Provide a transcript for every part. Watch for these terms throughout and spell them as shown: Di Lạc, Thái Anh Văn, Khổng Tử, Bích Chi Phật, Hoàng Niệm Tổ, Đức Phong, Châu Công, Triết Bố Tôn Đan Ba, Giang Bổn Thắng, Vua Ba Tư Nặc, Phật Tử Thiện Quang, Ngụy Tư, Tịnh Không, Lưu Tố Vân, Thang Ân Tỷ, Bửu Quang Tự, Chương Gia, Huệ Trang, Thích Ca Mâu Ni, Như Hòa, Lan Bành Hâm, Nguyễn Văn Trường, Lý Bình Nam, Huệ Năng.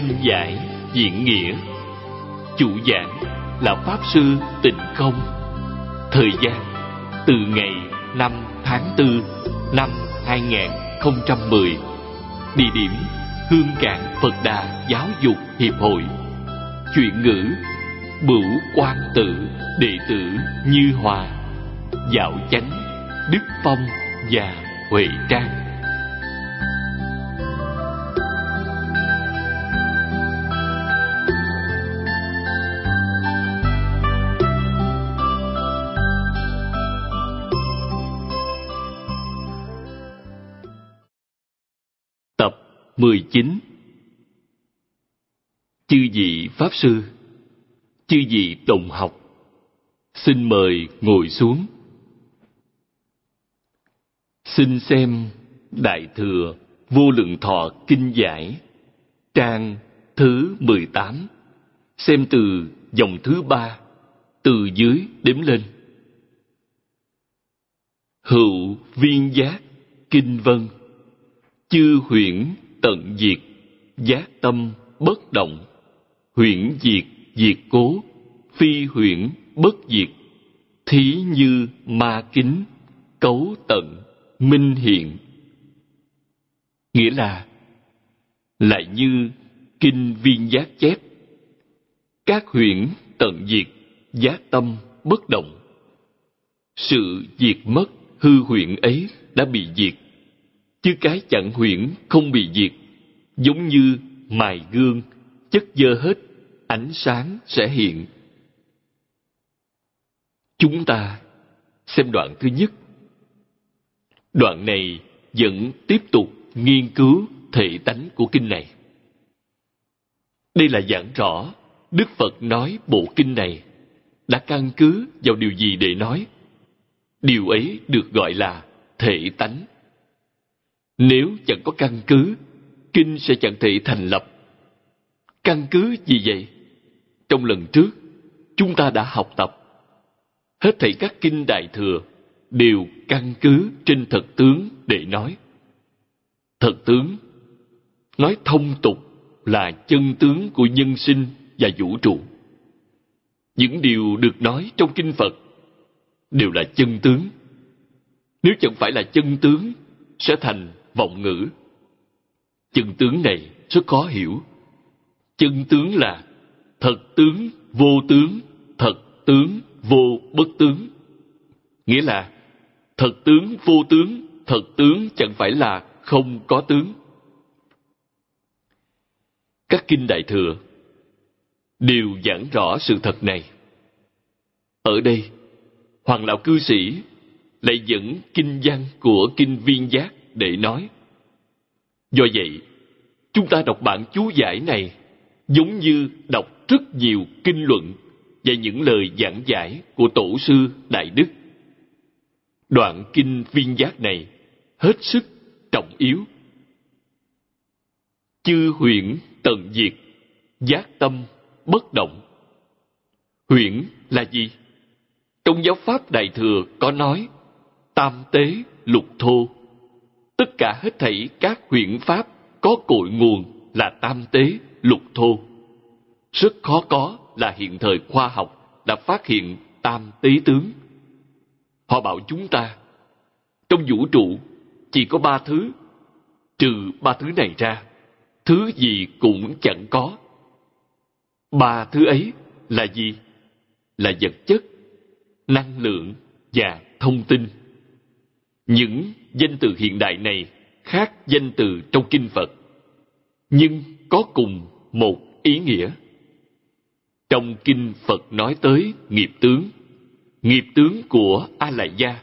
kinh giải, diễn nghĩa. Chủ giảng là Pháp Sư Tịnh Không. Thời gian từ ngày 5 tháng 4 năm 2010. Địa điểm Hương Cảng Phật Đà Giáo dục Hiệp hội. Chuyện ngữ Bửu Quang Tự, đệ tử Như Hòa, Dạo Chánh, Đức Phong và Huệ Trang. Tập 19. Chư vị Pháp Sư, chư vị đồng học, xin mời ngồi xuống. Xin xem Đại Thừa Vô Lượng Thọ Kinh Giải, trang thứ 18, xem từ dòng thứ 3, từ dưới đếm lên. Hữu viên giác, kinh vân, chư huyễn tận diệt, giác tâm bất động, huyễn diệt diệt cố, phi huyễn bất diệt, thí như ma kính, cấu tận minh hiện. Nghĩa là lại như kinh viên giác chép, các huyễn tận diệt, giác tâm bất động. Sự diệt mất hư huyễn ấy đã bị diệt, chứ cái chẳng huyễn không bị diệt, giống như mài gương, chất dơ hết, ánh sáng sẽ hiện. Chúng ta xem đoạn thứ nhất. Đoạn này vẫn tiếp tục nghiên cứu thể tánh của kinh này. Đây là giảng rõ Đức Phật nói bộ kinh này đã căn cứ vào điều gì để nói. Điều ấy được gọi là thể tánh. Nếu chẳng có căn cứ, kinh sẽ chẳng thể thành lập. Căn cứ gì vậy? Trong lần trước, chúng ta đã học tập. Hết thảy các kinh Đại Thừa đều căn cứ trên thật tướng để nói. Thật tướng, nói thông tục là chân tướng của nhân sinh và vũ trụ. Những điều được nói trong kinh Phật đều là chân tướng. Nếu chẳng phải là chân tướng, sẽ thành vọng ngữ. Chân tướng này rất khó hiểu. Chân tướng là thật tướng vô tướng, thật tướng vô bất tướng. Nghĩa là thật tướng vô tướng, thật tướng chẳng phải là không có tướng. Các kinh Đại Thừa đều giảng rõ sự thật này. Ở đây, Hoàng lão cư sĩ lại dẫn kinh văn của kinh Viên Giác để nói. Do vậy, chúng ta đọc bản chú giải này giống như đọc rất nhiều kinh luận và những lời giảng giải của Tổ sư Đại Đức. Đoạn kinh Viên Giác này hết sức trọng yếu. Chư huyễn tận diệt, giác tâm bất động. Huyễn là gì? Trong giáo pháp Đại Thừa có nói tam tế lục thô. Tất cả hết thảy các huyễn pháp có cội nguồn là tam tế lục thô. Rất khó có là hiện thời khoa học đã phát hiện tam tế tướng. Họ bảo chúng ta, trong vũ trụ chỉ có ba thứ, trừ ba thứ này ra, thứ gì cũng chẳng có. Ba thứ ấy là gì? Là vật chất, năng lượng và thông tin. Những danh từ hiện đại này khác danh từ trong kinh Phật, nhưng có cùng một ý nghĩa. Trong kinh Phật nói tới nghiệp tướng. Nghiệp tướng của A-lại gia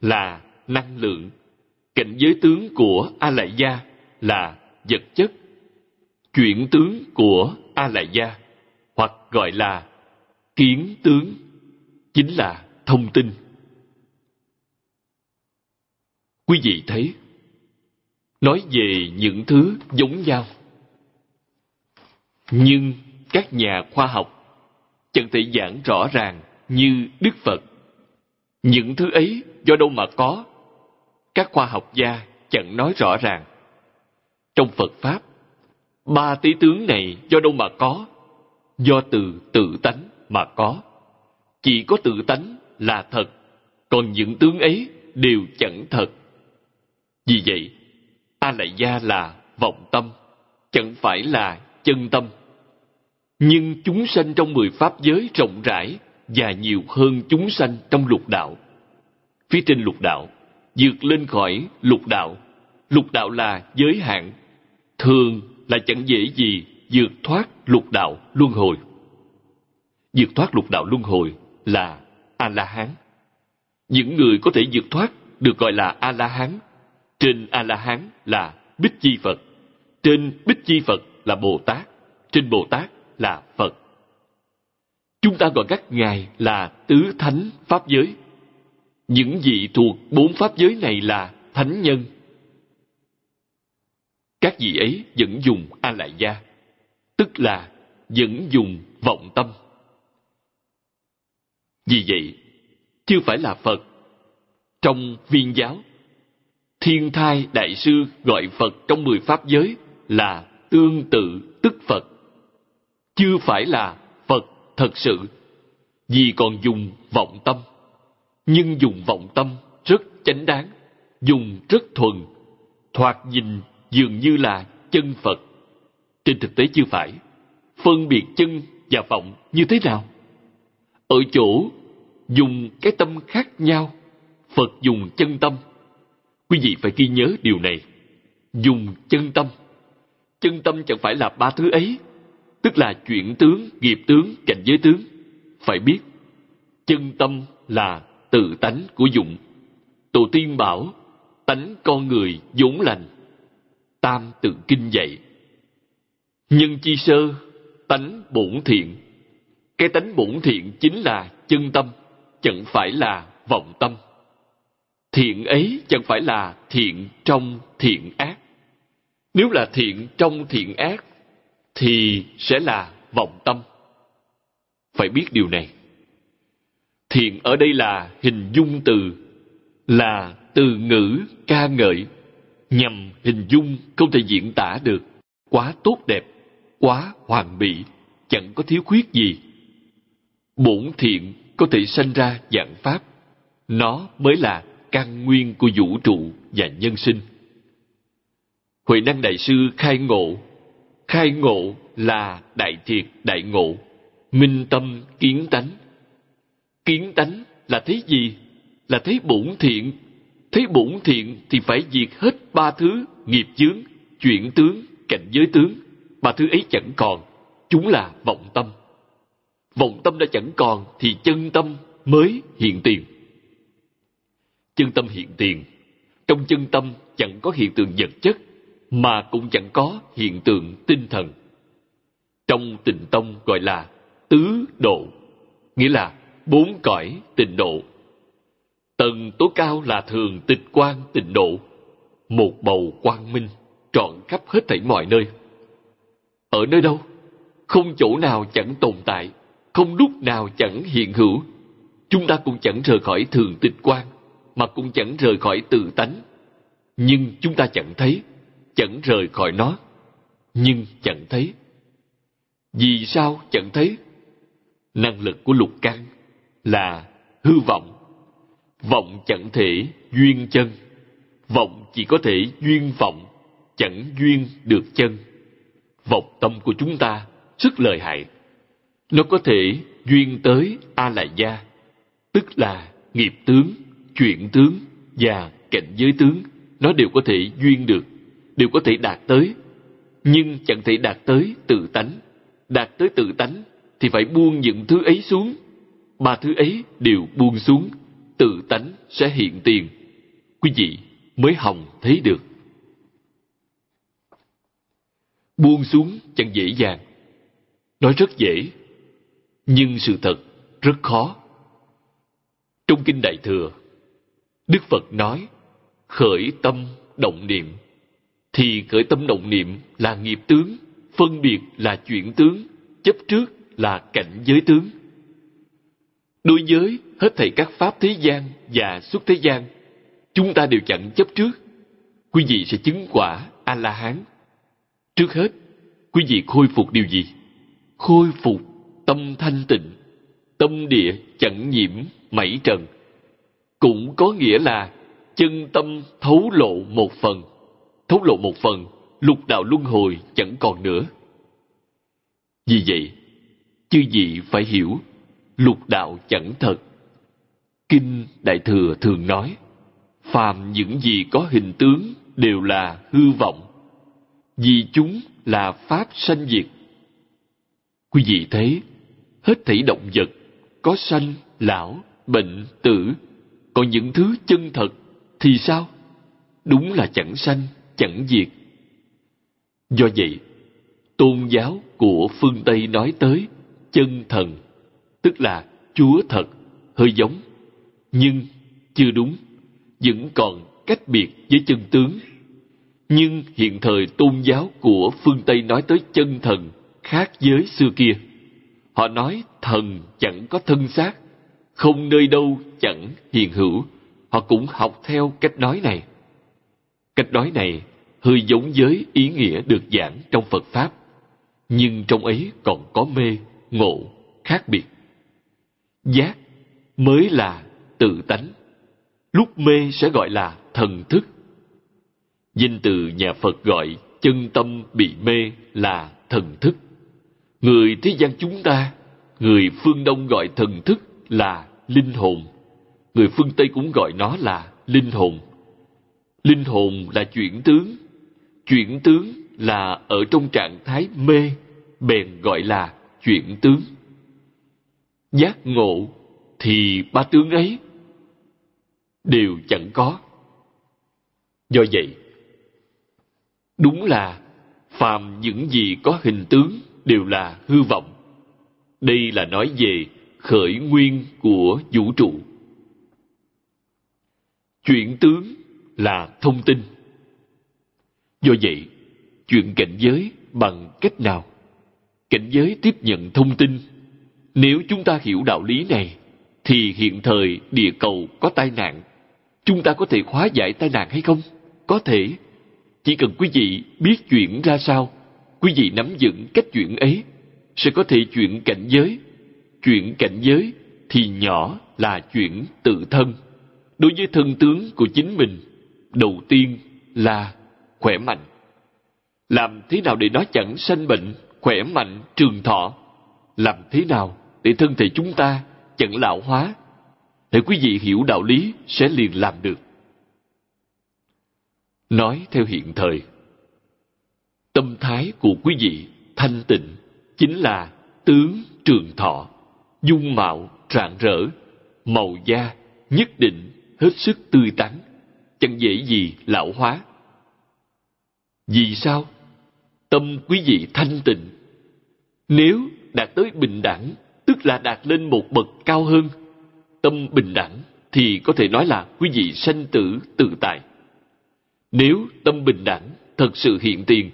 là năng lượng. Cảnh giới tướng của A-lại gia là vật chất. Chuyển tướng của A-lại gia, hoặc gọi là kiến tướng, chính là thông tin. Quý vị thấy, nói về những thứ giống nhau, nhưng các nhà khoa học chẳng thể giảng rõ ràng như Đức Phật. Những thứ ấy do đâu mà có? Các khoa học gia chẳng nói rõ ràng. Trong Phật Pháp, Ba tí tướng này do đâu mà có? Do từ tự tánh mà có. Chỉ có tự tánh là thật, còn những tướng ấy đều chẳng thật. Vì vậy, A Lại Gia là vọng tâm, chẳng phải là chân tâm. Nhưng chúng sanh trong 10 pháp giới rộng rãi và nhiều hơn chúng sanh trong lục đạo. Phía trên lục đạo, vượt lên khỏi lục đạo. Lục đạo là giới hạn, thường là chẳng dễ gì vượt thoát lục đạo luân hồi. Vượt thoát lục đạo luân hồi là A-la-hán. Những người có thể vượt thoát được gọi là A-la-hán. Trên A-la-hán là Bích Chi Phật. Trên Bích Chi Phật là Bồ Tát. Trên Bồ Tát là Phật. Chúng ta gọi các ngài là tứ thánh pháp giới. Những vị thuộc 4 pháp giới này là thánh nhân. Các vị ấy vẫn dùng A-lại-gia, tức là vẫn dùng vọng tâm. Vì vậy, chưa phải là Phật. Trong Viên giáo, Thiên Thai Đại Sư gọi Phật trong 10 pháp giới là tương tự tức Phật. Chưa phải là Phật thật sự, vì còn dùng vọng tâm. Nhưng dùng vọng tâm rất chánh đáng, dùng rất thuần, thoạt nhìn dường như là chân Phật. Trên thực tế chưa phải. Phân biệt chân và vọng như thế nào? Ở chỗ dùng cái tâm khác nhau, Phật dùng chân tâm. Quý vị phải ghi nhớ điều này. Dùng chân tâm. Chân tâm chẳng phải là 3 thứ ấy, tức là chuyển tướng, nghiệp tướng, cảnh giới tướng. Phải biết, chân tâm là tự tánh của dụng. Tổ tiên bảo, tánh con người vốn lành. Tam Tự Kinh dạy, nhân chi sơ, tánh bổn thiện. Cái tánh bổn thiện chính là chân tâm, chẳng phải là vọng tâm. Thiện ấy chẳng phải là thiện trong thiện ác. Nếu là thiện trong thiện ác, thì sẽ là vọng tâm. Phải biết điều này. Thiện ở đây là hình dung từ, là từ ngữ ca ngợi, nhằm hình dung không thể diễn tả được, quá tốt đẹp, quá hoàn mỹ, chẳng có thiếu khuyết gì. Bổn thiện có thể sanh ra vạn pháp, nó mới là căn nguyên của vũ trụ và nhân sinh. Huệ Năng Đại Sư khai ngộ. Khai ngộ là đại thiệt đại ngộ, minh tâm kiến tánh. Kiến tánh là thấy gì? Là thấy bổn thiện. Thấy bổn thiện thì phải diệt hết 3 thứ nghiệp chướng, chuyển tướng, cảnh giới tướng. 3 thứ ấy chẳng còn, chúng là vọng tâm. Vọng tâm đã chẳng còn thì chân tâm mới hiện tiền. Chân tâm hiện tiền. Trong chân tâm chẳng có hiện tượng vật chất, mà cũng chẳng có hiện tượng tinh thần. Trong Tịnh Tông gọi là tứ độ, nghĩa là 4 cõi tịnh độ. Tầng tối cao là thường tịch quang tịnh độ, một bầu quang minh trọn khắp hết thảy mọi nơi. Ở nơi đâu? Không chỗ nào chẳng tồn tại, không lúc nào chẳng hiện hữu. Chúng ta cũng chẳng rời khỏi thường tịch quang, mà cũng chẳng rời khỏi tự tánh. Nhưng chúng ta chẳng thấy, chẳng rời khỏi nó. Nhưng chẳng thấy. Vì sao chẳng thấy? Năng lực của lục căn là hư vọng. Vọng chẳng thể duyên chân. Vọng chỉ có thể duyên vọng, chẳng duyên được chân. Vọng tâm của chúng ta rất lợi hại. Nó có thể duyên tới A-lại-gia, tức là nghiệp tướng, chuyển tướng và cảnh giới tướng. Nó đều có thể duyên được, đều có thể đạt tới. Nhưng chẳng thể đạt tới tự tánh. Đạt tới tự tánh thì phải buông những thứ ấy xuống. 3 thứ ấy đều buông xuống, tự tánh sẽ hiện tiền. Quý vị mới hồng thấy được. Buông xuống chẳng dễ dàng. Nói rất dễ, nhưng sự thật rất khó. Trong Kinh Đại Thừa, Đức Phật nói, khởi tâm động niệm. Thì khởi tâm động niệm là nghiệp tướng, phân biệt là chuyển tướng, chấp trước là cảnh giới tướng. Đối với hết thảy các pháp thế gian và xuất thế gian, chúng ta đều chẳng chấp trước. Quý vị sẽ chứng quả A-la-hán. Trước hết, Quý vị khôi phục điều gì? Khôi phục tâm thanh tịnh, tâm địa chẳng nhiễm mảy trần. Cũng có nghĩa là chân tâm thấu lộ một phần. Thấu lộ một phần, lục đạo luân hồi chẳng còn nữa. Vì vậy, chư vị phải hiểu, lục đạo chẳng thật. Kinh Đại Thừa thường nói, phàm những gì có hình tướng đều là hư vọng, vì chúng là pháp sanh diệt. Quý vị thấy, hết thảy động vật, có sanh, lão, bệnh, tử, còn những thứ chân thật thì sao? Đúng là chẳng sanh, chẳng diệt. Do vậy, tôn giáo của phương Tây nói tới chân thần, tức là Chúa thật, hơi giống, nhưng chưa đúng, vẫn còn cách biệt với chân tướng. Nhưng hiện thời tôn giáo của phương Tây nói tới chân thần khác với xưa kia. Họ nói thần chẳng có thân xác, không nơi đâu chẳng hiện hữu. Họ cũng học theo cách nói này. Cách nói này hơi giống với ý nghĩa được giảng trong Phật Pháp, nhưng trong ấy còn có mê, ngộ, khác biệt. Giác mới là tự tánh, lúc mê sẽ gọi là thần thức. Danh từ nhà Phật gọi chân tâm bị mê là thần thức. Người thế gian chúng ta, người phương Đông gọi thần thức là linh hồn. Người phương Tây cũng gọi nó là linh hồn. Linh hồn là chuyển tướng. Chuyển tướng là ở trong trạng thái mê, bèn gọi là chuyển tướng. Giác ngộ thì ba tướng ấy đều chẳng có. Do vậy, đúng là phàm những gì có hình tướng đều là hư vọng. Đây là nói về khởi nguyên của vũ trụ. Chuyển tướng là thông tin. Do vậy, chuyện cảnh giới bằng cách nào? Cảnh giới tiếp nhận thông tin. Nếu chúng ta hiểu đạo lý này, thì hiện thời địa cầu có tai nạn. Chúng ta có thể hóa giải tai nạn hay không? Có thể. Chỉ cần quý vị biết chuyển ra sao, quý vị nắm vững cách chuyển ấy, sẽ có thể chuyển cảnh giới. Chuyển cảnh giới thì nhỏ là chuyển tự thân. Đối với thân tướng của chính mình, đầu tiên là khỏe mạnh. Làm thế nào để nó chẳng sanh bệnh, khỏe mạnh, trường thọ? Làm thế nào để thân thể chúng ta chẳng lão hóa? Để quý vị hiểu đạo lý sẽ liền làm được. Nói theo hiện thời, tâm thái của quý vị thanh tịnh chính là tướng trường thọ, dung mạo rạng rỡ, màu da nhất định hết sức tươi tắn, chẳng dễ gì lão hóa. Vì sao? Tâm quý vị thanh tịnh. Nếu đạt tới bình đẳng, tức là đạt lên một bậc cao hơn, tâm bình đẳng thì có thể nói là quý vị sanh tử tự tại. Nếu tâm bình đẳng thật sự hiện tiền,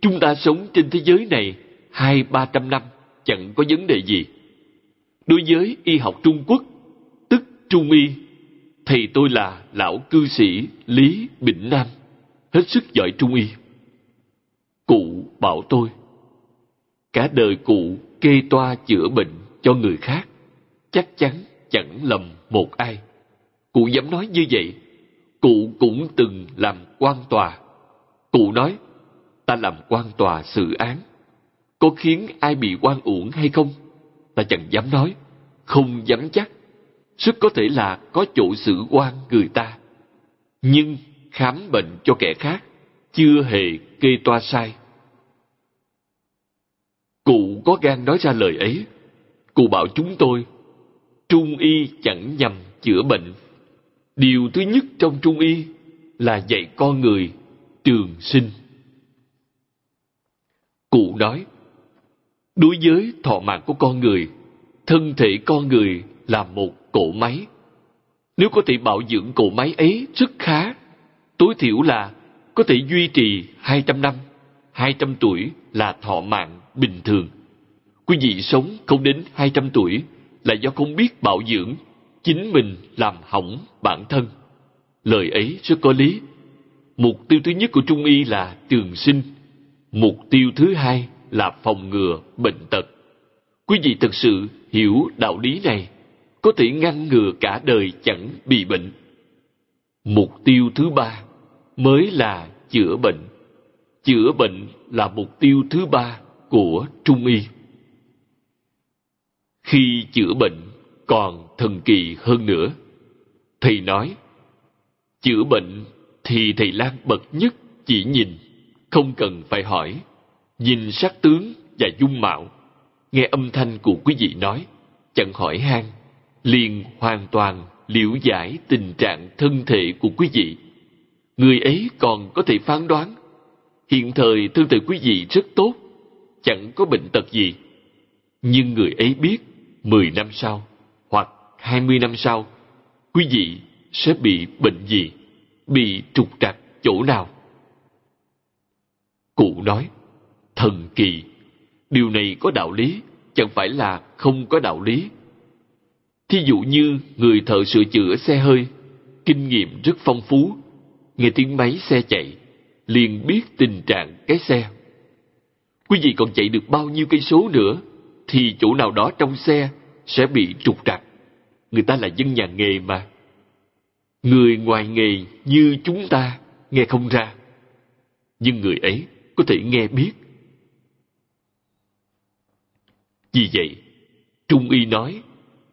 chúng ta sống trên thế giới này 200-300 năm chẳng có vấn đề gì. Đối với y học Trung Quốc, tức Trung Y, thầy tôi là lão cư sĩ Lý Bình Nam, hết sức giỏi Trung Y. Cụ bảo tôi, cả đời cụ kê toa chữa bệnh cho người khác, chắc chắn chẳng lầm một ai. Cụ dám nói như vậy. Cụ cũng từng làm quan tòa. Cụ nói, ta làm quan tòa xử án, có khiến ai bị oan uổng hay không? Ta chẳng dám nói, không dám chắc. Rất có thể là có chỗ xử oan người ta. Nhưng khám bệnh cho kẻ khác, chưa hề kê toa sai. Cụ có gan nói ra lời ấy. Cụ bảo chúng tôi, Trung Y chẳng nhằm chữa bệnh. Điều thứ nhất trong Trung Y là dạy con người trường sinh. Cụ nói, đối với thọ mạng của con người, thân thể con người là một cỗ máy. Nếu có thể bảo dưỡng cỗ máy ấy rất khá, tối thiểu là có thể duy trì 200 năm, 200 tuổi là thọ mạng bình thường. Quý vị sống không đến 200 tuổi là do không biết bảo dưỡng, chính mình làm hỏng bản thân. Lời ấy rất có lý. Mục tiêu thứ nhất của Trung Y là trường sinh. Mục tiêu thứ hai là phòng ngừa bệnh tật. Quý vị thực sự hiểu đạo lý này, có thể ngăn ngừa cả đời chẳng bị bệnh. Mục tiêu thứ ba mới là chữa bệnh. Chữa bệnh là mục tiêu thứ ba của Trung Y. Khi chữa bệnh còn thần kỳ hơn nữa. Thầy nói, chữa bệnh thì thầy Lan bậc nhất chỉ nhìn, không cần phải hỏi, nhìn sắc tướng và dung mạo, nghe âm thanh của quý vị nói, chẳng hỏi han, liền hoàn toàn liễu giải tình trạng thân thể của quý vị. Người ấy còn có thể phán đoán, hiện thời thân thể quý vị rất tốt, chẳng có bệnh tật gì. Nhưng người ấy biết, 10 năm sau, hoặc 20 năm sau, quý vị sẽ bị bệnh gì, bị trục trặc chỗ nào. Cụ nói, thần kỳ, điều này có đạo lý, chẳng phải là không có đạo lý. Thí dụ như người thợ sửa chữa xe hơi, kinh nghiệm rất phong phú, nghe tiếng máy xe chạy, liền biết tình trạng cái xe. Quý vị còn chạy được bao nhiêu cây số nữa, thì chỗ nào đó trong xe sẽ bị trục trặc. Người ta là dân nhà nghề mà. Người ngoài nghề như chúng ta nghe không ra, nhưng người ấy có thể nghe biết. Vì vậy, Trung Y nói,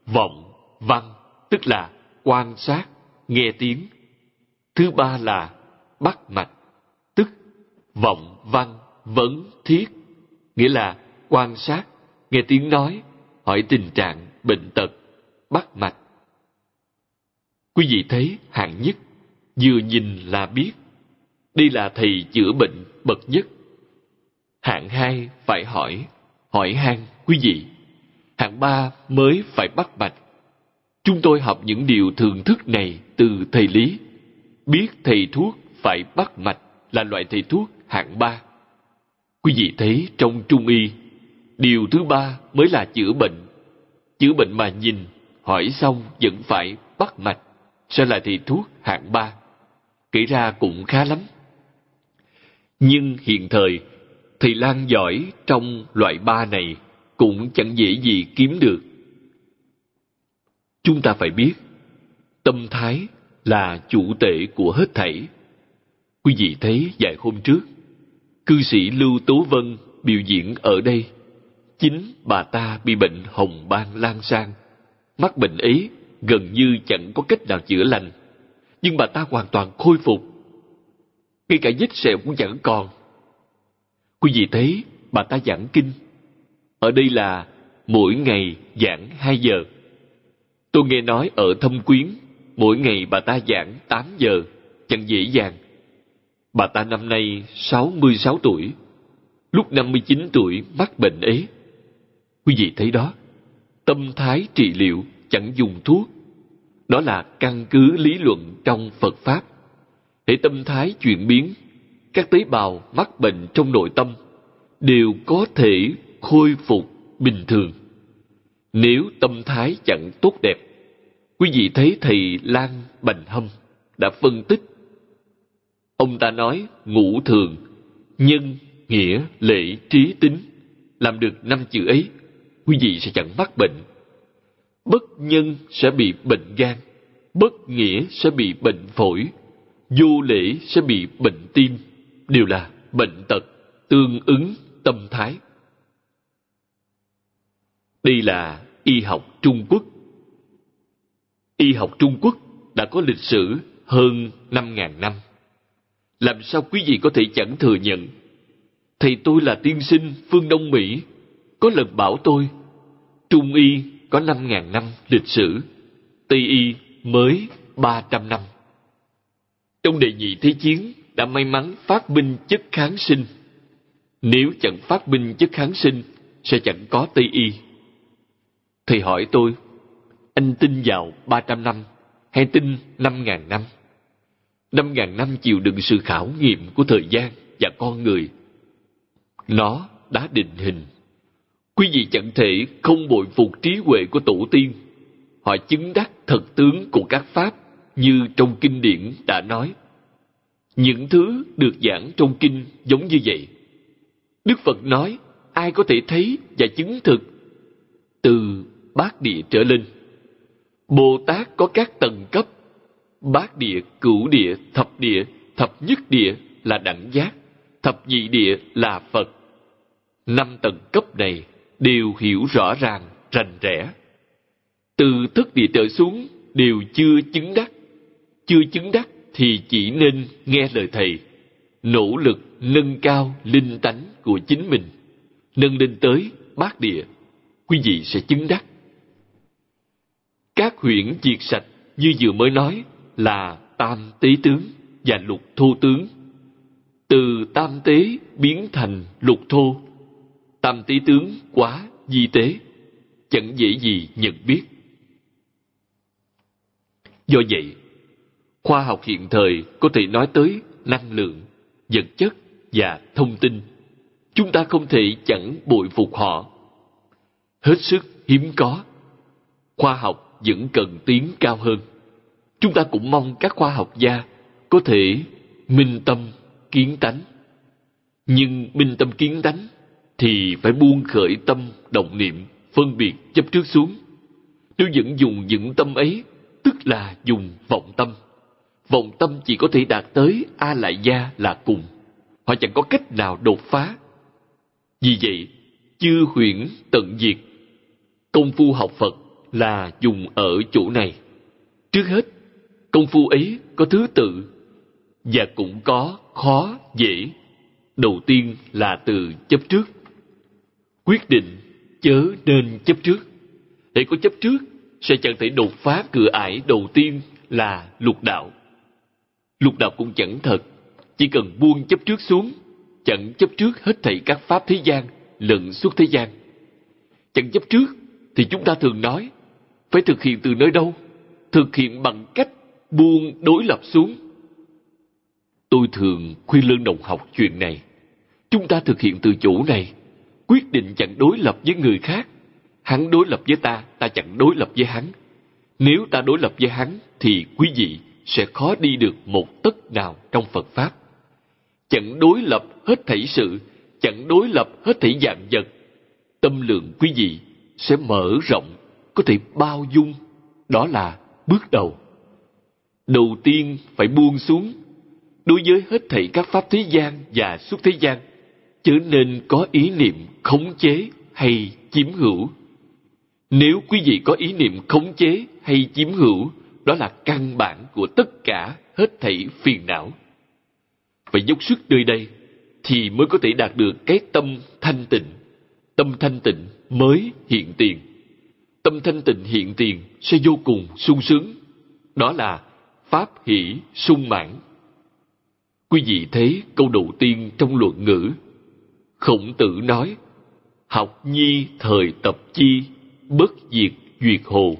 vọng, văn, tức là quan sát, nghe tiếng. Thứ ba là bắt mạch, tức vọng, văn, vấn, thiết, nghĩa là quan sát, nghe tiếng nói, hỏi tình trạng, bệnh tật, bắt mạch. Quý vị thấy hạng nhất, vừa nhìn là biết. Đây là thầy chữa bệnh bậc nhất. Hạng hai phải hỏi, hỏi han quý vị. Hạng ba mới phải bắt mạch. Chúng tôi học những điều thường thức này từ thầy Lý. Biết thầy thuốc phải bắt mạch là loại thầy thuốc hạng ba. Quý vị thấy trong Trung Y, điều thứ ba mới là chữa bệnh. Chữa bệnh mà nhìn, hỏi xong vẫn phải bắt mạch, sẽ là thầy thuốc hạng ba. Kể ra cũng khá lắm. Nhưng hiện thời, thầy Lan giỏi trong loại ba này cũng chẳng dễ gì kiếm được. Chúng ta phải biết, tâm thái là chủ tể của hết thảy. Quý vị thấy vài hôm trước, cư sĩ Lưu Tố Vân biểu diễn ở đây. Chính bà ta bị bệnh hồng ban lan sang. Mắc bệnh ấy gần như chẳng có cách nào chữa lành. Nhưng bà ta hoàn toàn khôi phục. Ngay cả vết sẹo cũng chẳng còn. Quý vị thấy bà ta giảng kinh. Ở đây là mỗi ngày giảng 2 giờ. Tôi nghe nói ở Thâm Quyến, mỗi ngày bà ta giảng 8 giờ, chẳng dễ dàng. Bà ta năm nay 66 tuổi. Lúc 59 tuổi mắc bệnh ấy. Quý vị thấy đó, tâm thái trị liệu chẳng dùng thuốc. Đó là căn cứ lý luận trong Phật Pháp. Để tâm thái chuyển biến, các tế bào mắc bệnh trong nội tâm đều có thể khôi phục bình thường. Nếu tâm thái chẳng tốt đẹp, quý vị thấy thầy Lan Bành Hâm đã phân tích. Ông ta nói ngũ thường, nhân, nghĩa, lễ, trí, tín. Làm được 5 chữ ấy, quý vị sẽ chẳng mắc bệnh. Bất nhân sẽ bị bệnh gan, bất nghĩa sẽ bị bệnh phổi, vô lễ sẽ bị bệnh tim, đều là bệnh tật, tương ứng tâm thái. Đây là y học Trung Quốc. Y học Trung Quốc đã có lịch sử hơn 5.000 năm. Làm sao quý vị có thể chẳng thừa nhận? Thầy tôi là tiên sinh phương Đông Mỹ, có lần bảo tôi, Trung Y có 5.000 năm lịch sử, Tây Y mới 300 năm. Trong Đệ Nhị Thế Chiến đã may mắn phát minh chất kháng sinh. Nếu chẳng phát minh chất kháng sinh, sẽ chẳng có Tây Y. Thầy hỏi tôi, anh tin vào 300 năm hay tin 5.000 năm? 5.000 năm chịu đựng sự khảo nghiệm của thời gian và con người. Nó đã định hình. Quý vị chẳng thể không bội phục trí huệ của tổ tiên. Họ chứng đắc thật tướng của các pháp như trong kinh điển đã nói. Những thứ được giảng trong kinh giống như vậy. Đức Phật nói, ai có thể thấy và chứng thực? Từ bát địa trở lên. Bồ Tát có các tầng cấp. Bát địa, cửu địa, thập nhất địa là đẳng giác, thập nhị địa là Phật. 5 tầng cấp này đều hiểu rõ ràng, rành rẽ. Từ thất địa trở xuống đều chưa chứng đắc. Chưa chứng đắc thì chỉ nên nghe lời thầy, nỗ lực nâng cao linh tánh của chính mình, nâng lên tới bát địa, quý vị sẽ chứng đắc. Các huyễn diệt sạch như vừa mới nói là tam tế tướng và lục thô tướng. Từ tam tế biến thành lục thô. Tam tế tướng quá di tế, chẳng dễ gì nhận biết. Do vậy, khoa học hiện thời có thể nói tới năng lượng, vật chất và thông tin. Chúng ta không thể chẳng bội phục họ. Hết sức hiếm có. Khoa học vẫn cần tiến cao hơn. Chúng ta cũng mong các khoa học gia có thể minh tâm kiến tánh. Nhưng minh tâm kiến tánh thì phải buông khởi tâm động niệm, phân biệt chấp trước xuống. Nếu vẫn dùng những tâm ấy, tức là dùng vọng tâm. Vọng tâm chỉ có thể đạt tới A Lại Gia là cùng. Họ chẳng có cách nào đột phá. Vì vậy, chư huyễn tận diệt. Công phu học Phật là dùng ở chỗ này. Trước hết, công phu ấy có thứ tự và cũng có khó dễ. Đầu tiên là từ chấp trước. Quyết định chớ nên chấp trước. Để có chấp trước sẽ chẳng thể đột phá cửa ải đầu tiên là lục đạo. Lục đạo cũng chẳng thật, chỉ cần buông chấp trước xuống, chẳng chấp trước hết thảy các pháp thế gian lẫn xuất thế gian. Chẳng chấp trước thì chúng ta thường nói phải thực hiện từ nơi đâu? Thực hiện bằng cách buông đối lập xuống. Tôi thường khuyên lương đồng học chuyện này. Chúng ta thực hiện từ chỗ này, quyết định chẳng đối lập với người khác. Hắn đối lập với ta, ta chẳng đối lập với hắn. Nếu ta đối lập với hắn thì quý vị sẽ khó đi được một tấc nào trong Phật Pháp. Chẳng đối lập hết thảy sự, chẳng đối lập hết thảy vạn vật. Tâm lượng quý vị sẽ mở rộng, có thể bao dung. Đó là bước đầu. Đầu tiên phải buông xuống. Đối với hết thảy các pháp thế gian và xuất thế gian, chớ nên có ý niệm khống chế hay chiếm hữu. Nếu quý vị có ý niệm khống chế hay chiếm hữu, đó là căn bản của tất cả hết thảy phiền não. Phải dốc sức nơi đây thì mới có thể đạt được cái tâm thanh tịnh. Tâm thanh tịnh mới hiện tiền. Tâm thanh tịnh hiện tiền sẽ vô cùng sung sướng. Đó là pháp hỷ sung mãn. Quý vị thấy câu đầu tiên trong luận ngữ. Khổng Tử nói, học nhi thời tập chi, bất diệt duyệt hồ.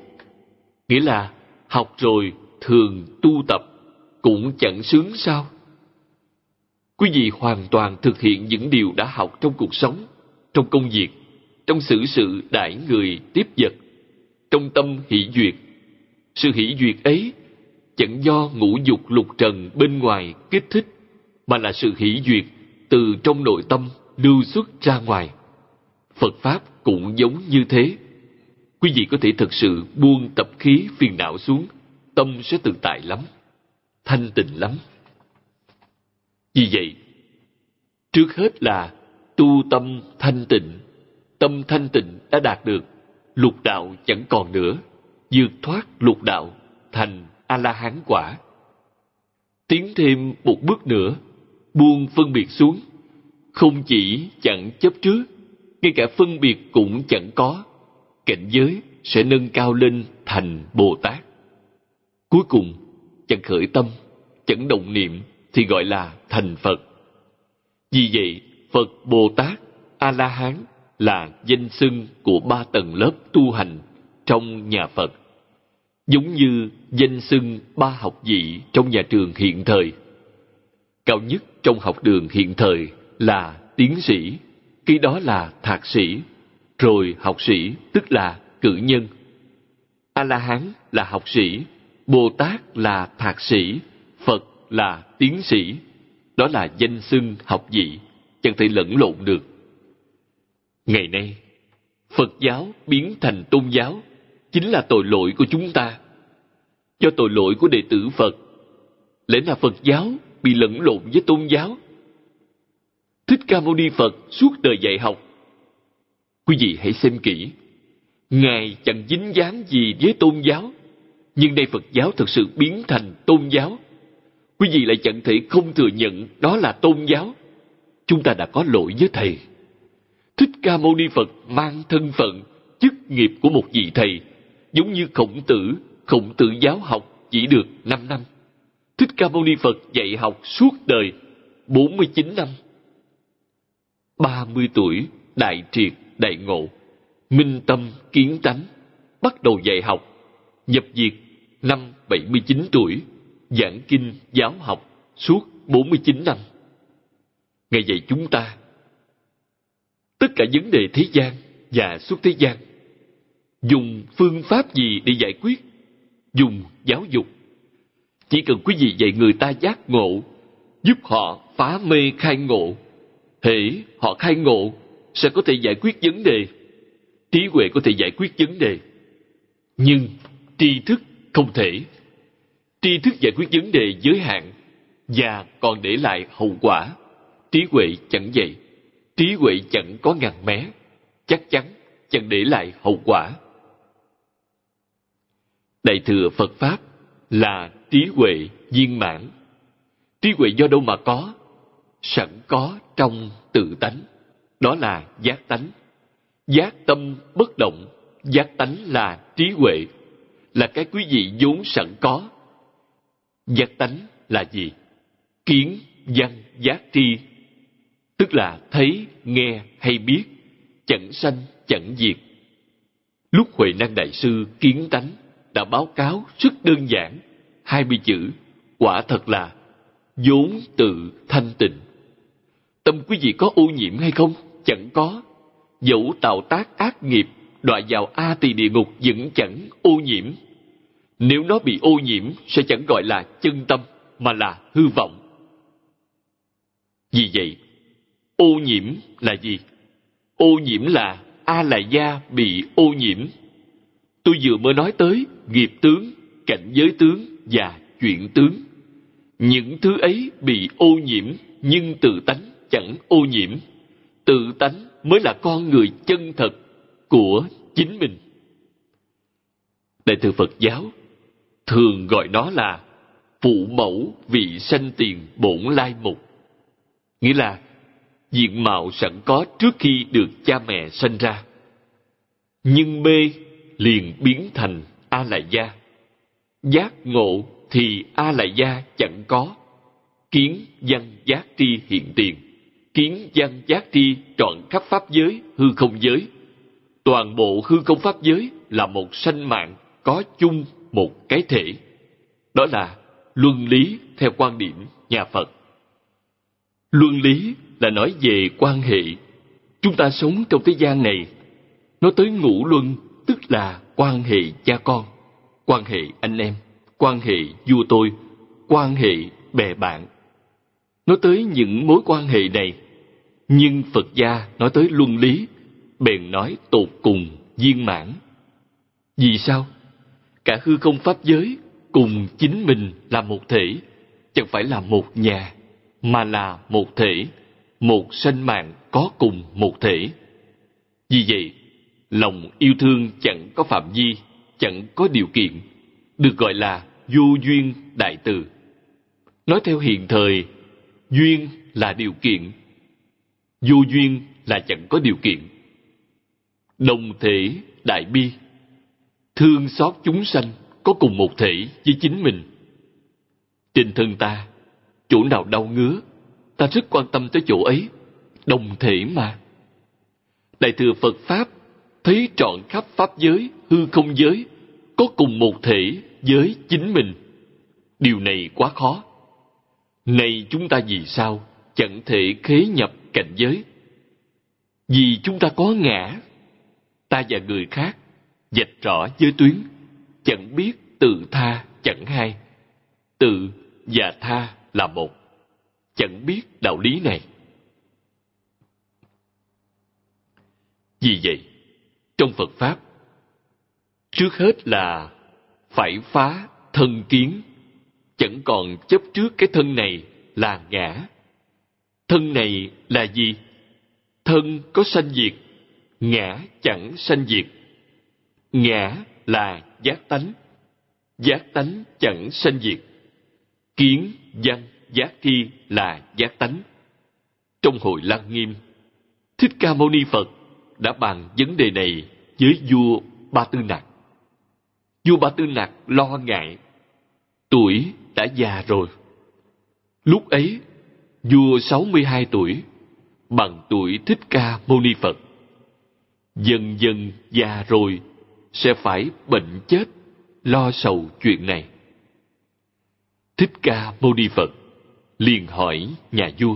Nghĩa là học rồi thường tu tập, cũng chẳng sướng sao? Quý vị hoàn toàn thực hiện những điều đã học trong cuộc sống, trong công việc, trong xử sự đãi người tiếp vật, trong tâm hỷ duyệt. Sự hỷ duyệt ấy chẳng do ngũ dục lục trần bên ngoài kích thích, mà là sự hỷ duyệt từ trong nội tâm lưu xuất ra ngoài. Phật Pháp cũng giống như thế. Quý vị có thể thực sự buông tập khí phiền não xuống, tâm sẽ tự tại lắm, thanh tịnh lắm. Vì vậy, trước hết là tu tâm thanh tịnh. Tâm thanh tịnh đã đạt được, lục đạo chẳng còn nữa, vượt thoát lục đạo thành A-la-hán quả. Tiến thêm một bước nữa, buông phân biệt xuống, không chỉ chẳng chấp trước, ngay cả phân biệt cũng chẳng có. Cảnh giới sẽ nâng cao lên thành Bồ Tát. Cuối cùng, chẳng khởi tâm, chẳng động niệm thì gọi là thành Phật. Vì vậy, Phật Bồ Tát, A-la-hán là danh xưng của 3 tầng lớp tu hành trong nhà Phật, giống như danh xưng 3 học vị trong nhà trường hiện thời. Cao nhất trong học đường hiện thời là tiến sĩ, kế đó là thạc sĩ, rồi học sĩ tức là cử nhân. A-la-hán là học sĩ, Bồ Tát là thạc sĩ, Phật là tiến sĩ. Đó là danh xưng học vị, chẳng thể lẫn lộn được. Ngày nay, Phật giáo biến thành tôn giáo chính là tội lỗi của chúng ta. Do tội lỗi của đệ tử Phật, lẽ là Phật giáo bị lẫn lộn với tôn giáo. Thích Ca Mâu Ni Phật suốt đời dạy học. Quý vị hãy xem kỹ, Ngài chẳng dính dáng gì với tôn giáo, nhưng nay Phật giáo thật sự biến thành tôn giáo. Quý vị lại chẳng thể không thừa nhận đó là tôn giáo. Chúng ta đã có lỗi với Thầy. Thích Ca Mâu Ni Phật mang thân phận, chức nghiệp của một vị Thầy, giống như Khổng Tử giáo học chỉ được 5 năm. Thích Ca Mâu Ni Phật dạy học suốt đời 49 năm. 30 tuổi, đại triệt, đại ngộ, minh tâm, kiến tánh, bắt đầu dạy học, nhập diệt năm 79 tuổi, giảng kinh, giáo học suốt 49 năm. Ngài dạy chúng ta tất cả vấn đề thế gian và suốt thế gian. Dùng phương pháp gì để giải quyết? Dùng giáo dục. Chỉ cần quý vị dạy người ta giác ngộ, giúp họ phá mê khai ngộ. Hễ họ khai ngộ, sẽ có thể giải quyết vấn đề. Trí huệ có thể giải quyết vấn đề. Nhưng tri thức không thể. Tri thức giải quyết vấn đề giới hạn và còn để lại hậu quả. Trí huệ chẳng vậy. Trí huệ chẳng có ngàn mé, chắc chắn chẳng để lại hậu quả. Đại thừa Phật Pháp là trí huệ viên mãn. Trí huệ do đâu mà có? Sẵn có trong tự tánh. Đó là giác tánh. Giác tâm bất động, giác tánh là trí huệ, là cái quý vị vốn sẵn có. Giác tánh là gì? Kiến, văn, giác tri. Tức là thấy, nghe hay biết, chẳng sanh, chẳng diệt. Lúc Huệ Năng Đại Sư kiến tánh đã báo cáo rất đơn giản, 20 chữ, quả thật là vốn tự thanh tịnh. Tâm quý vị có ô nhiễm hay không? Chẳng có. Dẫu tạo tác ác nghiệp, đọa vào A Tỳ địa ngục vẫn chẳng ô nhiễm. Nếu nó bị ô nhiễm sẽ chẳng gọi là chân tâm mà là hư vọng. Vì vậy, ô nhiễm là gì? Ô nhiễm là A Lại Da bị ô nhiễm. Tôi vừa mới nói tới nghiệp tướng, cảnh giới tướng và chuyện tướng. Những thứ ấy bị ô nhiễm nhưng tự tánh chẳng ô nhiễm. Tự tánh mới là con người chân thật của chính mình. Đại thừa Phật giáo thường gọi nó là phụ mẫu vị sanh tiền bổn lai mục. Nghĩa là diện mạo sẵn có trước khi được cha mẹ sanh ra. Nhưng mê liền biến thành A Lại Da. Giác ngộ thì A Lại Da chẳng có. Kiến văn giác tri hiện tiền. Kiến văn giác tri trọn khắp pháp giới, hư không giới. Toàn bộ hư không pháp giới là một sanh mạng có chung một cái thể. Đó là luân lý theo quan điểm nhà Phật. Luân lý là nói về quan hệ. Chúng ta sống trong thế gian này, nó tới ngũ luân, tức là quan hệ cha con, quan hệ anh em, quan hệ vua tôi, quan hệ bè bạn. Nó tới những mối quan hệ này, nhưng Phật gia nói tới luân lý, bèn nói tột cùng viên mãn. Vì sao? Cả hư không pháp giới cùng chính mình là một thể, chẳng phải là một nhà, mà là một thể, một sinh mạng có cùng một thể. Vì vậy, lòng yêu thương chẳng có phạm vi, chẳng có điều kiện, được gọi là vô duyên đại từ. Nói theo hiện thời, duyên là điều kiện, vô duyên là chẳng có điều kiện. Đồng thể đại bi, thương xót chúng sanh có cùng một thể với chính mình. Trên thân ta, chỗ nào đau ngứa, ta rất quan tâm tới chỗ ấy, đồng thể mà. Đại thừa Phật Pháp thấy trọn khắp pháp giới, hư không giới, có cùng một thể với chính mình. Điều này quá khó. Này chúng ta vì sao chẳng thể khế nhập cảnh giới? Vì chúng ta có ngã, ta và người khác, vạch rõ giới tuyến, chẳng biết tự tha chẳng hai. Tự và tha là một, chẳng biết đạo lý này. Vì vậy, trong Phật Pháp, trước hết là phải phá thân kiến, chẳng còn chấp trước cái thân này là ngã. Thân này là gì? Thân có sanh diệt, ngã chẳng sanh diệt. Ngã là giác tánh chẳng sanh diệt. Kiến, văn, giác thi là giác tánh. Trong hội Lăng Nghiêm, Thích Ca Mâu Ni Phật đã bàn vấn đề này với vua Ba Tư Nặc. Vua Ba Tư Nặc lo ngại, tuổi đã già rồi. Lúc ấy, vua 62 tuổi, bằng tuổi Thích Ca Mâu Ni Phật. Dần dần già rồi, sẽ phải bệnh chết, lo sầu chuyện này. Thích Ca Mâu Ni Phật liền hỏi nhà vua,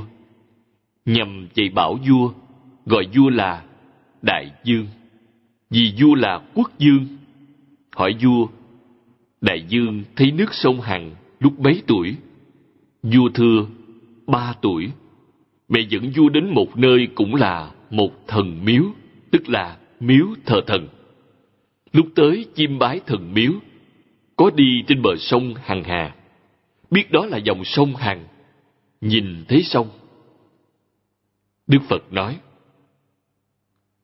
nhằm dạy bảo vua, gọi vua là Đại Dương, vì vua là quốc dương. Hỏi vua, Đại Dương thấy nước sông Hằng lúc mấy tuổi? Vua thưa, 3 tuổi. Mẹ dẫn vua đến một nơi cũng là một thần miếu, tức là miếu thờ thần. Lúc tới chiêm bái thần miếu, có đi trên bờ sông Hằng Hà, biết đó là dòng sông Hằng, nhìn thấy sông. Đức Phật nói,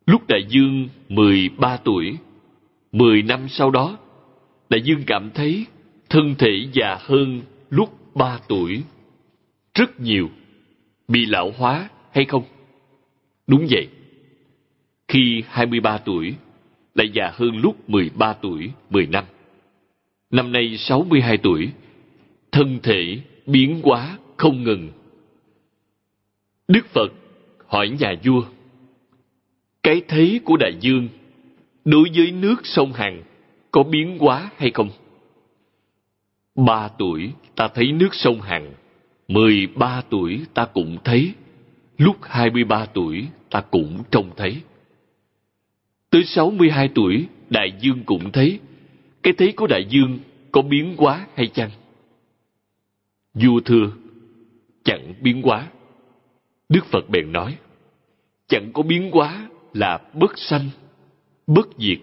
lúc Đại Dương 13 tuổi, 10 năm sau đó, Đại Dương cảm thấy thân thể già hơn lúc 3 tuổi rất nhiều, bị lão hóa hay không? Đúng vậy. Khi 23 tuổi, lại già hơn lúc 13 tuổi 10 năm. Năm nay 62 tuổi, thân thể biến hóa không ngừng. Đức Phật hỏi nhà vua, cái thấy của Đại Dương đối với nước sông Hằng có biến hóa hay không? 3 tuổi ta thấy nước sông Hằng, 13 tuổi ta cũng thấy, lúc 23 tuổi ta cũng trông thấy. Tới 62 tuổi, Đại Dương cũng thấy, cái thấy của Đại Dương có biến hóa hay chăng? Vua thưa, chẳng biến hóa. Đức Phật bèn nói, chẳng có biến hóa là bất sanh, bất diệt.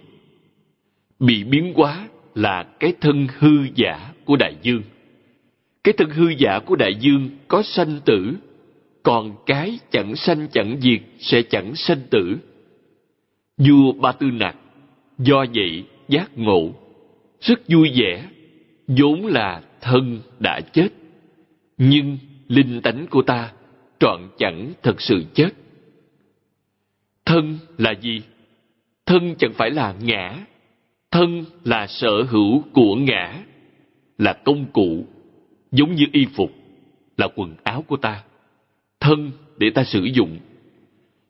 Bị biến hóa là cái thân hư giả của Đại Dương. Cái thân hư giả của Đại Dương có sanh tử, còn cái chẳng sanh chẳng diệt sẽ chẳng sanh tử. Vua Ba Tư Nặc do vậy giác ngộ, rất vui vẻ, vốn là thân đã chết, nhưng linh tánh của ta trọn chẳng thật sự chết. Thân là gì? Thân chẳng phải là ngã. Thân là sở hữu của ngã, là công cụ, giống như y phục, là quần áo của ta. Thân để ta sử dụng.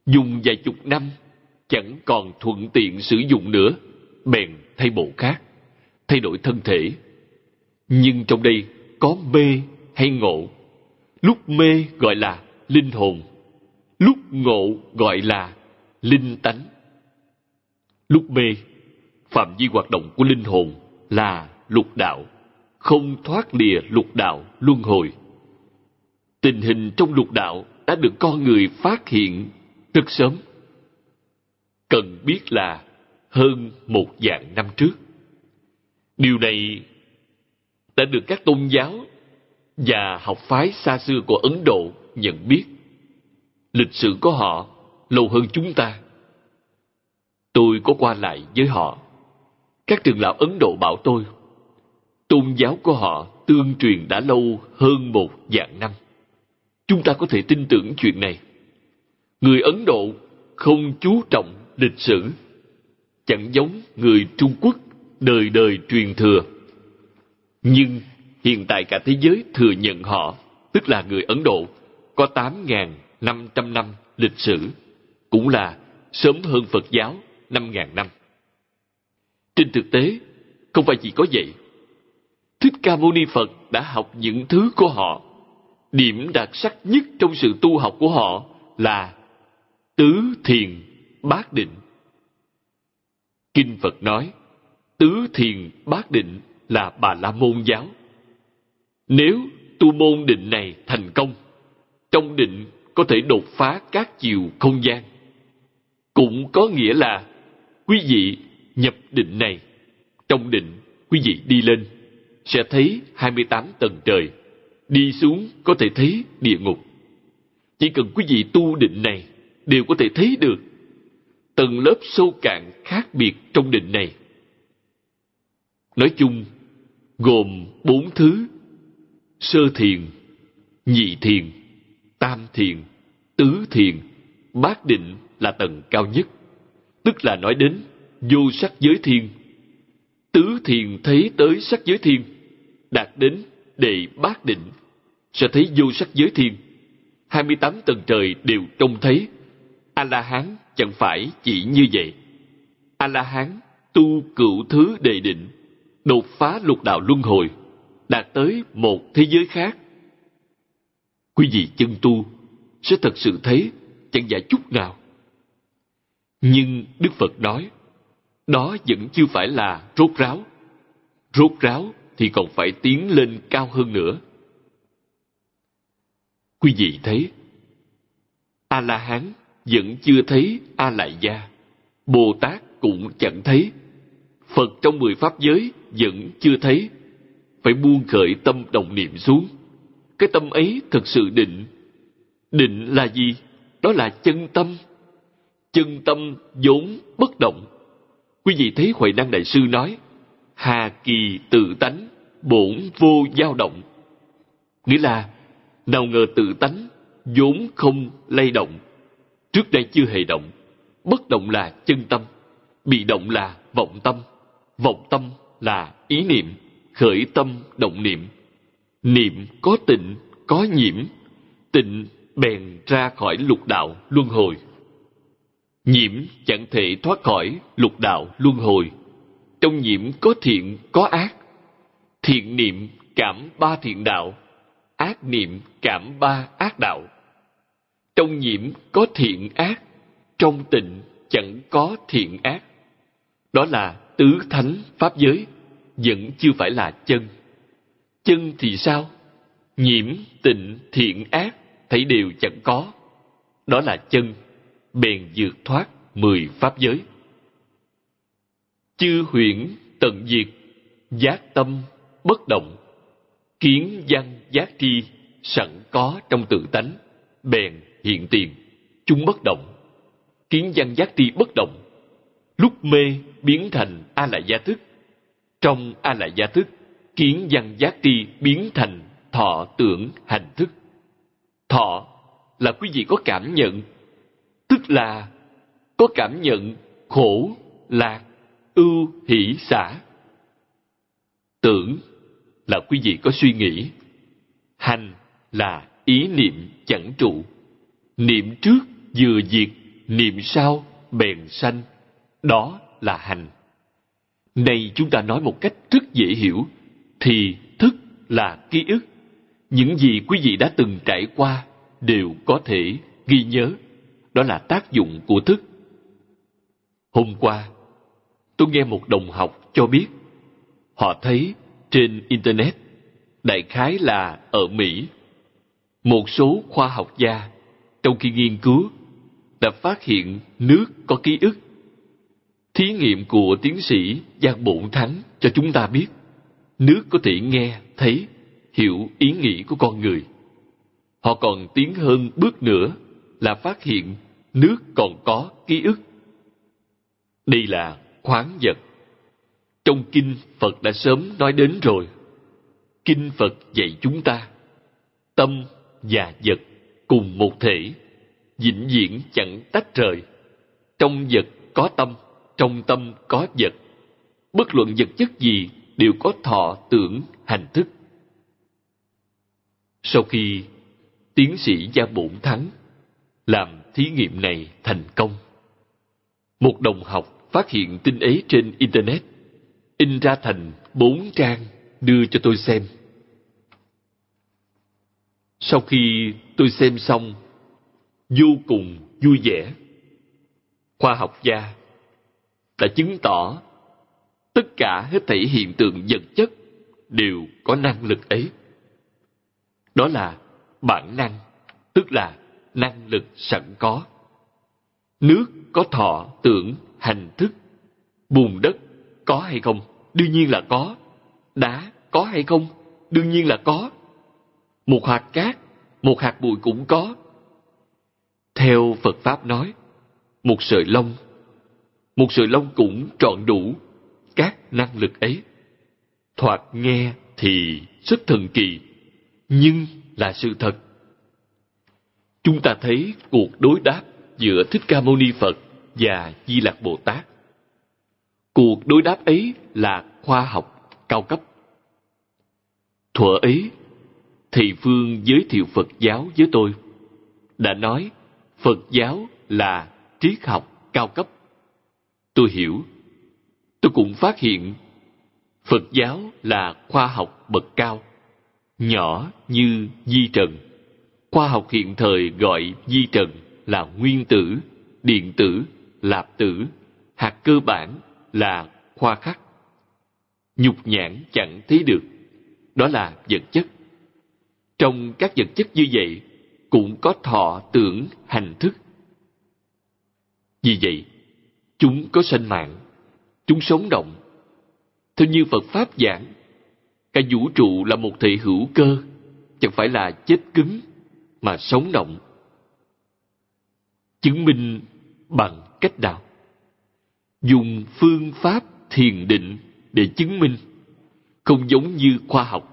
Dùng vài chục năm, chẳng còn thuận tiện sử dụng nữa, bèn thay bộ khác, thay đổi thân thể. Nhưng trong đây có mê hay ngộ. Lúc mê gọi là linh hồn, lúc ngộ gọi là linh tánh. Lúc mê, phạm vi hoạt động của linh hồn là lục đạo, không thoát lìa lục đạo luân hồi. Tình hình trong lục đạo đã được con người phát hiện rất sớm. Cần biết là hơn 1.000 năm trước. Điều này đã được các tôn giáo và học phái xa xưa của Ấn Độ nhận biết. Lịch sử của họ lâu hơn chúng ta. Tôi có qua lại với họ. Các trường lão Ấn Độ bảo tôi, tôn giáo của họ tương truyền đã lâu hơn 1.000 năm. Chúng ta có thể tin tưởng chuyện này. Người Ấn Độ không chú trọng lịch sử, chẳng giống người Trung Quốc đời đời truyền thừa. Nhưng hiện tại cả thế giới thừa nhận họ, tức là người Ấn Độ, có 8.500 năm lịch sử, cũng là sớm hơn Phật giáo 5.000 năm. Trên thực tế, không phải chỉ có vậy. Thích Ca Mâu Ni Phật đã học những thứ của họ. Điểm đặc sắc nhất trong sự tu học của họ là tứ thiền bát định. Kinh Phật nói, tứ thiền bát định là Bà La Môn giáo. Nếu tu môn định này thành công, trong định có thể đột phá các chiều không gian. cũng có nghĩa là quý vị nhập định này. Trong định, quý vị đi lên, sẽ thấy 28 tầng trời. Đi xuống có thể thấy địa ngục. Chỉ cần quý vị tu định này, đều có thể thấy được tầng lớp sâu cạn khác biệt trong định này. Nói chung, gồm 4 thứ: sơ thiền, nhị thiền, tam thiền, tứ thiền. Bát định là tầng cao nhất, tức là nói đến vô sắc giới thiền. Tứ thiền thấy tới sắc giới thiền, đạt đến đệ bát định sẽ thấy vô sắc giới thiền. 28 tầng trời đều trông thấy. A-la-hán chẳng phải chỉ như vậy. A-la-hán tu cửu thứ đệ định, đột phá lục đạo luân hồi, đạt tới một thế giới khác. Quý vị chân tu sẽ thật sự thấy chẳng giả chút nào. Nhưng Đức Phật nói, đó vẫn chưa phải là rốt ráo. Rốt ráo thì còn phải tiến lên cao hơn nữa. Quý vị thấy, A-la-hán vẫn chưa thấy A-lại-gia, Bồ-Tát cũng chẳng thấy, Phật trong 10 pháp giới vẫn chưa thấy. Phải buông khởi tâm đồng niệm xuống. Cái tâm ấy thật sự định. Định là gì? Đó là chân tâm. Chân tâm vốn bất động. Quý vị thấy Huệ Năng Đại Sư nói, hà kỳ tự tánh, bổn vô dao động. Nghĩa là, nào ngờ tự tánh vốn không lay động. Trước đây chưa hề động. Bất động là chân tâm. Bị động là vọng tâm. Vọng tâm là ý niệm. Khởi tâm động niệm. Niệm có tịnh, có nhiễm. Tịnh bèn ra khỏi lục đạo luân hồi. Nhiễm chẳng thể thoát khỏi lục đạo luân hồi. Trong nhiễm có thiện, có ác. Thiện niệm cảm ba thiện đạo, ác niệm cảm ba ác đạo. Trong nhiễm có thiện ác, trong tịnh chẳng có thiện ác. Đó là tứ thánh pháp giới, vẫn chưa phải là chân. Chân thì sao? Nhiễm, tịnh, thiện ác thấy đều chẳng có. Đó là chân, bèn vượt thoát 10 pháp giới. Chư huyễn tận diệt, giác tâm bất động. Kiến văn giác tri sẵn có trong tự tánh, bèn hiện tiền, chúng bất động. Kiến văn giác tri bất động, lúc mê biến thành A-lại-gia thức. Trong A-lại-gia thức, kiến văn giác tri biến thành thọ tưởng hành thức. Thọ là quý vị có cảm nhận, tức là có cảm nhận khổ, lạc, ưu, hỷ, xả. Tưởng là quý vị có suy nghĩ. Hành là ý niệm chẳng trụ. Niệm trước vừa diệt, niệm sau bèn sanh. Đó là hành. Này chúng ta nói một cách rất dễ hiểu, thì thức là ký ức. Những gì quý vị đã từng trải qua đều có thể ghi nhớ. Đó là tác dụng của thức. Hôm qua, tôi nghe một đồng học cho biết, họ thấy trên Internet, đại khái là ở Mỹ, một số khoa học gia trong khi nghiên cứu đã phát hiện nước có ký ức. Thí nghiệm của tiến sĩ Giang Bổn Thắng cho chúng ta biết, nước có thể nghe, thấy, hiểu ý nghĩ của con người. Họ còn tiến hơn bước nữa là phát hiện nước còn có ký ức. Đây là khoáng vật. Trong Kinh Phật đã sớm nói đến rồi. Kinh Phật dạy chúng ta, tâm và vật cùng một thể, vĩnh viễn chẳng tách rời. Trong vật có tâm, trong tâm có vật. Bất luận vật chất gì đều có thọ tưởng hành thức. Sau khi tiến sĩ Giang Bổn Thắng làm thí nghiệm này thành công, một đồng học phát hiện tin ấy trên Internet, in ra thành 4 trang đưa cho tôi xem. Sau khi tôi xem xong, vô cùng vui vẻ. Khoa học gia đã chứng tỏ tất cả hết thảy hiện tượng vật chất đều có năng lực ấy. Đó là bản năng, tức là năng lực sẵn có. Nước có thọ, tưởng, hành, thức. Bùn đất có hay không? Đương nhiên là có. Đá có hay không? Đương nhiên là có. Một hạt cát, một hạt bụi cũng có. Theo Phật Pháp nói, một sợi lông cũng trọn đủ các năng lực ấy. Thoạt nghe thì rất thần kỳ, nhưng là sự thật. Chúng ta thấy cuộc đối đáp giữa Thích Ca Mâu Ni Phật và Di Lạc Bồ Tát. Cuộc đối đáp ấy là khoa học cao cấp. Thuở ấy, Thầy Phương giới thiệu Phật giáo với tôi. Đã nói, Phật giáo là triết học cao cấp. Tôi hiểu. Tôi cũng phát hiện Phật giáo là khoa học bậc cao, nhỏ như vi trần. Khoa học hiện thời gọi vi trần là nguyên tử, điện tử, lạp tử, hạt cơ bản là khoa khắc. Nhục nhãn chẳng thấy được, đó là vật chất. Trong các vật chất như vậy, cũng có thọ, tưởng, hành, thức. Vì vậy, chúng có sinh mạng, chúng sống động. Theo như Phật Pháp giảng, cả vũ trụ là một thể hữu cơ, chẳng phải là chết cứng, mà sống động. Chứng minh bằng cách nào? Dùng phương pháp thiền định để chứng minh, không giống như khoa học.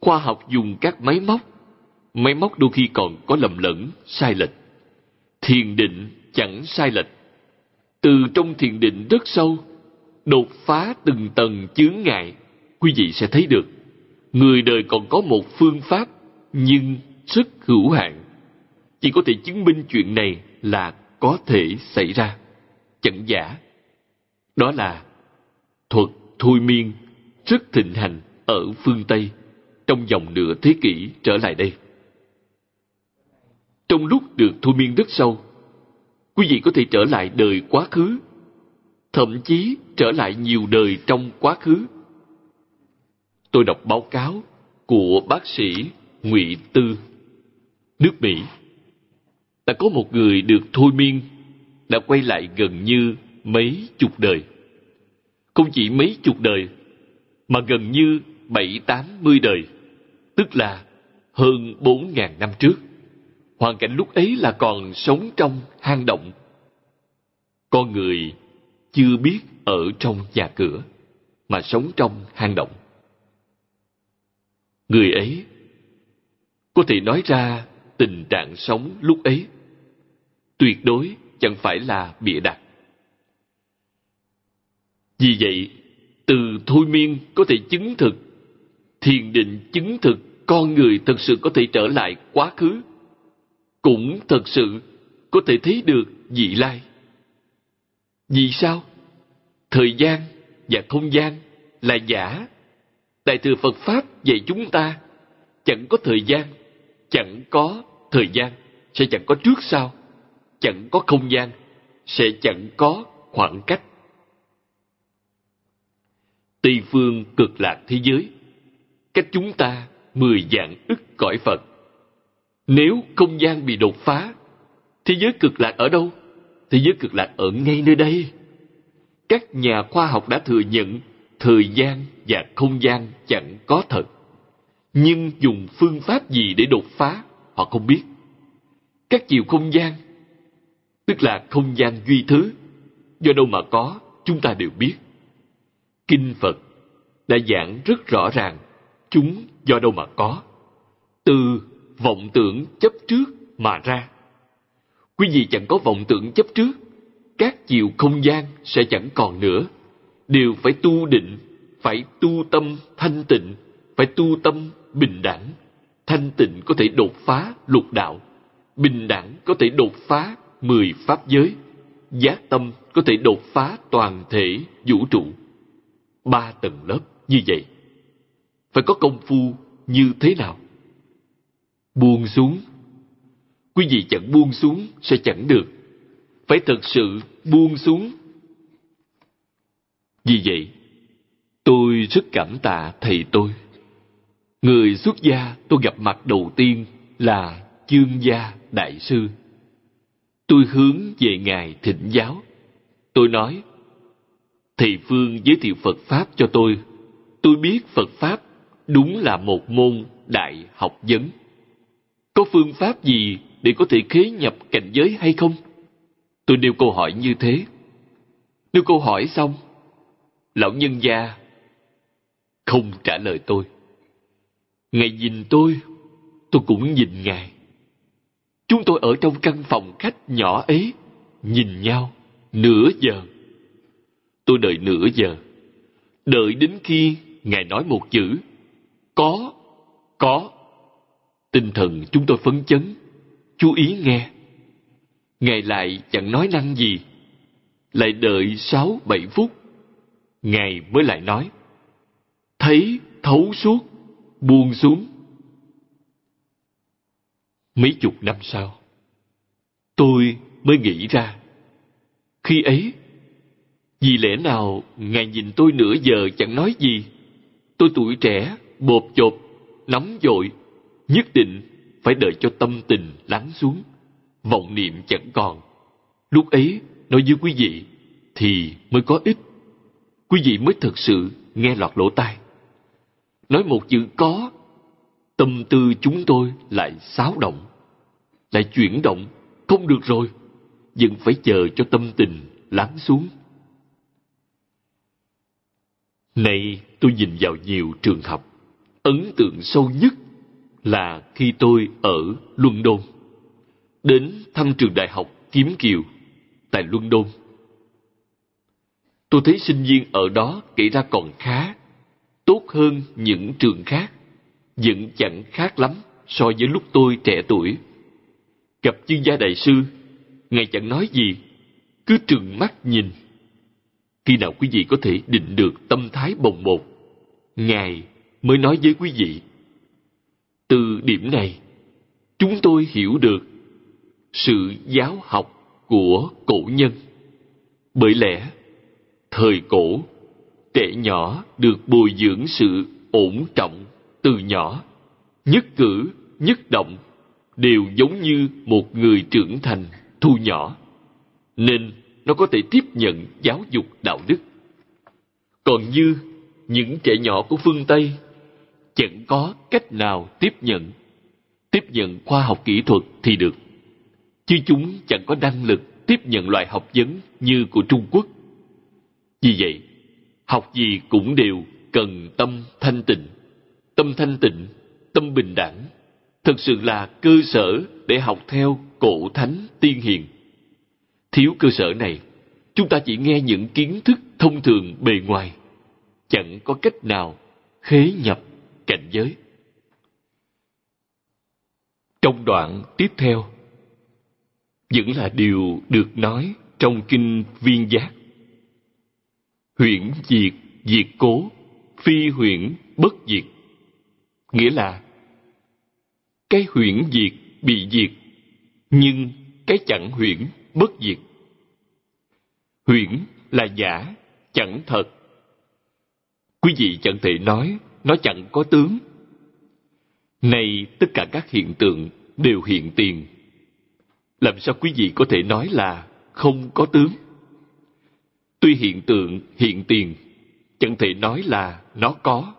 Khoa học dùng các máy móc đôi khi còn có lầm lẫn, sai lệch. Thiền định chẳng sai lệch. Từ trong thiền định rất sâu, đột phá từng tầng chướng ngại, quý vị sẽ thấy được. Người đời còn có một phương pháp, nhưng rất hữu hạn. Chỉ có thể chứng minh chuyện này là có thể xảy ra, chẳng giả. Đó là thuật thôi miên rất thịnh hành ở phương Tây trong vòng nửa thế kỷ trở lại đây. Trong lúc được thôi miên rất sâu, quý vị có thể trở lại đời quá khứ, thậm chí trở lại nhiều đời trong quá khứ. Tôi đọc báo cáo của bác sĩ Ngụy Tư, nước Mỹ. Đã có một người được thôi miên đã quay lại gần như mấy chục đời. Không chỉ mấy chục đời, mà gần như 70-80 đời, tức là hơn 4.000 năm trước. Hoàn cảnh lúc ấy là còn sống trong hang động. Con người chưa biết ở trong nhà cửa, mà sống trong hang động. Người ấy có thể nói ra tình trạng sống lúc ấy, tuyệt đối chẳng phải là bịa đặt. Vì vậy, từ thôi miên có thể chứng thực, thiền định chứng thực con người thật sự có thể trở lại quá khứ, cũng thật sự có thể thấy được vị lai. Vì sao? Thời gian và không gian là giả. Đại thừa Phật Pháp dạy chúng ta chẳng có thời gian, chẳng có thời gian, sẽ chẳng có trước sau, chẳng có không gian, sẽ chẳng có khoảng cách. Tây phương cực lạc thế giới, cách chúng ta 10 vạn ức cõi Phật. Nếu không gian bị đột phá, thế giới cực lạc ở đâu? Thế giới cực lạc ở ngay nơi đây. Các nhà khoa học đã thừa nhận thời gian và không gian chẳng có thật. Nhưng dùng phương pháp gì để đột phá, họ không biết. Các chiều không gian, tức là không gian duy thứ, do đâu mà có, chúng ta đều biết. Kinh Phật đã giảng rất rõ ràng, chúng do đâu mà có. Từ vọng tưởng chấp trước mà ra. Quý vị chẳng có vọng tưởng chấp trước, các chiều không gian sẽ chẳng còn nữa. Đều phải tu định, phải tu tâm thanh tịnh, phải tu tâm bình đẳng. Thanh tịnh có thể đột phá lục đạo, bình đẳng có thể đột phá 10 pháp giới, giác tâm có thể đột phá toàn thể vũ trụ. 3 tầng lớp như vậy. Phải có công phu như thế nào? Buông xuống. Quý vị chẳng buông xuống sẽ chẳng được. Phải thật sự buông xuống. Vì vậy, tôi rất cảm tạ thầy tôi. Người xuất gia tôi gặp mặt đầu tiên là Chương Gia Đại Sư. tôi hướng về Ngài thỉnh giáo. Tôi nói, Thầy Phương giới thiệu Phật Pháp cho tôi. Tôi biết Phật Pháp đúng là một môn đại học vấn. Có phương pháp gì để có thể khế nhập cảnh giới hay không? Tôi nêu câu hỏi như thế. Nêu câu hỏi xong, lão nhân gia không trả lời tôi. Ngài nhìn tôi cũng nhìn Ngài. Chúng tôi ở trong căn phòng khách nhỏ ấy, nhìn nhau nửa giờ. Tôi đợi nửa giờ, đợi đến khi Ngài nói một chữ, có. Tinh thần chúng tôi phấn chấn, chú ý nghe. Ngài lại chẳng nói năng gì, lại đợi 6-7 phút. Ngài mới lại nói, thấy thấu suốt, buông xuống. Mấy chục năm sau, tôi mới nghĩ ra, khi ấy, vì lẽ nào Ngài nhìn tôi nửa giờ chẳng nói gì? Tôi tuổi trẻ, bộp chộp, nóng vội, nhất định phải đợi cho tâm tình lắng xuống, vọng niệm chẳng còn. Lúc ấy, nói với quý vị thì mới có ích. Quý vị mới thực sự nghe lọt lỗ tai. Nói một chữ có, tâm tư chúng tôi lại xáo động, lại chuyển động, không được rồi, vẫn phải chờ cho tâm tình lắng xuống. Này, tôi nhìn vào nhiều trường học, ấn tượng sâu nhất là khi tôi ở Luân Đôn, đến thăm trường đại học Kiếm Kiều tại Luân Đôn. Tôi thấy sinh viên ở đó kể ra còn khá, tốt hơn những trường khác, vẫn chẳng khác lắm so với lúc tôi trẻ tuổi. Gặp Chương Gia đại sư, Ngài chẳng nói gì, cứ trừng mắt nhìn. Khi nào quý vị có thể định được tâm thái bồng bột, Ngài mới nói với quý vị. Từ điểm này, chúng tôi hiểu được sự giáo học của cổ nhân. Bởi lẽ, thời cổ, trẻ nhỏ được bồi dưỡng sự ổn trọng từ nhỏ, nhất cử, nhất động đều giống như một người trưởng thành thu nhỏ, nên nó có thể tiếp nhận giáo dục đạo đức. Còn như những trẻ nhỏ của phương Tây, chẳng có cách nào tiếp nhận khoa học kỹ thuật thì được, chứ chúng chẳng có năng lực tiếp nhận loại học vấn như của Trung Quốc. Vì vậy, học gì cũng đều cần tâm thanh tịnh. Tâm thanh tịnh, tâm bình đẳng, thật sự là cơ sở để học theo cổ thánh tiên hiền. Thiếu cơ sở này, chúng ta chỉ nghe những kiến thức thông thường bề ngoài, chẳng có cách nào khế nhập cảnh giới. Trong đoạn tiếp theo, vẫn là điều được nói trong kinh Viên Giác. Huyễn diệt, diệt cố, phi huyễn, bất diệt. Nghĩa là, cái huyễn diệt bị diệt, nhưng cái chẳng huyễn bất diệt. Huyễn là giả, chẳng thật. Quý vị chẳng thể nói nó chẳng có tướng. Nay tất cả các hiện tượng đều hiện tiền. Làm sao quý vị có thể nói là không có tướng? Tuy hiện tượng hiện tiền, chẳng thể nói là nó có.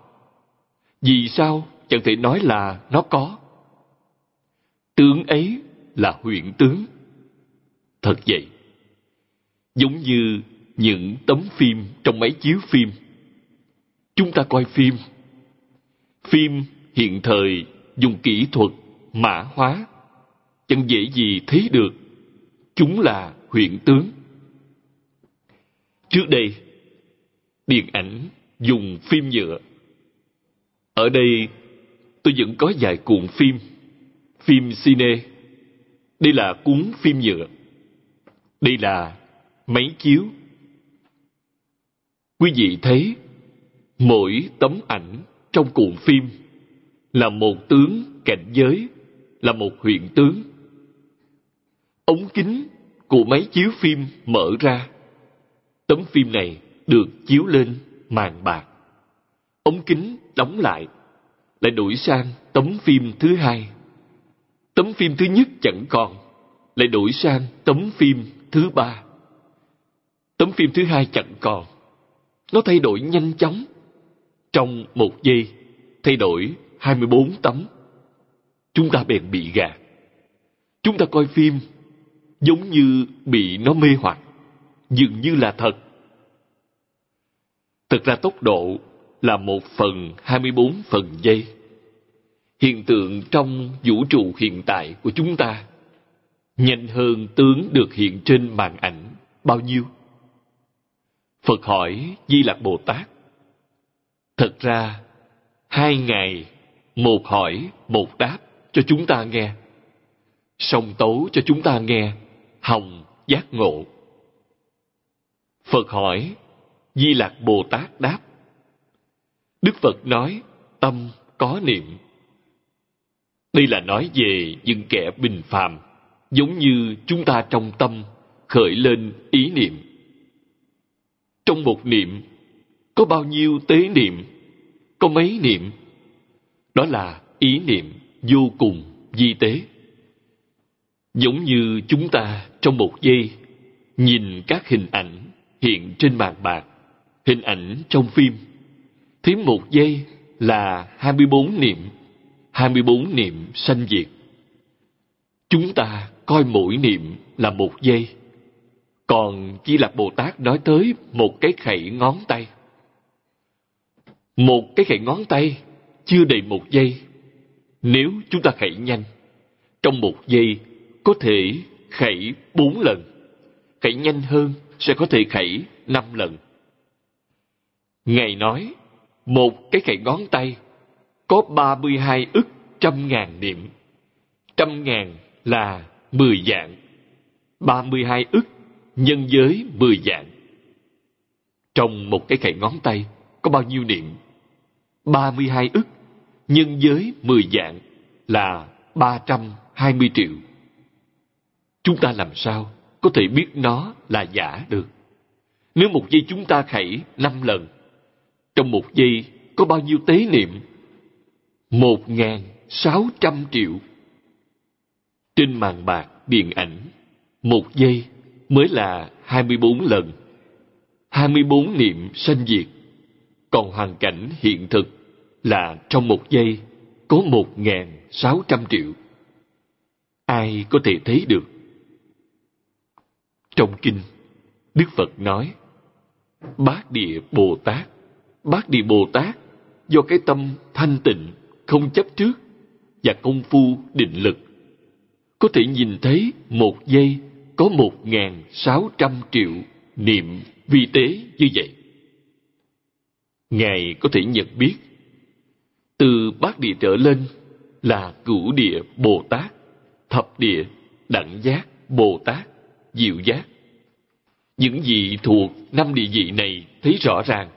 Vì sao chẳng thể nói là nó có? Tướng ấy là huyễn tướng. Thật vậy. Giống như những tấm phim trong máy chiếu phim. Chúng ta coi phim. Phim hiện thời dùng kỹ thuật mã hóa, chẳng dễ gì thấy được. Chúng là huyễn tướng. Trước đây, điện ảnh dùng phim nhựa. Ở đây, tôi vẫn có vài cuộn phim, phim cine. Đây là cuốn phim nhựa. Đây là máy chiếu. Quý vị thấy, mỗi tấm ảnh trong cuộn phim là một tướng cảnh giới, là một huyễn tướng. Ống kính của máy chiếu phim mở ra. Tấm phim này được chiếu lên màn bạc. Ống kính đóng lại, lại đổi sang tấm phim thứ hai. Tấm phim thứ nhất chẳng còn, lại đổi sang tấm phim thứ ba. Tấm phim thứ hai chẳng còn. Nó thay đổi nhanh chóng. Trong một giây, thay đổi 24 tấm. Chúng ta bèn bị gạt. Chúng ta coi phim giống như bị nó mê hoặc, dường như là thật. Thật ra tốc độ là 1/24 giây. Hiện tượng trong vũ trụ hiện tại của chúng ta nhanh hơn tướng được hiện trên màn ảnh bao nhiêu? Phật hỏi Di Lạc Bồ Tát. Thật ra, 2 ngày, 1 hỏi 1 đáp cho chúng ta nghe. Song tấu cho chúng ta nghe, hồng giác ngộ. Phật hỏi, Di Lạc Bồ Tát đáp. Đức Phật nói, tâm có niệm. Đây là nói về những kẻ bình phàm, giống như chúng ta trong tâm khởi lên ý niệm. Trong một niệm, có bao nhiêu tế niệm, có mấy niệm? Đó là ý niệm vô cùng vi tế. Giống như chúng ta trong một giây nhìn các hình ảnh hiện trên màn bạc, hình ảnh trong phim, thấy một giây là 24 niệm, 24 niệm sanh diệt. Chúng ta coi mỗi niệm là 1 giây, còn Di Lạc Bồ Tát nói tới một cái khẩy ngón tay. Một cái khẩy ngón tay chưa đầy 1 giây. Nếu chúng ta khẩy nhanh, trong 1 giây có thể khẩy 4 lần. Khẩy nhanh hơn sẽ có thể khẩy 5 lần. Ngài nói, một cái khẩy ngón tay có 32 ức trăm ngàn niệm. Trăm ngàn là 10 dạng. 32 ức nhân với 10 dạng. Trong một cái khẩy ngón tay có bao nhiêu niệm? 32 ức nhân với 10 dạng là 320 triệu. Chúng ta làm sao có thể biết nó là giả được? Nếu 1 giây chúng ta khẩy 5 lần, trong 1 giây có bao nhiêu tế niệm? 1.600 triệu. Trên màn bạc điện ảnh, 1 giây mới là 24 lần, 24 niệm sanh diệt. Còn hoàn cảnh hiện thực là trong 1 giây có 1.600 triệu. Ai có thể thấy được? Trong kinh, Đức Phật nói, Bát Địa Bồ Tát. Bát Địa Bồ Tát do cái tâm thanh tịnh, không chấp trước và công phu định lực, có thể nhìn thấy 1 giây có 1.600 triệu niệm vi tế như vậy. Ngài có thể nhận biết, từ Bát Địa trở lên là Cửu Địa Bồ Tát, Thập Địa, Đẳng Giác Bồ Tát, Diệu Giác. Những vị thuộc 5 địa vị này thấy rõ ràng.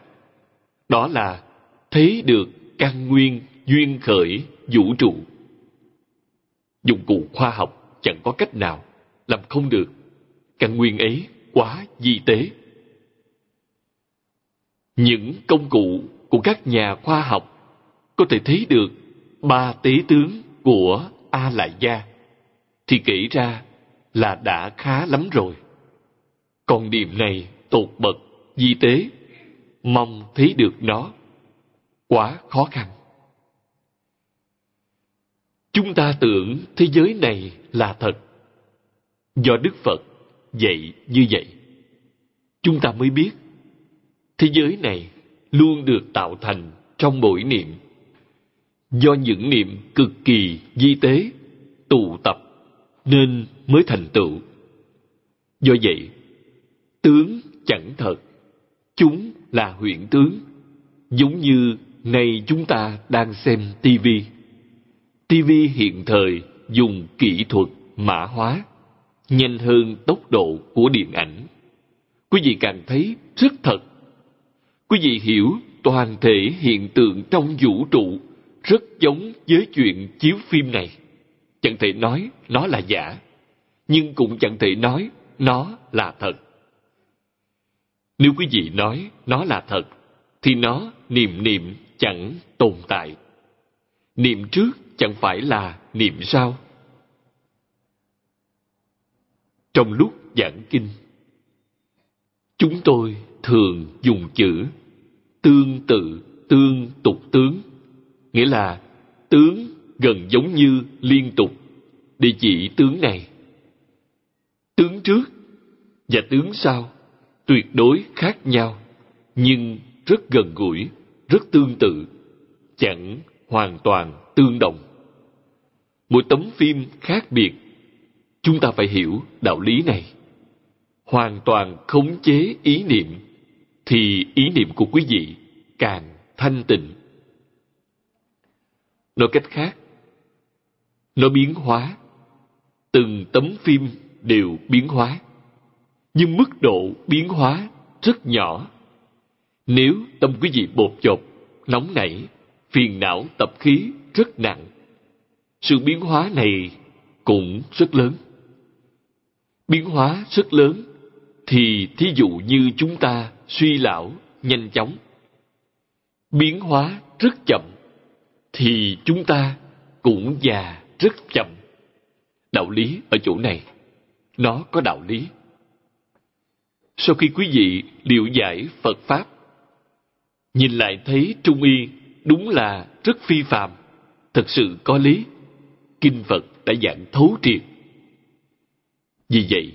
Đó là thấy được căn nguyên duyên khởi vũ trụ. Dụng cụ khoa học chẳng có cách nào làm không được. Căn nguyên ấy quá vi tế. Những công cụ của các nhà khoa học có thể thấy được 3 tế tướng của A Lại Gia thì kể ra là đã khá lắm rồi. Còn điểm này tột bậc vi tế, mong thấy được nó quá khó khăn. Chúng ta tưởng thế giới này là thật. Do Đức Phật dạy như vậy, chúng ta mới biết thế giới này luôn được tạo thành trong mỗi niệm, do những niệm cực kỳ vi tế tụ tập nên mới thành tựu. Do vậy, tướng chẳng thật, chúng là huyễn tướng. Giống như nay chúng ta đang xem tivi. Tivi hiện thời dùng kỹ thuật mã hóa nhanh hơn tốc độ của điện ảnh. Quý vị càng thấy rất thật. Quý vị hiểu toàn thể hiện tượng trong vũ trụ rất giống với chuyện chiếu phim này. Chẳng thể nói nó là giả, nhưng cũng chẳng thể nói nó là thật. Nếu quý vị nói nó là thật, thì nó niệm chẳng tồn tại. Niệm trước chẳng phải là niệm sau. Trong lúc giảng kinh, chúng tôi thường dùng chữ tương tự tương tục tướng, nghĩa là tướng gần giống như liên tục, để chỉ tướng này. Tướng trước và tướng sau tuyệt đối khác nhau, nhưng rất gần gũi, rất tương tự, chẳng hoàn toàn tương đồng. Mỗi tấm phim khác biệt, chúng ta phải hiểu đạo lý này. Hoàn toàn khống chế ý niệm, thì ý niệm của quý vị càng thanh tịnh. Nói cách khác, nó biến hóa. Từng tấm phim đều biến hóa, nhưng mức độ biến hóa rất nhỏ. Nếu tâm quý vị bột chột, nóng nảy, phiền não tập khí rất nặng, sự biến hóa này cũng rất lớn. Biến hóa rất lớn thì thí dụ như chúng ta suy lão nhanh chóng, biến hóa rất chậm thì chúng ta cũng già rất chậm. Đạo lý ở chỗ này, nó có đạo lý. Sau khi quý vị liệu giải Phật Pháp, nhìn lại thấy Trung Y đúng là rất phi phàm, thật sự có lý. Kinh Phật đã giảng thấu triệt. Vì vậy,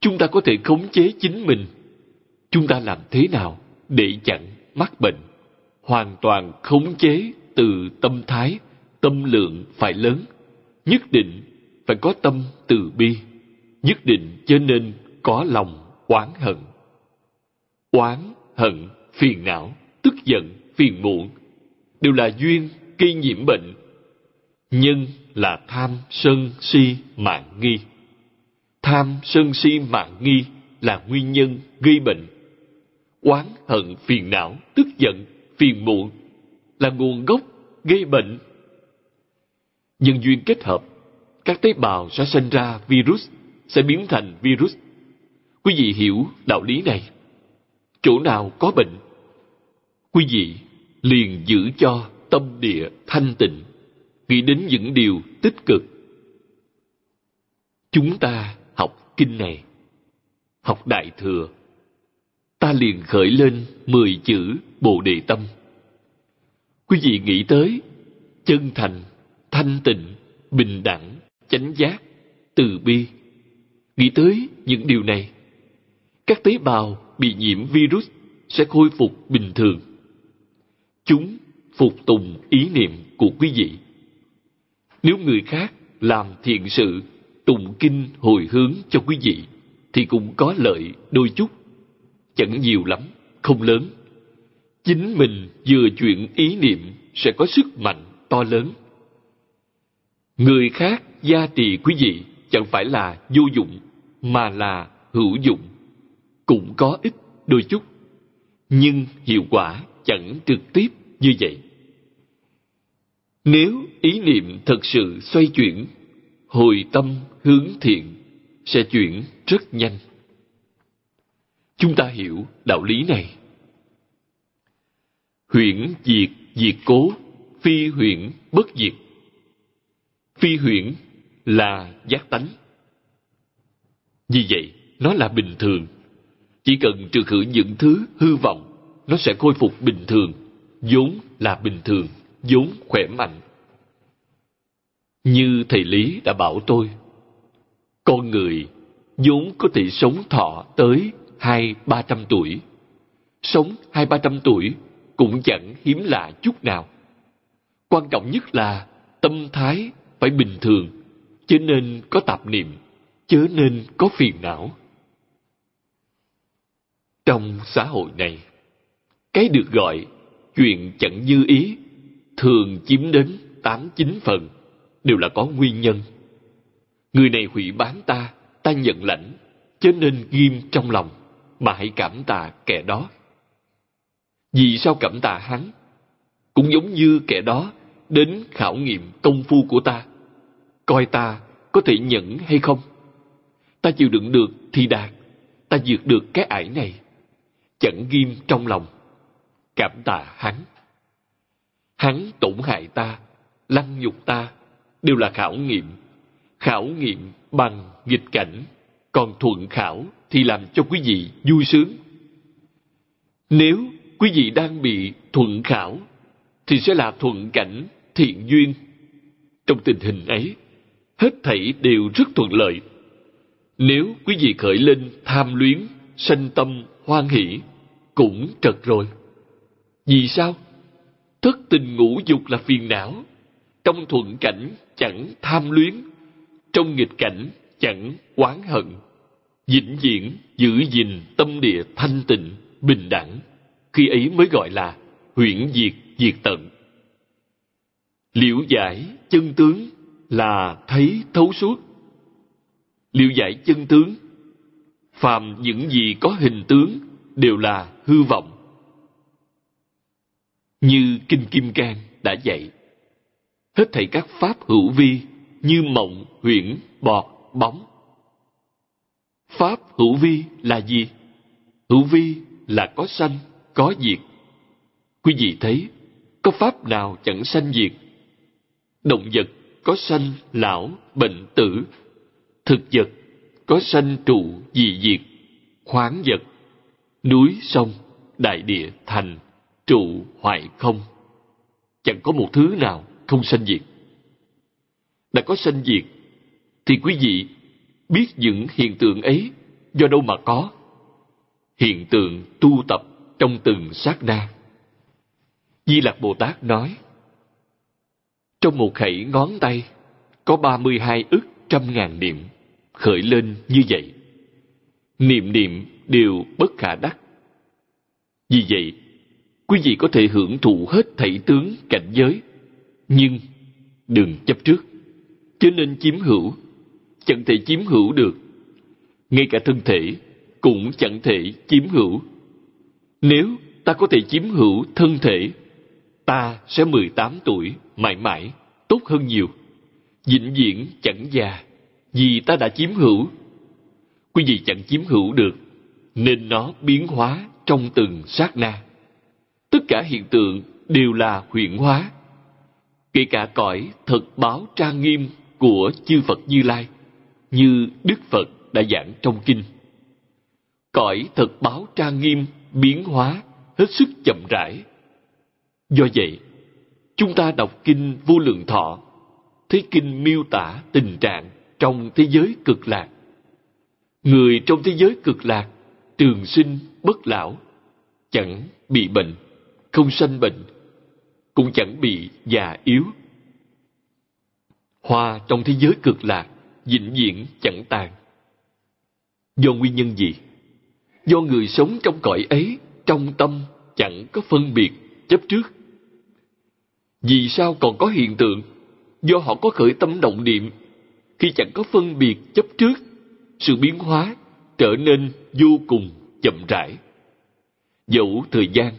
chúng ta có thể khống chế chính mình. Chúng ta làm thế nào để chặn mắc bệnh? Hoàn toàn khống chế từ tâm thái, tâm lượng phải lớn. Nhất định phải có tâm từ bi. Nhất định cho nên có lòng oán hận. Oán hận, phiền não, tức giận, phiền muộn đều là duyên gây nhiễm bệnh. Nhân là tham, sân, si, mạn, nghi. Tham, sân, si, mạn, nghi là nguyên nhân gây bệnh. Oán hận, phiền não, tức giận, phiền muộn là nguồn gốc gây bệnh. Nhân duyên kết hợp, các tế bào sẽ sinh ra virus, sẽ biến thành virus. Quý vị hiểu đạo lý này. Chỗ nào có bệnh, quý vị liền giữ cho tâm địa thanh tịnh, nghĩ đến những điều tích cực. Chúng ta học kinh này, học Đại Thừa, ta liền khởi lên 10 chữ Bồ Đề Tâm. Quý vị nghĩ tới chân thành, thanh tịnh, bình đẳng, chánh giác, từ bi. Nghĩ tới những điều này, các tế bào bị nhiễm virus sẽ khôi phục bình thường. Chúng phục tùng ý niệm của quý vị. Nếu người khác làm thiện sự, tụng kinh hồi hướng cho quý vị, thì cũng có lợi đôi chút, chẳng nhiều lắm, không lớn. Chính mình vừa chuyển ý niệm sẽ có sức mạnh to lớn. Người khác gia trì quý vị chẳng phải là vô dụng, mà là hữu dụng, cũng có ích đôi chút, nhưng hiệu quả chẳng trực tiếp như vậy. Nếu ý niệm thật sự xoay chuyển, hồi tâm hướng thiện, sẽ chuyển rất nhanh. Chúng ta hiểu đạo lý này. Huyễn diệt diệt cố, phi huyễn bất diệt. Phi huyễn là giác tánh. Vì vậy, nó là bình thường. Chỉ cần trừ khử những thứ hư vọng, nó sẽ khôi phục bình thường, vốn là bình thường, vốn khỏe mạnh. Như thầy Lý đã bảo tôi, con người vốn có thể sống thọ tới 200-300 tuổi. Sống 200-300 tuổi cũng chẳng hiếm lạ chút nào. Quan trọng nhất là tâm thái phải bình thường, chớ nên có tạp niệm, chớ nên có phiền não. Trong xã hội này, cái được gọi chuyện chẳng như ý thường chiếm đến 8-9 phần đều là có nguyên nhân. Người này hủy bán ta, ta nhận lãnh, cho nên ghim trong lòng, mà hãy cảm tạ kẻ đó. Vì sao cảm tạ hắn? Cũng giống như kẻ đó đến khảo nghiệm công phu của ta, coi ta có thể nhẫn hay không. Ta chịu đựng được thì đạt, ta vượt được cái ải này, chẳng ghim trong lòng, cảm tạ hắn. Hắn tổn hại ta, lăng nhục ta, đều là khảo nghiệm bằng nghịch cảnh, Còn thuận khảo thì làm cho quý vị vui sướng. Nếu quý vị đang bị thuận khảo, thì sẽ là thuận cảnh, thiện duyên. Trong tình hình ấy, hết thảy đều rất thuận lợi. Nếu quý vị khởi lên tham luyến, sanh tâm hoan hỷ, cũng trật rồi. Vì sao? Thất tình ngũ dục là phiền não. Trong thuận cảnh chẳng tham luyến, trong nghịch cảnh chẳng oán hận. Vĩnh viễn giữ gìn tâm địa thanh tịnh, bình đẳng. Khi ấy mới gọi là huyễn diệt diệt tận. Liễu giải chân tướng là thấy thấu suốt. Liễu giải chân tướng, phàm những gì có hình tướng đều là hư vọng. Như Kinh Kim Cang đã dạy, hết thảy các pháp hữu vi như mộng, huyễn, bọt, bóng. Pháp hữu vi là gì? Hữu vi là có sanh, có diệt. Quý vị thấy, có pháp nào chẳng sanh diệt? Động vật có sanh, lão, bệnh, tử. Thực vật có sanh trụ, dị diệt. Khoáng vật, núi, sông, đại địa, thành, trụ, hoại, không. Chẳng có một thứ nào không sanh diệt. Đã có sanh diệt, thì quý vị biết những hiện tượng ấy do đâu mà có. Hiện tượng tu tập trong từng sát na. Di Lạc Bồ Tát nói, trong một khẩy ngón tay có 32 ức trăm ngàn niệm khởi lên như vậy. Niệm niệm đều bất khả đắc. Vì vậy, quý vị có thể hưởng thụ hết thảy tướng cảnh giới, nhưng đừng chấp trước, chứ nên chiếm hữu, chẳng thể chiếm hữu được. Ngay cả thân thể cũng chẳng thể chiếm hữu. Nếu ta có thể chiếm hữu thân thể, ta sẽ 18 tuổi mãi mãi, tốt hơn nhiều. Vĩnh viễn chẳng già, vì ta đã chiếm hữu. Quý vị chẳng chiếm hữu được, nên nó biến hóa trong từng sát na. Tất cả hiện tượng đều là huyễn hóa. Kể cả cõi thật báo trang nghiêm của chư Phật Như Lai, như Đức Phật đã giảng trong kinh. Cõi thật báo trang nghiêm biến hóa hết sức chậm rãi. Do vậy, chúng ta đọc kinh Vô Lượng Thọ, thấy kinh miêu tả tình trạng trong thế giới cực lạc. Người trong thế giới cực lạc trường sinh bất lão, chẳng bị bệnh, không sanh bệnh, cũng chẳng bị già yếu. Hoa trong thế giới cực lạc vĩnh viễn chẳng tàn. Do nguyên nhân gì? Do người sống trong cõi ấy, trong tâm chẳng có phân biệt, chấp trước. Vì sao còn có hiện tượng? Do họ có khởi tâm động niệm. Khi chẳng có phân biệt chấp trước, sự biến hóa trở nên vô cùng chậm rãi. Dẫu thời gian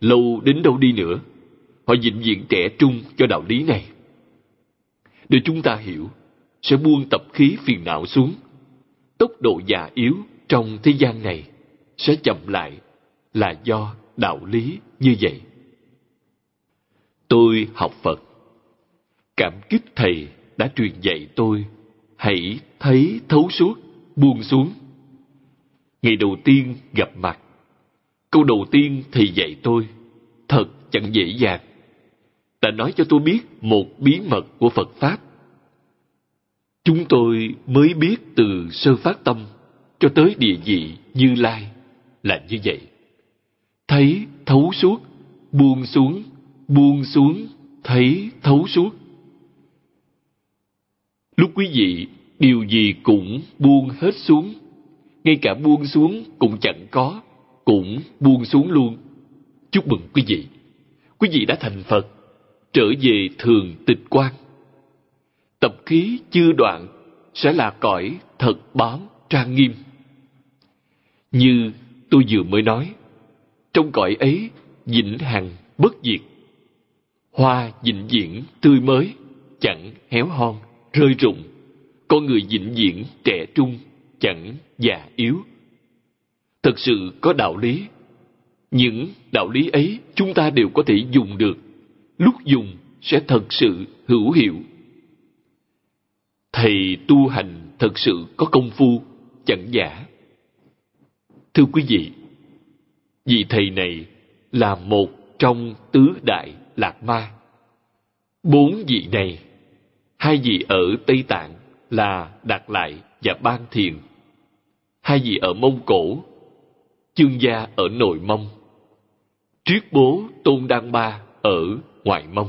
lâu đến đâu đi nữa, họ vĩnh viễn trẻ trung cho đạo lý này. Để chúng ta hiểu, sẽ buông tập khí phiền não xuống. Tốc độ già yếu trong thế gian này sẽ chậm lại là do đạo lý như vậy. Tôi học Phật, cảm kích Thầy đã truyền dạy tôi hãy thấy thấu suốt, buông xuống. Ngày đầu tiên gặp mặt, câu đầu tiên Thầy dạy tôi thật chẳng dễ dàng. Đã nói cho tôi biết một bí mật của Phật Pháp. Chúng tôi mới biết từ sơ phát tâm cho tới địa vị Như Lai là như vậy. Thấy thấu suốt, buông xuống, buông xuống, thấy thấu suốt. Lúc quý vị điều gì cũng buông hết xuống, ngay cả buông xuống cũng chẳng có, cũng buông xuống luôn. Chúc mừng quý vị đã thành Phật, trở về thường tịch quan. Tập khí chưa đoạn sẽ là cõi thật báo trang nghiêm. Như tôi vừa mới nói, trong cõi ấy vĩnh hằng bất diệt, hoa vĩnh viễn tươi mới, chẳng héo hon rơi rụng, con người vĩnh viễn trẻ trung, chẳng già yếu. Thật sự có đạo lý. Những đạo lý ấy chúng ta đều có thể dùng được, lúc dùng sẽ thật sự hữu hiệu. Thầy tu hành thật sự có công phu, chẳng giả. Thưa quý vị, vị thầy này là một trong tứ đại Lạt Ma. Bốn vị này, hai vị ở Tây Tạng là Đạt Lại và Ban Thiền, hai vị ở Mông Cổ, Chương Gia ở Nội Mông, Triết Bố Tôn Đan Ba ở Ngoại Mông.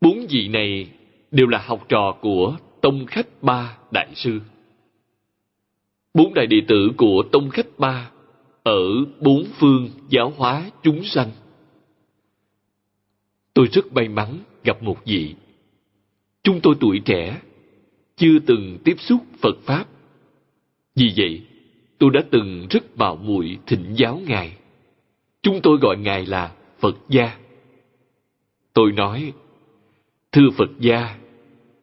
Bốn vị này đều là học trò của Tông Khách Ba Đại Sư. Bốn đại đệ tử của Tông Khách Ba ở bốn phương giáo hóa chúng sanh. Tôi rất may mắn gặp một vị. Chúng tôi tuổi trẻ, chưa từng tiếp xúc Phật Pháp. Vì vậy, tôi đã từng rất mạo muội thỉnh giáo Ngài. Chúng tôi gọi Ngài là Phật Gia. Tôi nói, thưa Phật Gia,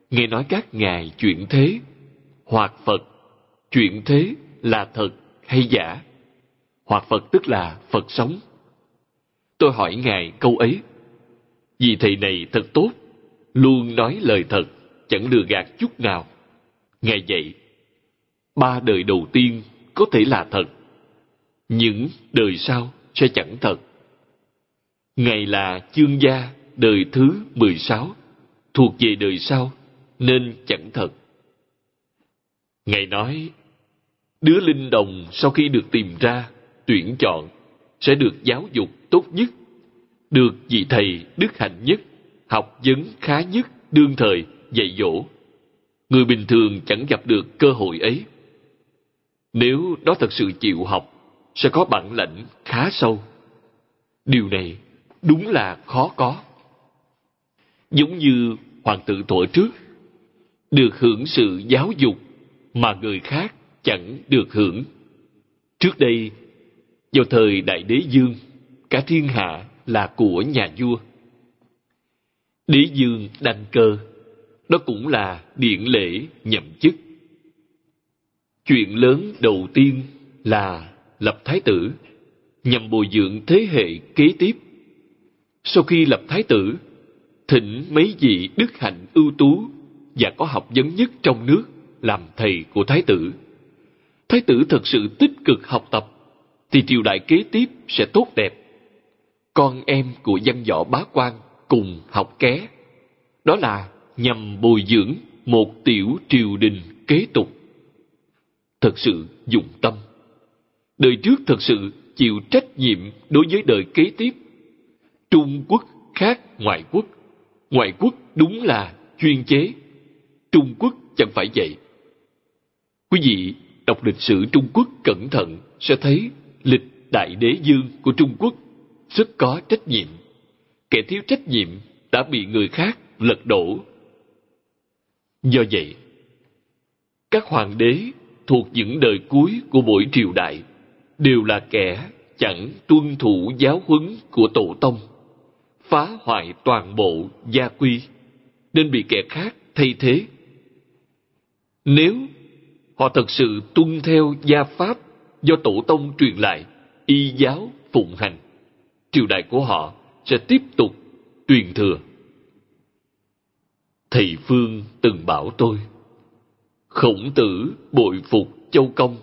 nghe nói các Ngài chuyện thế, hoặc Phật, chuyện thế là thật hay giả? Hoặc Phật tức là Phật sống. Tôi hỏi Ngài câu ấy. Vì thầy này thật tốt, luôn nói lời thật, chẳng lừa gạt chút nào. Ngài dạy, ba đời đầu tiên có thể là thật, những đời sau sẽ chẳng thật. Ngài là Chương Gia đời thứ 16, thuộc về đời sau, nên chẳng thật. Ngài nói, đứa linh đồng sau khi được tìm ra, tuyển chọn, sẽ được giáo dục tốt nhất, được vị thầy đức hạnh nhất, học vấn khá nhất đương thời dạy dỗ. Người bình thường chẳng gặp được cơ hội ấy. Nếu nó thật sự chịu học, sẽ có bản lãnh khá sâu. Điều này đúng là khó có. Giống như hoàng tử tuổi trước, được hưởng sự giáo dục mà người khác chẳng được hưởng. Trước đây, vào thời Đại Đế Dương, cả thiên hạ là của nhà vua. Đế Dương đăng cơ, đó cũng là điện lễ nhậm chức. Chuyện lớn đầu tiên là lập thái tử, nhằm bồi dưỡng thế hệ kế tiếp. Sau khi lập thái tử, thỉnh mấy vị đức hạnh ưu tú và có học vấn nhất trong nước làm thầy của thái tử. Thái tử thật sự tích cực học tập, thì triều đại kế tiếp sẽ tốt đẹp. Con em của văn võ bá quan cùng học ké, đó là nhằm bồi dưỡng một tiểu triều đình kế tục. Thật sự dụng tâm. Đời trước thật sự chịu trách nhiệm đối với đời kế tiếp. Trung Quốc khác ngoại quốc. Ngoại quốc đúng là chuyên chế. Trung Quốc chẳng phải vậy. Quý vị đọc lịch sử Trung Quốc cẩn thận sẽ thấy lịch Đại Đế Dương của Trung Quốc rất có trách nhiệm. Kẻ thiếu trách nhiệm đã bị người khác lật đổ. Do vậy, các hoàng đế thuộc những đời cuối của mỗi triều đại đều là kẻ chẳng tuân thủ giáo huấn của tổ tông, phá hoại toàn bộ gia quy, nên bị kẻ khác thay thế. Nếu họ thật sự tuân theo gia pháp do tổ tông truyền lại, y giáo phụng hành, triều đại của họ sẽ tiếp tục truyền thừa. Thầy Phương từng bảo tôi, Khổng Tử bội phục Châu Công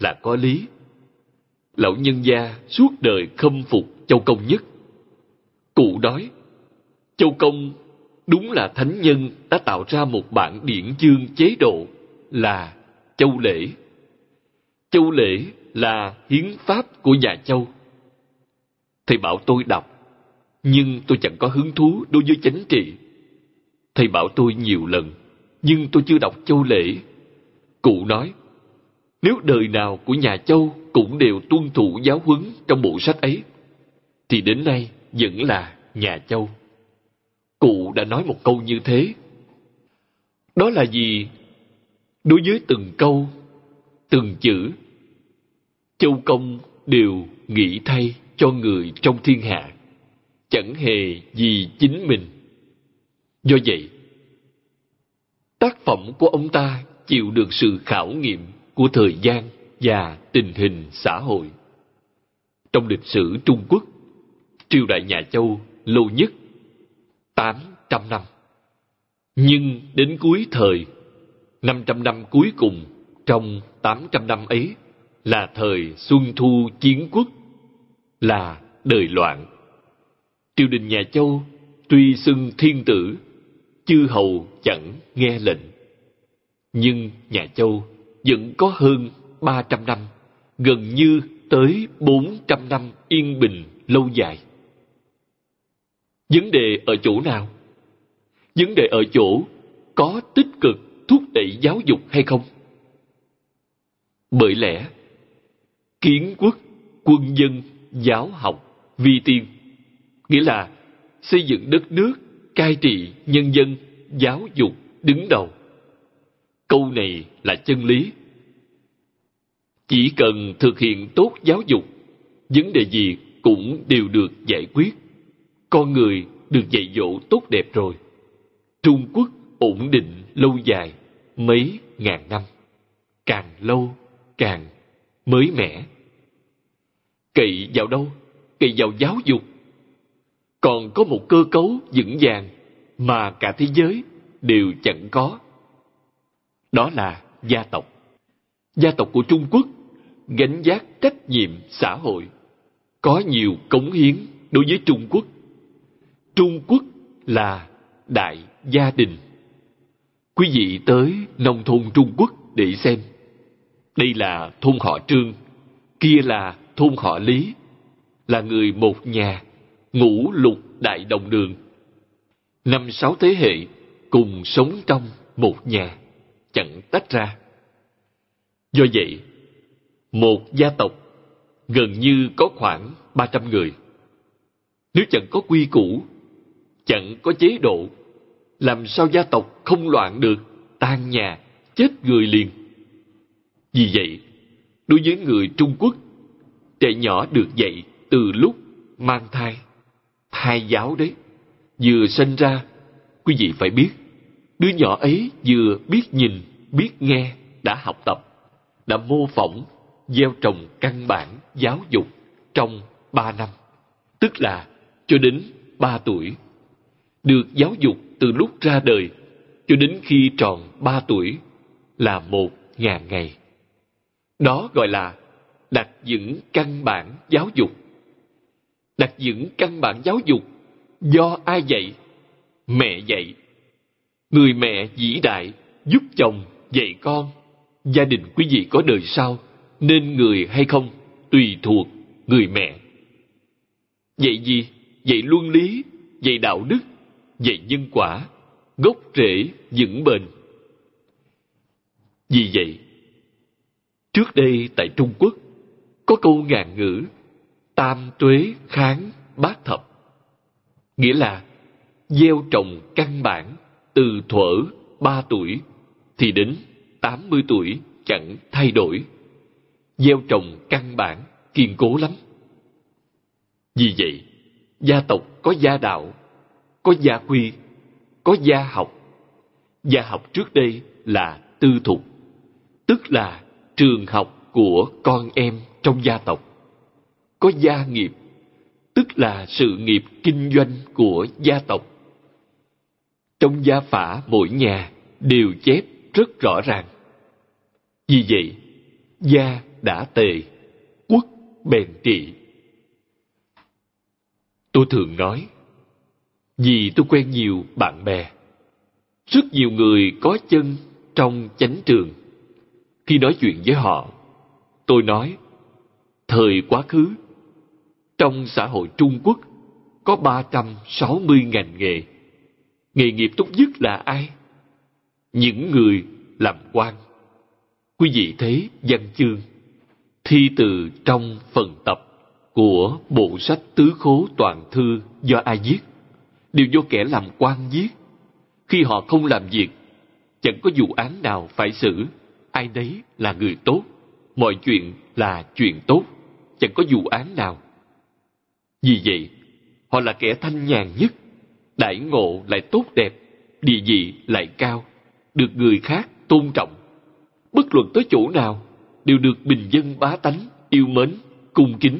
là có lý. Lão nhân gia suốt đời khâm phục Châu Công nhất. Cụ nói, Châu Công đúng là thánh nhân đã tạo ra một bản điển chương chế độ là Châu Lễ. Châu Lễ là hiến pháp của nhà Châu. Thầy bảo tôi đọc, nhưng tôi chẳng có hứng thú đối với chánh trị. Thầy bảo tôi nhiều lần, nhưng tôi chưa đọc Châu Lễ. Cụ nói, nếu đời nào của nhà Châu cũng đều tuân thủ giáo huấn trong bộ sách ấy, thì đến nay vẫn là nhà Châu. Cụ đã nói một câu như thế. Đó là gì? Đối với từng câu, từng chữ, Châu Công đều nghĩ thay cho người trong thiên hạ, chẳng hề vì chính mình. Do vậy, tác phẩm của ông ta chịu được sự khảo nghiệm của thời gian và tình hình xã hội. Trong lịch sử Trung Quốc, triều đại nhà Châu lâu nhất 800 năm. Nhưng đến cuối thời, 500 năm cuối cùng Trong 800 năm ấy là thời Xuân Thu Chiến Quốc, là đời Loạn. Triều đình nhà Châu tuy xưng thiên tử, chư hầu chẳng nghe lệnh. Nhưng nhà Châu vẫn có hơn 300 năm, gần như tới 400 năm yên bình lâu dài. Vấn đề ở chỗ nào? Vấn đề ở chỗ có tích cực thúc đẩy giáo dục hay không? Bởi lẽ, kiến quốc, quân dân, giáo học, vi tiên, nghĩa là xây dựng đất nước, cai trị nhân dân, giáo dục đứng đầu. Câu này là chân lý. Chỉ cần thực hiện tốt giáo dục, vấn đề gì cũng đều được giải quyết. Con người được dạy dỗ tốt đẹp rồi, Trung Quốc ổn định lâu dài, mấy ngàn năm, càng lâu càng mới mẻ. Cậy vào đâu? Cậy vào giáo dục. Còn có một cơ cấu vững vàng mà cả thế giới đều chẳng có. Đó là gia tộc. Gia tộc của Trung Quốc gánh vác trách nhiệm xã hội, có nhiều cống hiến đối với Trung Quốc. Trung Quốc là đại gia đình. Quý vị tới nông thôn Trung Quốc để xem. Đây là thôn họ Trương, kia là thôn họ Lý, là người một nhà, ngũ lục đại đồng đường. 5-6 thế hệ cùng sống trong một nhà, chẳng tách ra. Do vậy, một gia tộc gần như có khoảng 300 người. Nếu chẳng có quy củ, chẳng có chế độ, làm sao gia tộc không loạn được, tan nhà, chết người liền. Vì vậy, đối với người Trung Quốc, trẻ nhỏ được dạy từ lúc mang thai. Thai giáo đấy, vừa sinh ra, quý vị phải biết, đứa nhỏ ấy vừa biết nhìn, biết nghe, đã học tập, đã mô phỏng, gieo trồng căn bản giáo dục trong 3 năm, tức là cho đến 3 tuổi. Được giáo dục từ lúc ra đời cho đến khi tròn 3 tuổi là 1.000 ngày. Đó gọi là đặt vững căn bản giáo dục. Đặt vững căn bản giáo dục do ai dạy? Mẹ dạy. Người mẹ vĩ đại giúp chồng dạy con. Gia đình quý vị có đời sau nên người hay không tùy thuộc người mẹ. Dạy gì? Dạy luân lý, dạy đạo đức, dạy nhân quả, gốc rễ vững bền. Vì vậy, trước đây tại Trung Quốc có câu ngạn ngữ tam tuế kháng bát thập, nghĩa là gieo trồng căn bản từ thuở 3 tuổi thì đến 80 tuổi chẳng thay đổi. Gieo trồng căn bản kiên cố lắm. Vì vậy, gia tộc có gia đạo, có gia quy, có gia học. Gia học trước đây là tư thục, tức là trường học của con em trong gia tộc. Có gia nghiệp, tức là sự nghiệp kinh doanh của gia tộc. Trong gia phả mỗi nhà đều chép rất rõ ràng. Vì vậy, gia đã tề, quốc bèn trị. Tôi thường nói, vì tôi quen nhiều bạn bè, rất nhiều người có chân trong chánh trường. Khi nói chuyện với họ, tôi nói, thời quá khứ, trong xã hội Trung Quốc có 360 ngành nghề. Nghề nghiệp tốt nhất là ai? Những người làm quan. Quý vị thấy văn chương, thi từ trong phần tập của bộ sách Tứ Khố Toàn Thư do ai viết, đều do kẻ làm quan viết. Khi họ không làm việc, chẳng có vụ án nào phải xử, ai đấy là người tốt, mọi chuyện là chuyện tốt, chẳng có vụ án nào. Vì vậy, họ là kẻ thanh nhàn nhất, đãi ngộ lại tốt đẹp, địa vị lại cao, được người khác tôn trọng. Bất luận tới chỗ nào, đều được bình dân bá tánh yêu mến, cung kính.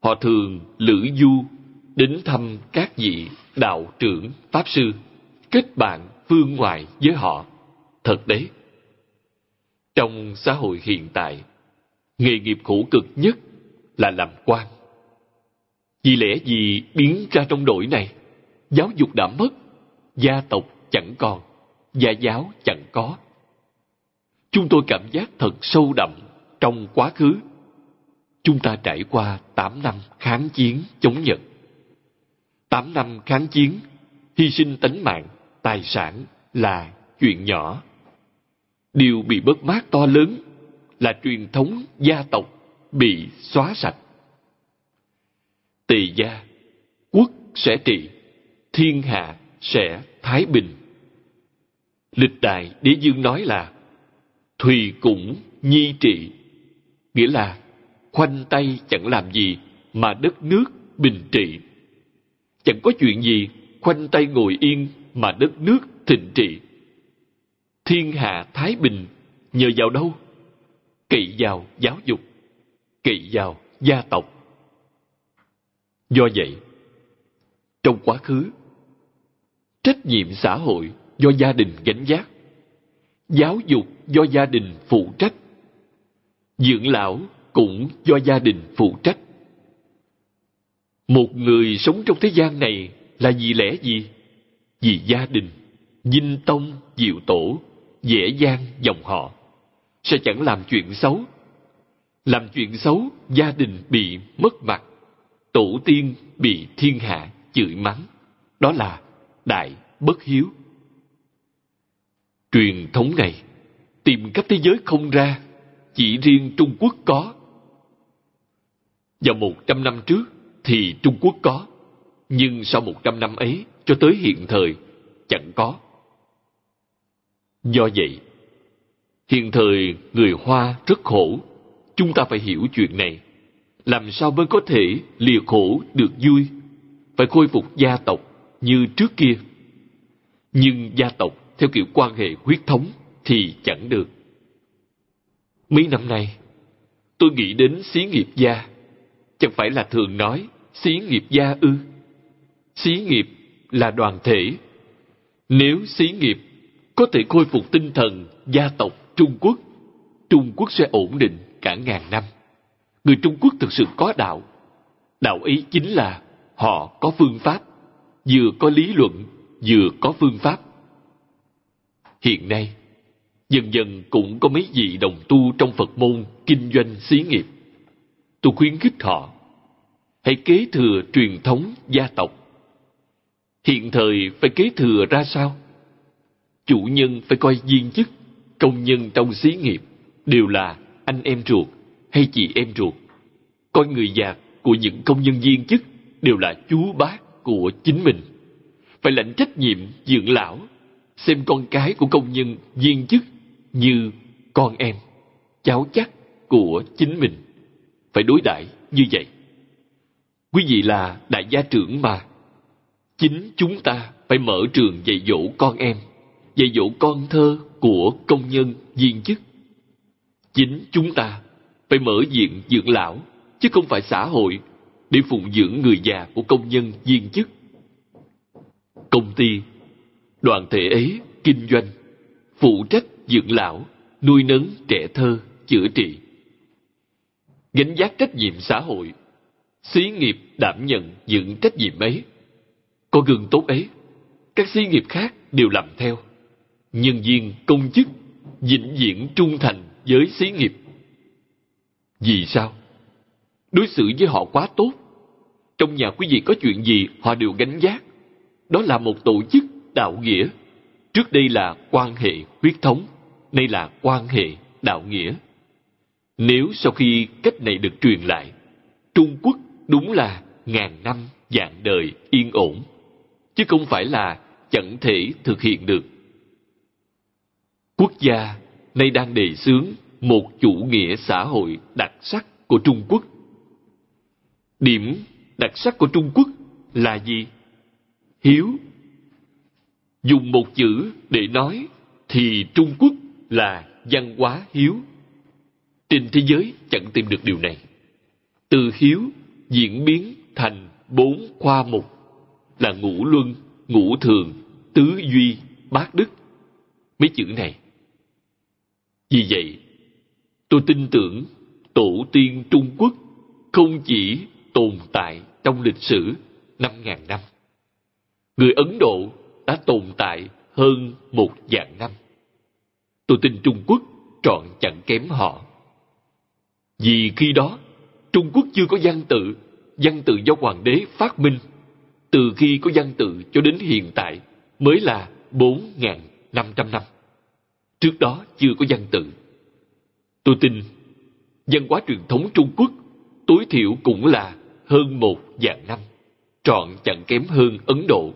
Họ thường lữ du đến thăm các vị đạo trưởng, pháp sư, kết bạn phương ngoại với họ. Thật đấy. Trong xã hội hiện tại, nghề nghiệp khổ cực nhất là làm quan. Vì lẽ gì biến ra trong nỗi này, giáo dục đã mất, gia tộc chẳng còn, gia giáo chẳng có. Chúng tôi cảm giác thật sâu đậm trong quá khứ. Chúng ta trải qua 8 năm kháng chiến chống Nhật. 8 năm kháng chiến, hy sinh tánh mạng, tài sản là chuyện nhỏ. Điều bị mất mát to lớn là truyền thống gia tộc bị xóa sạch. Tề gia, quốc sẽ trị, thiên hạ sẽ thái bình. Lịch đại Đế Vương nói là thùy cũng nhi trị, nghĩa là khoanh tay chẳng làm gì mà đất nước bình trị. Chẳng có chuyện gì khoanh tay ngồi yên mà đất nước thịnh trị. Thiên hạ thái bình nhờ vào đâu? Cậy vào giáo dục, cậy vào gia tộc. Do vậy, trong quá khứ, trách nhiệm xã hội do gia đình gánh vác, giáo dục do gia đình phụ trách, dưỡng lão cũng do gia đình phụ trách. Một người sống trong thế gian này là vì lẽ gì? Vì gia đình, dinh tông, diệu tổ, dễ dàng dòng họ, sẽ chẳng làm chuyện xấu. Làm chuyện xấu, gia đình bị mất mặt, tổ tiên bị thiên hạ chửi mắng. Đó là đại bất hiếu. Truyền thống này tìm khắp thế giới không ra, chỉ riêng Trung Quốc có. Vào 100 năm trước thì Trung Quốc có, nhưng sau 100 năm ấy cho tới hiện thời chẳng có. Do vậy, hiện thời người Hoa rất khổ. Chúng ta phải hiểu chuyện này. Làm sao mới có thể lìa khổ được vui? Phải khôi phục gia tộc như trước kia. Nhưng gia tộc theo kiểu quan hệ huyết thống thì chẳng được. Mấy năm nay, tôi nghĩ đến xí nghiệp gia. Chẳng phải là thường nói xí nghiệp gia ư? Xí nghiệp là đoàn thể. Nếu xí nghiệp có thể khôi phục tinh thần gia tộc Trung Quốc sẽ ổn định cả ngàn năm. Người Trung Quốc thực sự có đạo. Đạo ấy chính là họ có phương pháp, vừa có lý luận, vừa có phương pháp. Hiện nay, dần dần cũng có mấy vị đồng tu trong Phật môn kinh doanh xí nghiệp. Tôi khuyến khích họ, hãy kế thừa truyền thống gia tộc. Hiện thời phải kế thừa ra sao? Chủ nhân phải coi viên chức, công nhân trong xí nghiệp đều là anh em ruột hay chị em ruột. Coi người già của những công nhân viên chức đều là chú bác của chính mình. Phải lãnh trách nhiệm dưỡng lão, xem con cái của công nhân viên chức như con em, cháu chắt của chính mình. Phải đối đãi như vậy. Quý vị là đại gia trưởng mà. Chính chúng ta phải mở trường dạy dỗ con em, dạy dỗ con thơ của công nhân viên chức. Chính chúng ta phải mở diện dưỡng lão, chứ không phải xã hội, để phụng dưỡng người già của công nhân viên chức. Công ty, đoàn thể ấy kinh doanh, phụ trách dưỡng lão, nuôi nấng trẻ thơ, chữa trị. Gánh vác trách nhiệm xã hội, xí nghiệp đảm nhận những trách nhiệm ấy. Có gương tốt ấy, các xí nghiệp khác đều làm theo. Nhân viên công chức vĩnh viễn trung thành với xí nghiệp. Vì sao? Đối xử với họ quá tốt. Trong nhà quý vị có chuyện gì họ đều gánh vác. Đó là một tổ chức đạo nghĩa. Trước đây là quan hệ huyết thống, nay là quan hệ đạo nghĩa. Nếu sau khi cách này được truyền lại, Trung Quốc đúng là ngàn năm vạn đời yên ổn, chứ không phải là chẳng thể thực hiện được. Quốc gia nay đang đề xướng một chủ nghĩa xã hội đặc sắc của Trung Quốc. Điểm đặc sắc của Trung Quốc là gì? Hiếu. Dùng một chữ để nói thì Trung Quốc là văn hóa hiếu. Trên thế giới chẳng tìm được điều này. Từ hiếu diễn biến thành 4 khoa mục là ngũ luân, ngũ thường, tứ duy, bát đức. Mấy chữ này. Vì vậy, Tôi tin tưởng tổ tiên Trung Quốc không chỉ tồn tại trong lịch sử 5.000 năm. Người Ấn Độ đã tồn tại hơn 1.000 năm. Tôi tin Trung Quốc trọn chẳng kém họ. Vì khi đó, Trung Quốc chưa có văn tự do hoàng đế phát minh. Từ khi có văn tự cho đến hiện tại mới là 4.500 năm. Trước đó chưa có văn tự. Tôi tin văn hóa truyền thống Trung Quốc tối thiểu cũng là hơn 1.000 năm, trọn chẳng kém hơn Ấn Độ.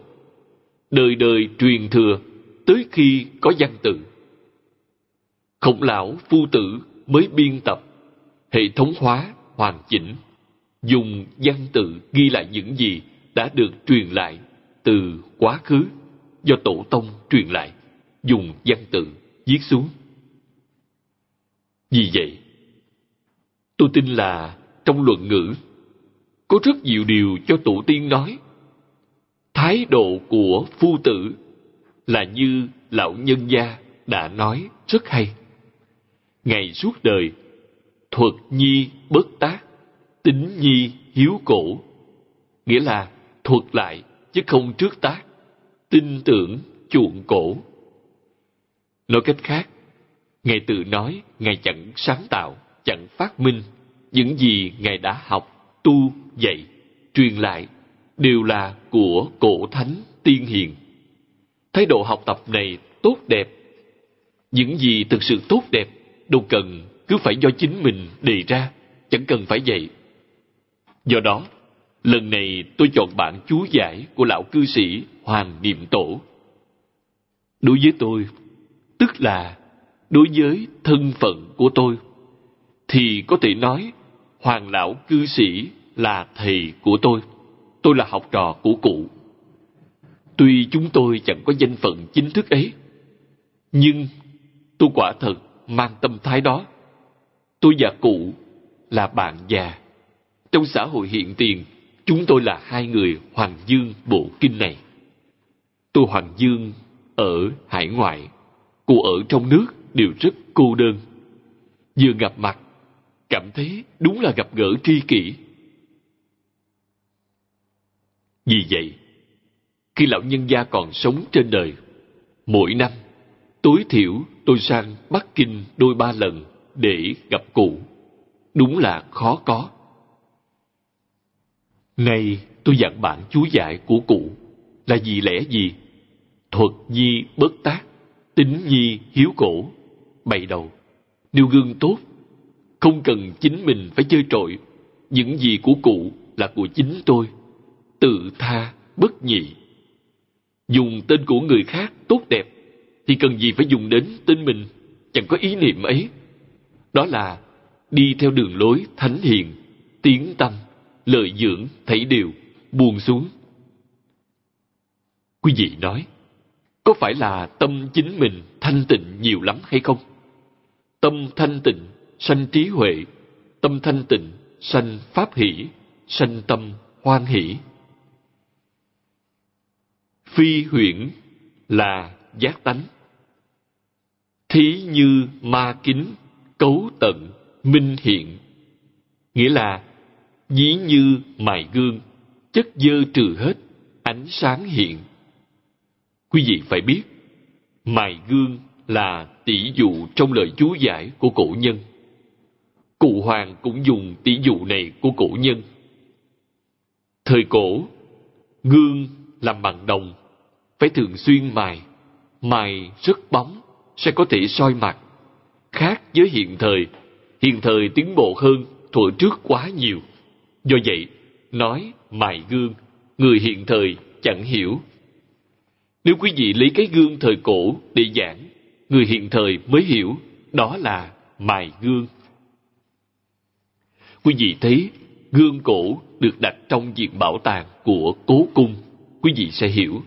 Đời đời truyền thừa tới khi có văn tự. Khổng lão phu tử mới biên tập, hệ thống hóa hoàn chỉnh, dùng văn tự ghi lại những gì đã được truyền lại từ quá khứ, do tổ tông truyền lại, dùng văn tự viết xuống. Vì vậy, tôi tin là trong luận ngữ có rất nhiều điều cho tổ tiên nói. Thái độ của phu tử là như lão nhân gia đã nói rất hay. Ngày suốt đời, thuật nhi bất tác, tính nhi hiếu cổ. Nghĩa là thuật lại chứ không trước tác, tin tưởng chuộng cổ. Nói cách khác, Ngài tự nói Ngài chẳng sáng tạo, chẳng phát minh. Những gì Ngài đã học, tu, dạy, truyền lại đều là của cổ thánh tiên hiền. Thái độ học tập này tốt đẹp. Những gì thực sự tốt đẹp đâu cần cứ phải do chính mình đề ra, chẳng cần phải vậy. Do đó, lần này tôi chọn bản chú giải của lão cư sĩ Hoàng Niệm Tổ. Đối với tôi, tức là đối với thân phận của tôi, thì có thể nói Hoàng lão cư sĩ là thầy của tôi là học trò của cụ. Tuy chúng tôi chẳng có danh phận chính thức ấy, nhưng tôi quả thật mang tâm thái đó. Tôi và cụ là bạn già. Trong xã hội hiện tiền, chúng tôi là hai người hoằng dương bộ kinh này. Tôi hoằng dương ở hải ngoại, cụ ở trong nước đều rất cô đơn. Vừa gặp mặt, cảm thấy đúng là gặp gỡ tri kỷ. Vì vậy, khi lão nhân gia còn sống trên đời, mỗi năm, tối thiểu tôi sang Bắc Kinh đôi ba lần để gặp cụ. Đúng là khó có. Nay tôi dạng bản chú giải của cụ là vì lẽ gì? Thuật nhi bất tác, tính nhi hiếu cổ. Bày đầu, nêu gương tốt, không cần chính mình phải chơi trội. Những gì của cụ là của chính tôi, tự tha bất nhị. Dùng tên của người khác tốt đẹp thì cần gì phải dùng đến tên mình, chẳng có ý niệm ấy. Đó là đi theo đường lối thánh hiền, tiến tâm, lợi dưỡng, thảy điều, buông xuống. Quý vị nói, có phải là tâm chính mình thanh tịnh nhiều lắm hay không? Tâm thanh tịnh sanh trí huệ, tâm thanh tịnh sanh pháp hỷ, sanh tâm hoan hỷ. Phi huyễn là giác tánh. Thí như ma kính, cấu tận, minh hiện. Nghĩa là dí như mài gương, chất dơ trừ hết, ánh sáng hiện. Quý vị phải biết, mài gương là tỷ dụ trong lời chú giải của cổ nhân. Cụ Hoàng cũng dùng tỷ dụ này của cổ nhân. Thời cổ, gương làm bằng đồng, phải thường xuyên mài. Mài rất bóng, sẽ có thể soi mặt. Khác với hiện thời tiến bộ hơn, thuở trước quá nhiều. Do vậy, nói mài gương, người hiện thời chẳng hiểu. Nếu quý vị lấy cái gương thời cổ để giảng, người hiện thời mới hiểu, đó là mài gương. Quý vị thấy, gương cổ được đặt trong viện bảo tàng của Cố Cung, quý vị sẽ hiểu.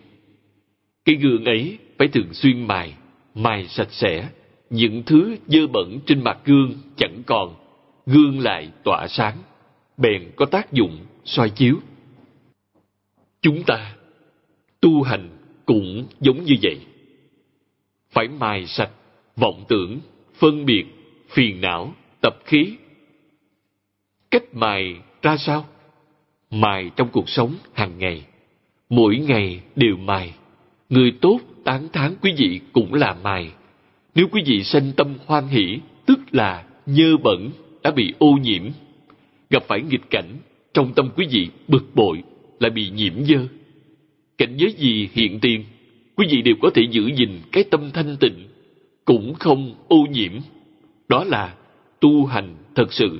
Cái gương ấy phải thường xuyên mài sạch sẽ, những thứ dơ bẩn trên mặt gương chẳng còn, gương lại tỏa sáng, bèn có tác dụng soi chiếu. Chúng ta tu hành cũng giống như vậy. Phải mài sạch vọng tưởng, phân biệt, phiền não, tập khí. Cách mài ra sao? Mài trong cuộc sống hàng ngày. Mỗi ngày đều mài. Người tốt tán thán quý vị cũng là mài. Nếu quý vị sanh tâm hoan hỷ, tức là nhơ bẩn đã bị ô nhiễm. Gặp phải nghịch cảnh, trong tâm quý vị bực bội lại bị nhiễm dơ. Cảnh giới gì hiện tiền, quý vị đều có thể giữ gìn cái tâm thanh tịnh, cũng không ô nhiễm. Đó là tu hành thật sự.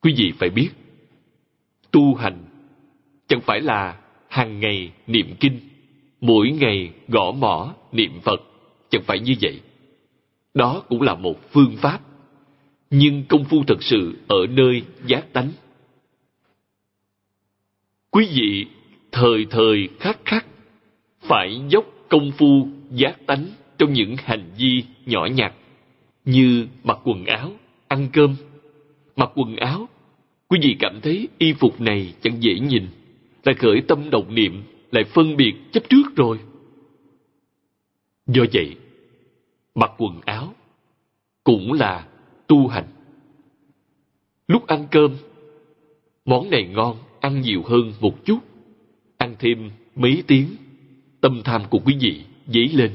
Quý vị phải biết, tu hành chẳng phải là hàng ngày niệm kinh, mỗi ngày gõ mõ niệm Phật, chẳng phải như vậy. Đó cũng là một phương pháp, nhưng công phu thật sự ở nơi giác tánh. Quý vị thời thời khắc khắc phải dốc công phu giác tánh trong những hành vi nhỏ nhặt, như mặc quần áo, ăn cơm. Mặc quần áo, quý vị cảm thấy y phục này chẳng dễ nhìn, lại khởi tâm động niệm, lại phân biệt chấp trước rồi. Do vậy, mặc quần áo cũng là tu hành. Lúc ăn cơm, món này ngon, ăn nhiều hơn một chút, ăn thêm mấy tiếng, tâm tham của quý vị dấy lên.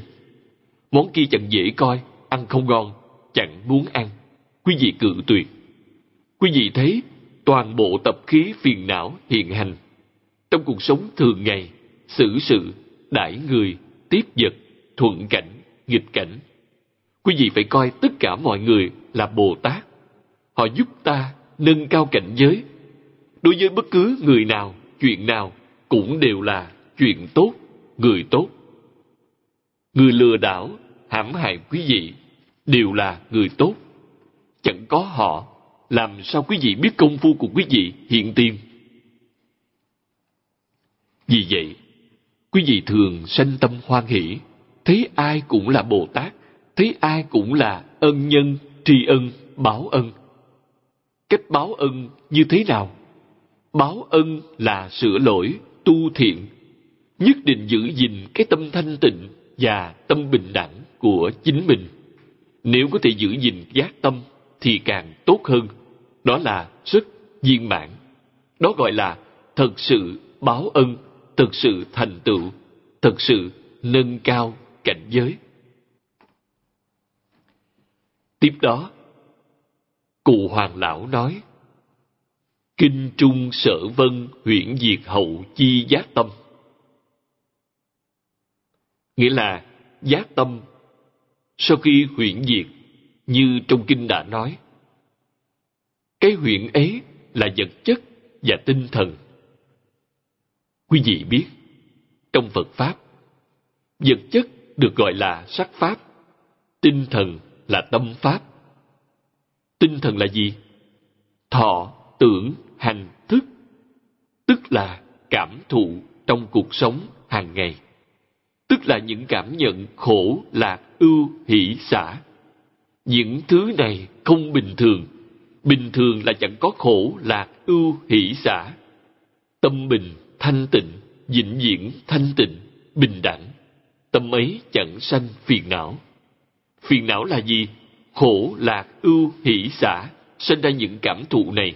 Món kia chẳng dễ coi, ăn không ngon, chẳng muốn ăn, quý vị cự tuyệt. Quý vị thấy toàn bộ tập khí phiền não hiện hành trong cuộc sống thường ngày, xử sự, đãi người, tiếp vật, thuận cảnh, nghịch cảnh. Quý vị phải coi tất cả mọi người là Bồ Tát. Họ giúp ta nâng cao cảnh giới. Đối với bất cứ người nào, chuyện nào cũng đều là chuyện tốt, người tốt. Người lừa đảo, hãm hại quý vị đều là người tốt. Chẳng có họ, làm sao quý vị biết công phu của quý vị hiện tiền? Vì vậy, quý vị thường sanh tâm hoan hỷ, thấy ai cũng là Bồ Tát, thấy ai cũng là ân nhân, tri ân, báo ân. Cách báo ân như thế nào? Báo ân là sửa lỗi, tu thiện, nhất định giữ gìn cái tâm thanh tịnh và tâm bình đẳng của chính mình. Nếu có thể giữ gìn giác tâm thì càng tốt hơn. Đó là sức viên mãn. Đó gọi là thật sự báo ân, thật sự thành tựu, thật sự nâng cao cảnh giới. Tiếp đó, cụ Hoàng lão nói: Kinh trung sở vân huyễn diệt hậu chi giác tâm. Nghĩa là giác tâm sau khi huyễn diệt, như trong kinh đã nói, cái huyễn ấy là vật chất và tinh thần. Quý vị biết, trong Phật Pháp, vật chất được gọi là sắc Pháp, tinh thần là tâm Pháp. Tinh thần là gì? Thọ, tưởng, hành, thức, tức là cảm thụ trong cuộc sống hàng ngày, tức là những cảm nhận khổ, lạc, ưu, hỷ, xả. Những thứ này không bình thường. Bình thường là chẳng có khổ, lạc, ưu, hỷ, xả. Tâm bình thanh tịnh, vĩnh viễn thanh tịnh, bình đẳng, tâm ấy chẳng sanh phiền não. Phiền não là gì? Khổ, lạc, ưu, hỷ, xả sinh ra những cảm thụ này,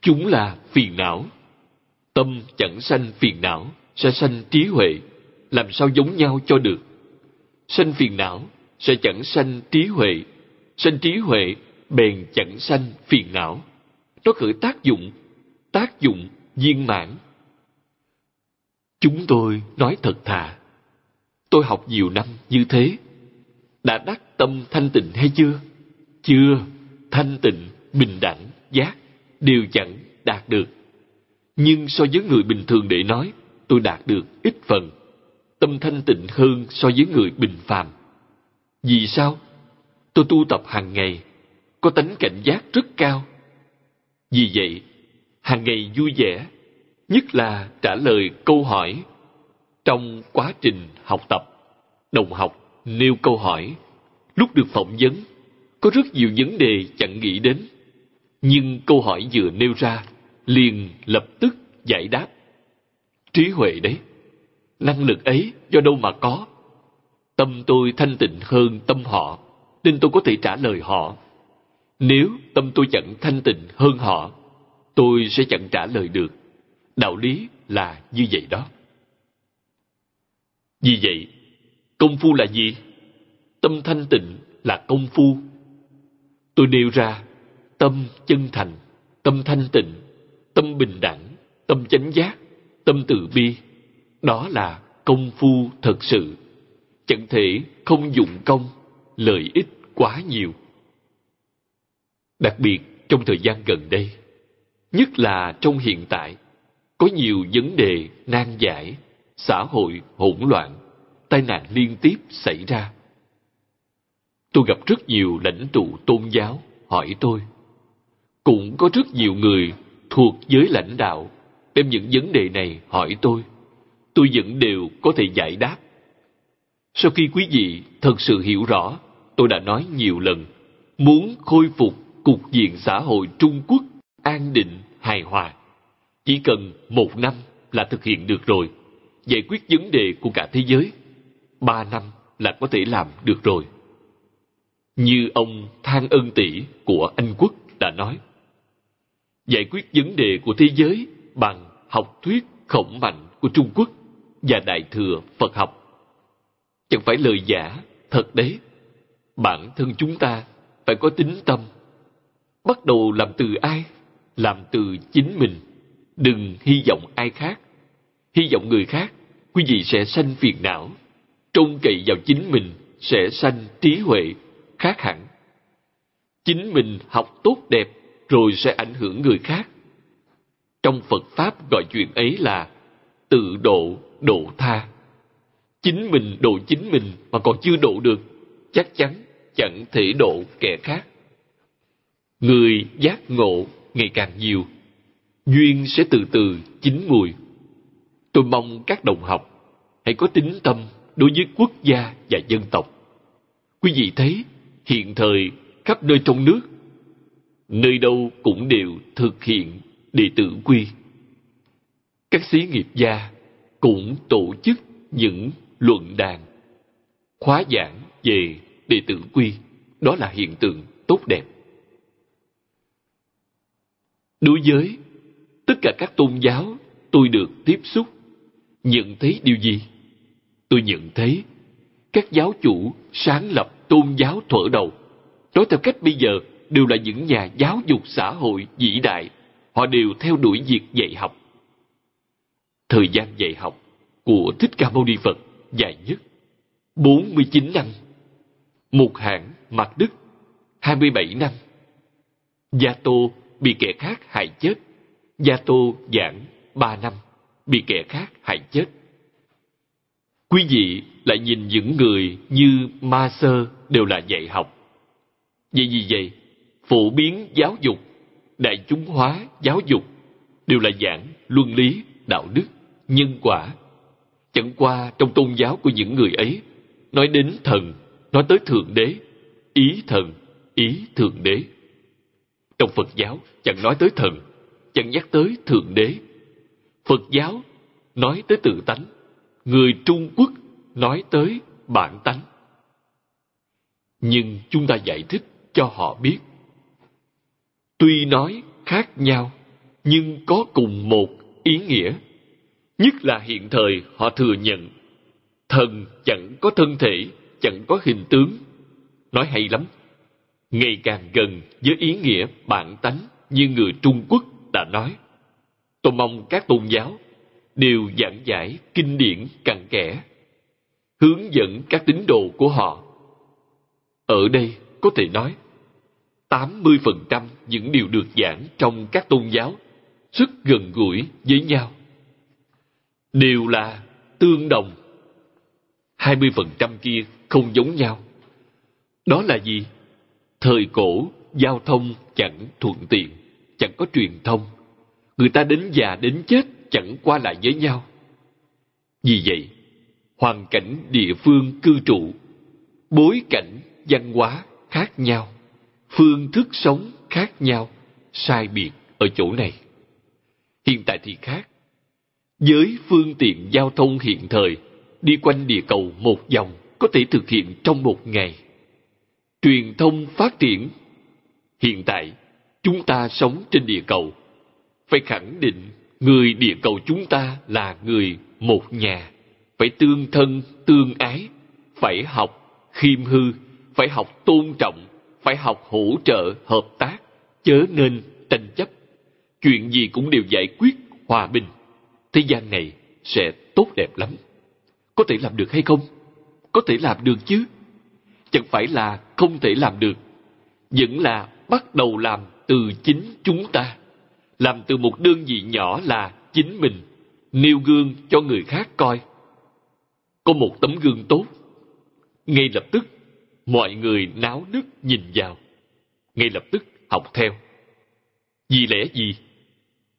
chúng là phiền não. Tâm chẳng sanh phiền não sẽ sanh trí huệ, làm sao giống nhau cho được? Sanh phiền não sẽ chẳng sanh trí huệ, sanh trí huệ bèn chẳng sanh phiền não. Nó khởi tác dụng viên mãn. Chúng tôi nói thật thà, tôi học nhiều năm như thế, đã đắc tâm thanh tịnh hay chưa? Chưa, thanh tịnh, bình đẳng, giác đều chẳng đạt được. Nhưng so với người bình thường để nói, tôi đạt được ít phần. Tâm thanh tịnh hơn so với người bình phàm. Vì sao? Tôi tu tập hàng ngày, có tánh cảnh giác rất cao. Vì vậy, hàng ngày vui vẻ, nhất là trả lời câu hỏi. Trong quá trình học tập, đồng học nêu câu hỏi, lúc được phỏng vấn, có rất nhiều vấn đề chẳng nghĩ đến, nhưng câu hỏi vừa nêu ra, liền lập tức giải đáp. Trí huệ đấy, năng lực ấy do đâu mà có? Tâm tôi thanh tịnh hơn tâm họ, nên tôi có thể trả lời họ. Nếu tâm tôi chẳng thanh tịnh hơn họ, tôi sẽ chẳng trả lời được. Đạo lý là như vậy đó. Vì vậy, công phu là gì? Tâm thanh tịnh là công phu. Tôi nêu ra tâm chân thành, tâm thanh tịnh, tâm bình đẳng, tâm chánh giác, tâm từ bi. Đó là công phu thật sự. Chẳng thể không dụng công, lợi ích quá nhiều. Đặc biệt trong thời gian gần đây, nhất là trong hiện tại, có nhiều vấn đề nan giải, xã hội hỗn loạn, tai nạn liên tiếp xảy ra. Tôi gặp rất nhiều lãnh tụ tôn giáo hỏi tôi. Cũng có rất nhiều người thuộc giới lãnh đạo đem những vấn đề này hỏi tôi. Tôi vẫn đều có thể giải đáp. Sau khi quý vị thật sự hiểu rõ, tôi đã nói nhiều lần, muốn khôi phục cục diện xã hội Trung Quốc an định, hài hòa, chỉ cần 1 năm là thực hiện được rồi. Giải quyết vấn đề của cả thế giới, 3 năm là có thể làm được rồi. Như ông Thang Ân Tỷ của Anh Quốc đã nói, giải quyết vấn đề của thế giới bằng học thuyết Khổng Mạnh của Trung Quốc và Đại Thừa Phật học. Chẳng phải lời giả, thật đấy. Bản thân chúng ta phải có tín tâm. Bắt đầu làm từ ai? Làm từ chính mình. Đừng hy vọng ai khác. Hy vọng người khác, quý vị sẽ sanh phiền não. Trông cậy vào chính mình sẽ sanh trí huệ, khác hẳn. Chính mình học tốt đẹp rồi sẽ ảnh hưởng người khác. Trong Phật Pháp gọi chuyện ấy là tự độ, độ tha. Chính mình độ chính mình mà còn chưa độ được, chắc chắn chẳng thể độ kẻ khác. Người giác ngộ ngày càng nhiều, duyên sẽ từ từ chín mùi. Tôi mong các đồng học hãy có tín tâm đối với quốc gia và dân tộc. Quý vị thấy, hiện thời khắp nơi trong nước, nơi đâu cũng đều thực hiện Đệ Tử Quy. Các xí nghiệp gia cũng tổ chức những luận đàn, khóa giảng về Đệ Tử Quy. Đó là hiện tượng tốt đẹp. Đối với tất cả các tôn giáo tôi được tiếp xúc, nhận thấy điều gì? Tôi nhận thấy các giáo chủ sáng lập tôn giáo thuở đầu, nói theo cách bây giờ, đều là những nhà giáo dục xã hội vĩ đại. Họ đều theo đuổi việc dạy học. Thời gian dạy học của Thích Ca Mâu Ni Phật dài nhất 49 năm, Mục Hãn Mạc Đức 27 năm. Gia Tô bị kẻ khác hại chết, Gia Tô giảng 3 năm, bị kẻ khác hại chết. Quý vị lại nhìn những người như Ma Sơ đều là dạy học. Vậy vì vậy, phổ biến giáo dục, đại chúng hóa giáo dục đều là giảng luân lý, đạo đức, nhân quả. Chẳng qua trong tôn giáo của những người ấy, nói đến thần, nói tới Thượng Đế, ý thần, ý Thượng Đế. Trong Phật giáo chẳng nói tới thần, chẳng nhắc tới Thượng Đế. Phật giáo nói tới tự tánh, người Trung Quốc nói tới bản tánh. Nhưng chúng ta giải thích cho họ biết, tuy nói khác nhau, nhưng có cùng một ý nghĩa. Nhất là hiện thời họ thừa nhận, thần chẳng có thân thể, chẳng có hình tướng. Nói hay lắm, ngày càng gần với ý nghĩa bản tánh như người Trung Quốc đã nói. Tôi mong các tôn giáo đều giảng giải kinh điển cặn kẽ, hướng dẫn các tín đồ của họ. Ở đây có thể nói, 80% những điều được giảng trong các tôn giáo rất gần gũi với nhau, đều là tương đồng. 20% kia không giống nhau. Đó là gì? Thời cổ, giao thông chẳng thuận tiện, chẳng có truyền thông. Người ta đến già đến chết chẳng qua lại với nhau. Vì vậy, hoàn cảnh địa phương cư trụ, bối cảnh văn hóa khác nhau, phương thức sống khác nhau, sai biệt ở chỗ này. Hiện tại thì khác. Với phương tiện giao thông hiện thời, đi quanh địa cầu một vòng có thể thực hiện trong 1 ngày. Truyền thông phát triển, Hiện tại, chúng ta sống trên địa cầu. Phải khẳng định người địa cầu chúng ta là người một nhà. Phải tương thân, tương ái. Phải học khiêm hư. Phải học tôn trọng. Phải học hỗ trợ, hợp tác. Chớ nên tranh chấp. Chuyện gì cũng đều giải quyết hòa bình. Thế gian này sẽ tốt đẹp lắm. Có thể làm được hay không? Có thể làm được chứ. Chẳng phải là không thể làm được. Vẫn là bắt đầu làm từ chính chúng ta. Làm từ một đơn vị nhỏ là chính mình. Nêu gương cho người khác coi. Có một tấm gương tốt. Ngay lập tức, mọi người náo nức nhìn vào. Ngay lập tức học theo. Vì lẽ gì?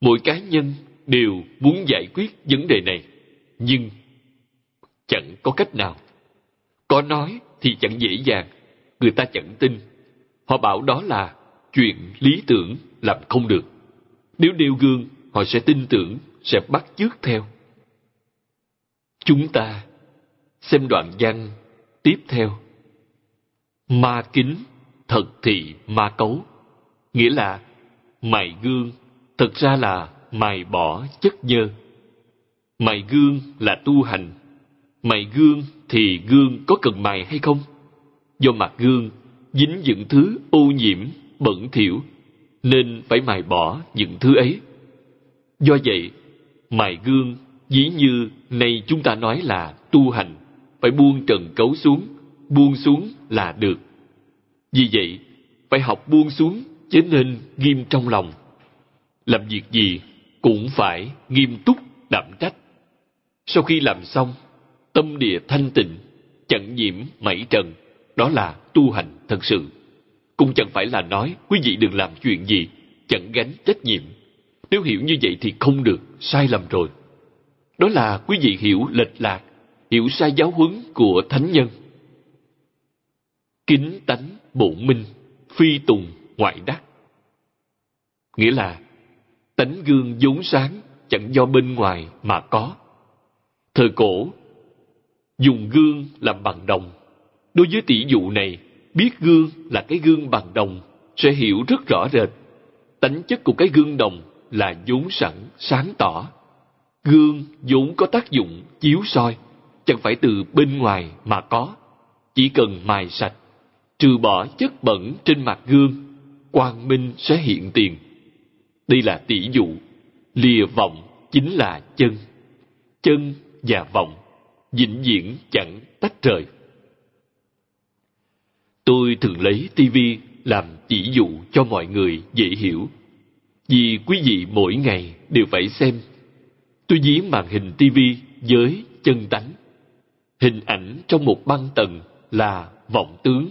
Mỗi cá nhân đều muốn giải quyết vấn đề này. Nhưng chẳng có cách nào. Có nói thì chẳng dễ dàng. Người ta chẳng tin. Họ bảo đó là chuyện lý tưởng làm không được. Nếu nêu gương, họ sẽ tin tưởng, sẽ bắt chước theo. Chúng ta xem đoạn văn tiếp theo. Ma kính, thật thị ma cấu. Nghĩa là mài gương, thật ra là mài bỏ chất nhơ. Mài gương là tu hành. Mài gương thì gương có cần mài hay không? Do mặt gương dính những thứ ô nhiễm, bẩn thỉu, nên phải mài bỏ những thứ ấy. Do vậy, mài gương dĩ như nay chúng ta nói là tu hành, phải buông trần cấu xuống, buông xuống là được. Vì vậy, phải học buông xuống, chứ nên nghiêm trong lòng. Làm việc gì cũng phải nghiêm túc, đảm trách. Sau khi làm xong, tâm địa thanh tịnh, chẳng nhiễm mảy trần, đó là tu hành thật sự. Cũng chẳng phải là nói quý vị đừng làm chuyện gì, chẳng gánh trách nhiệm. Nếu hiểu như vậy thì không được, sai lầm rồi. Đó là quý vị hiểu lệch lạc, hiểu sai giáo huấn của thánh nhân. Kính tánh bổn minh, phi tùng ngoại đắc. Nghĩa là tánh gương vốn sáng, chẳng do bên ngoài mà có. Thời cổ dùng gương làm bằng đồng. Đối với tỷ dụ này, biết gương là cái gương bằng đồng sẽ hiểu rất rõ rệt. Tánh chất của cái gương đồng là vốn sẵn, sáng tỏ. Gương vốn có tác dụng chiếu soi, chẳng phải từ bên ngoài mà có. Chỉ cần mài sạch, trừ bỏ chất bẩn trên mặt gương, quang minh sẽ hiện tiền. Đây là tỷ dụ. Lìa vọng chính là chân. Chân và vọng vĩnh viễn chẳng tách rời. Tôi thường lấy tivi làm chỉ dụ cho mọi người dễ hiểu. Vì quý vị mỗi ngày đều phải xem. Tôi dí màn hình tivi với chân tánh. Hình ảnh trong một băng tần là vọng tướng,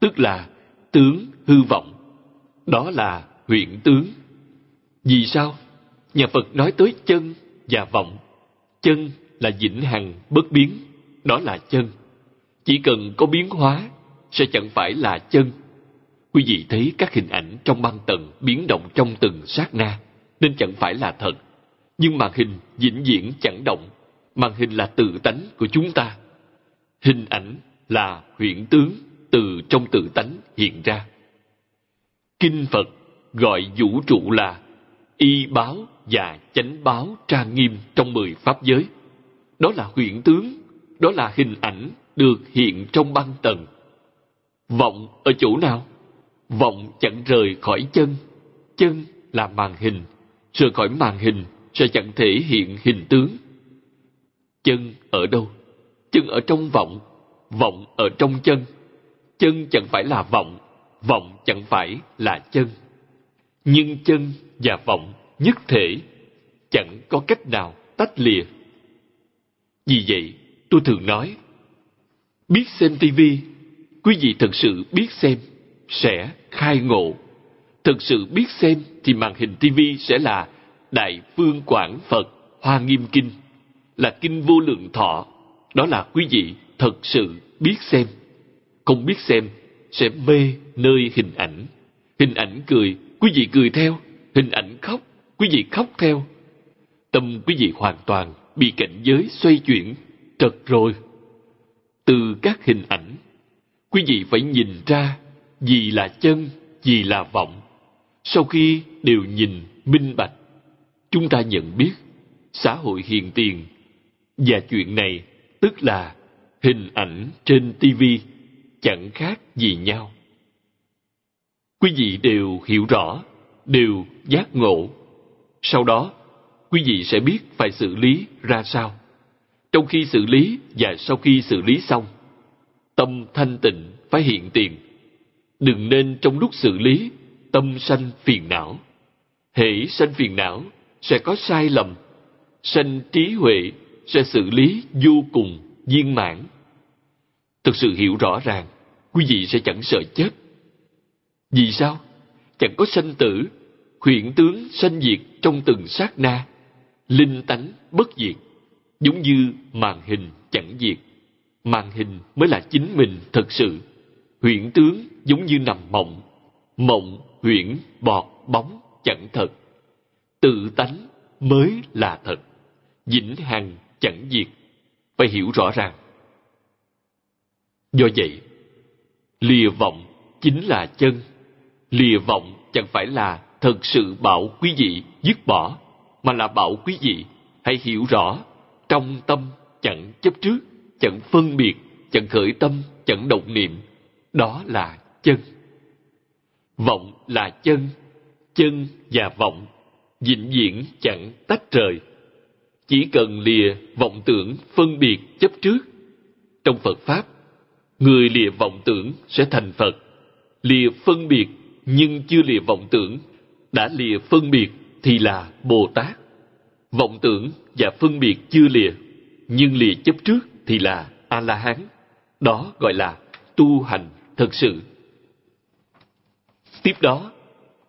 tức là tướng hư vọng. Đó là huyễn tướng. Vì sao? Nhà Phật nói tới chân và vọng. Chân là vĩnh hằng bất biến, đó là chân. Chỉ cần có biến hóa, sẽ chẳng phải là chân. Quý vị thấy các hình ảnh trong băng tần biến động trong từng sát na, nên chẳng phải là thật. Nhưng màn hình vĩnh viễn chẳng động. Màn hình là tự tánh của chúng ta. Hình ảnh là huyễn tướng từ trong tự tánh hiện ra. Kinh Phật gọi vũ trụ là y báo và chánh báo trang nghiêm trong 10 pháp giới. Đó là huyễn tướng, đó là hình ảnh được hiện trong băng tần. Vọng ở chỗ nào? Vọng chẳng rời khỏi chân. Chân là màn hình. Rời khỏi màn hình sẽ chẳng thể hiện hình tướng. Chân ở đâu? Chân ở trong vọng. Vọng ở trong chân. Chân chẳng phải là vọng. Vọng chẳng phải là chân. Nhưng chân và vọng nhất thể, chẳng có cách nào tách lìa. Vì vậy, tôi thường nói, biết xem tivi, quý vị thật sự biết xem, sẽ khai ngộ. Thật sự biết xem thì màn hình tivi sẽ là Đại Phương Quảng Phật Hoa Nghiêm Kinh, là Kinh Vô Lượng Thọ. Đó là quý vị thật sự biết xem. Không biết xem, sẽ mê nơi hình ảnh. Hình ảnh cười, quý vị cười theo. Hình ảnh khóc, quý vị khóc theo. Tâm quý vị hoàn toàn bị cảnh giới xoay chuyển, trật rồi. Từ các hình ảnh, quý vị phải nhìn ra gì là chân, vì là vọng. Sau khi đều nhìn minh bạch, chúng ta nhận biết xã hội hiện tiền, và chuyện này tức là hình ảnh trên TV chẳng khác gì nhau. Quý vị đều hiểu rõ, đều giác ngộ. Sau đó, quý vị sẽ biết phải xử lý ra sao. Trong khi xử lý và sau khi xử lý xong, tâm thanh tịnh phải hiện tiền. Đừng nên trong lúc xử lý, tâm sanh phiền não. Hễ sanh phiền não, sẽ có sai lầm. Sanh trí huệ sẽ xử lý vô cùng viên mãn. Thực sự hiểu rõ ràng, quý vị sẽ chẳng sợ chết. Vì sao? Chẳng có sanh tử, hiện tướng sanh diệt trong từng sát na, linh tánh bất diệt, giống như màn hình chẳng diệt. Màn hình mới là chính mình thật sự. Huyễn tướng giống như nằm mộng, mộng huyễn bọt bóng chẳng thật. Tự tánh mới là thật, vĩnh hằng chẳng diệt, phải hiểu rõ ràng. Do vậy, lìa vọng chính là chân, lìa vọng chẳng phải là thật sự bảo quý vị dứt bỏ, mà là bảo quý vị hãy hiểu rõ, trong tâm chẳng chấp trước, chẳng phân biệt, chẳng khởi tâm, chẳng động niệm. Đó là chân. Vọng là chân, chân và vọng vĩnh viễn chẳng tách rời. Chỉ cần lìa vọng tưởng, phân biệt, chấp trước. Trong Phật Pháp, người lìa vọng tưởng sẽ thành Phật. Lìa phân biệt nhưng chưa lìa vọng tưởng, đã lìa phân biệt thì là Bồ Tát. Vọng tưởng và phân biệt chưa lìa, nhưng lìa chấp trước thì là A-la-hán. Đó gọi là tu hành thật sự. Tiếp đó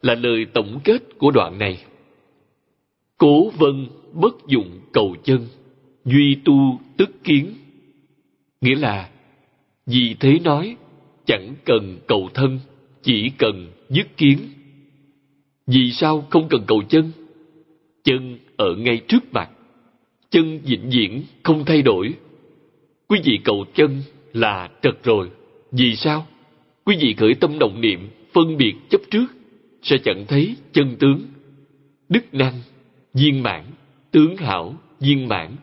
là lời tổng kết của đoạn này. Cố vân bất dụng cầu chân, duy tu tức kiến. Nghĩa là, vì thế nói, chẳng cần cầu thân, chỉ cần dứt kiến. Vì sao không cần cầu chân? Chân ở ngay trước mặt, chân vĩnh viễn không thay đổi. Quý vị cầu chân là trật rồi. Vì sao? Quý vị khởi tâm động niệm, phân biệt chấp trước, sẽ chẳng thấy chân tướng. Đức năng viên mãn, tướng hảo viên mãn,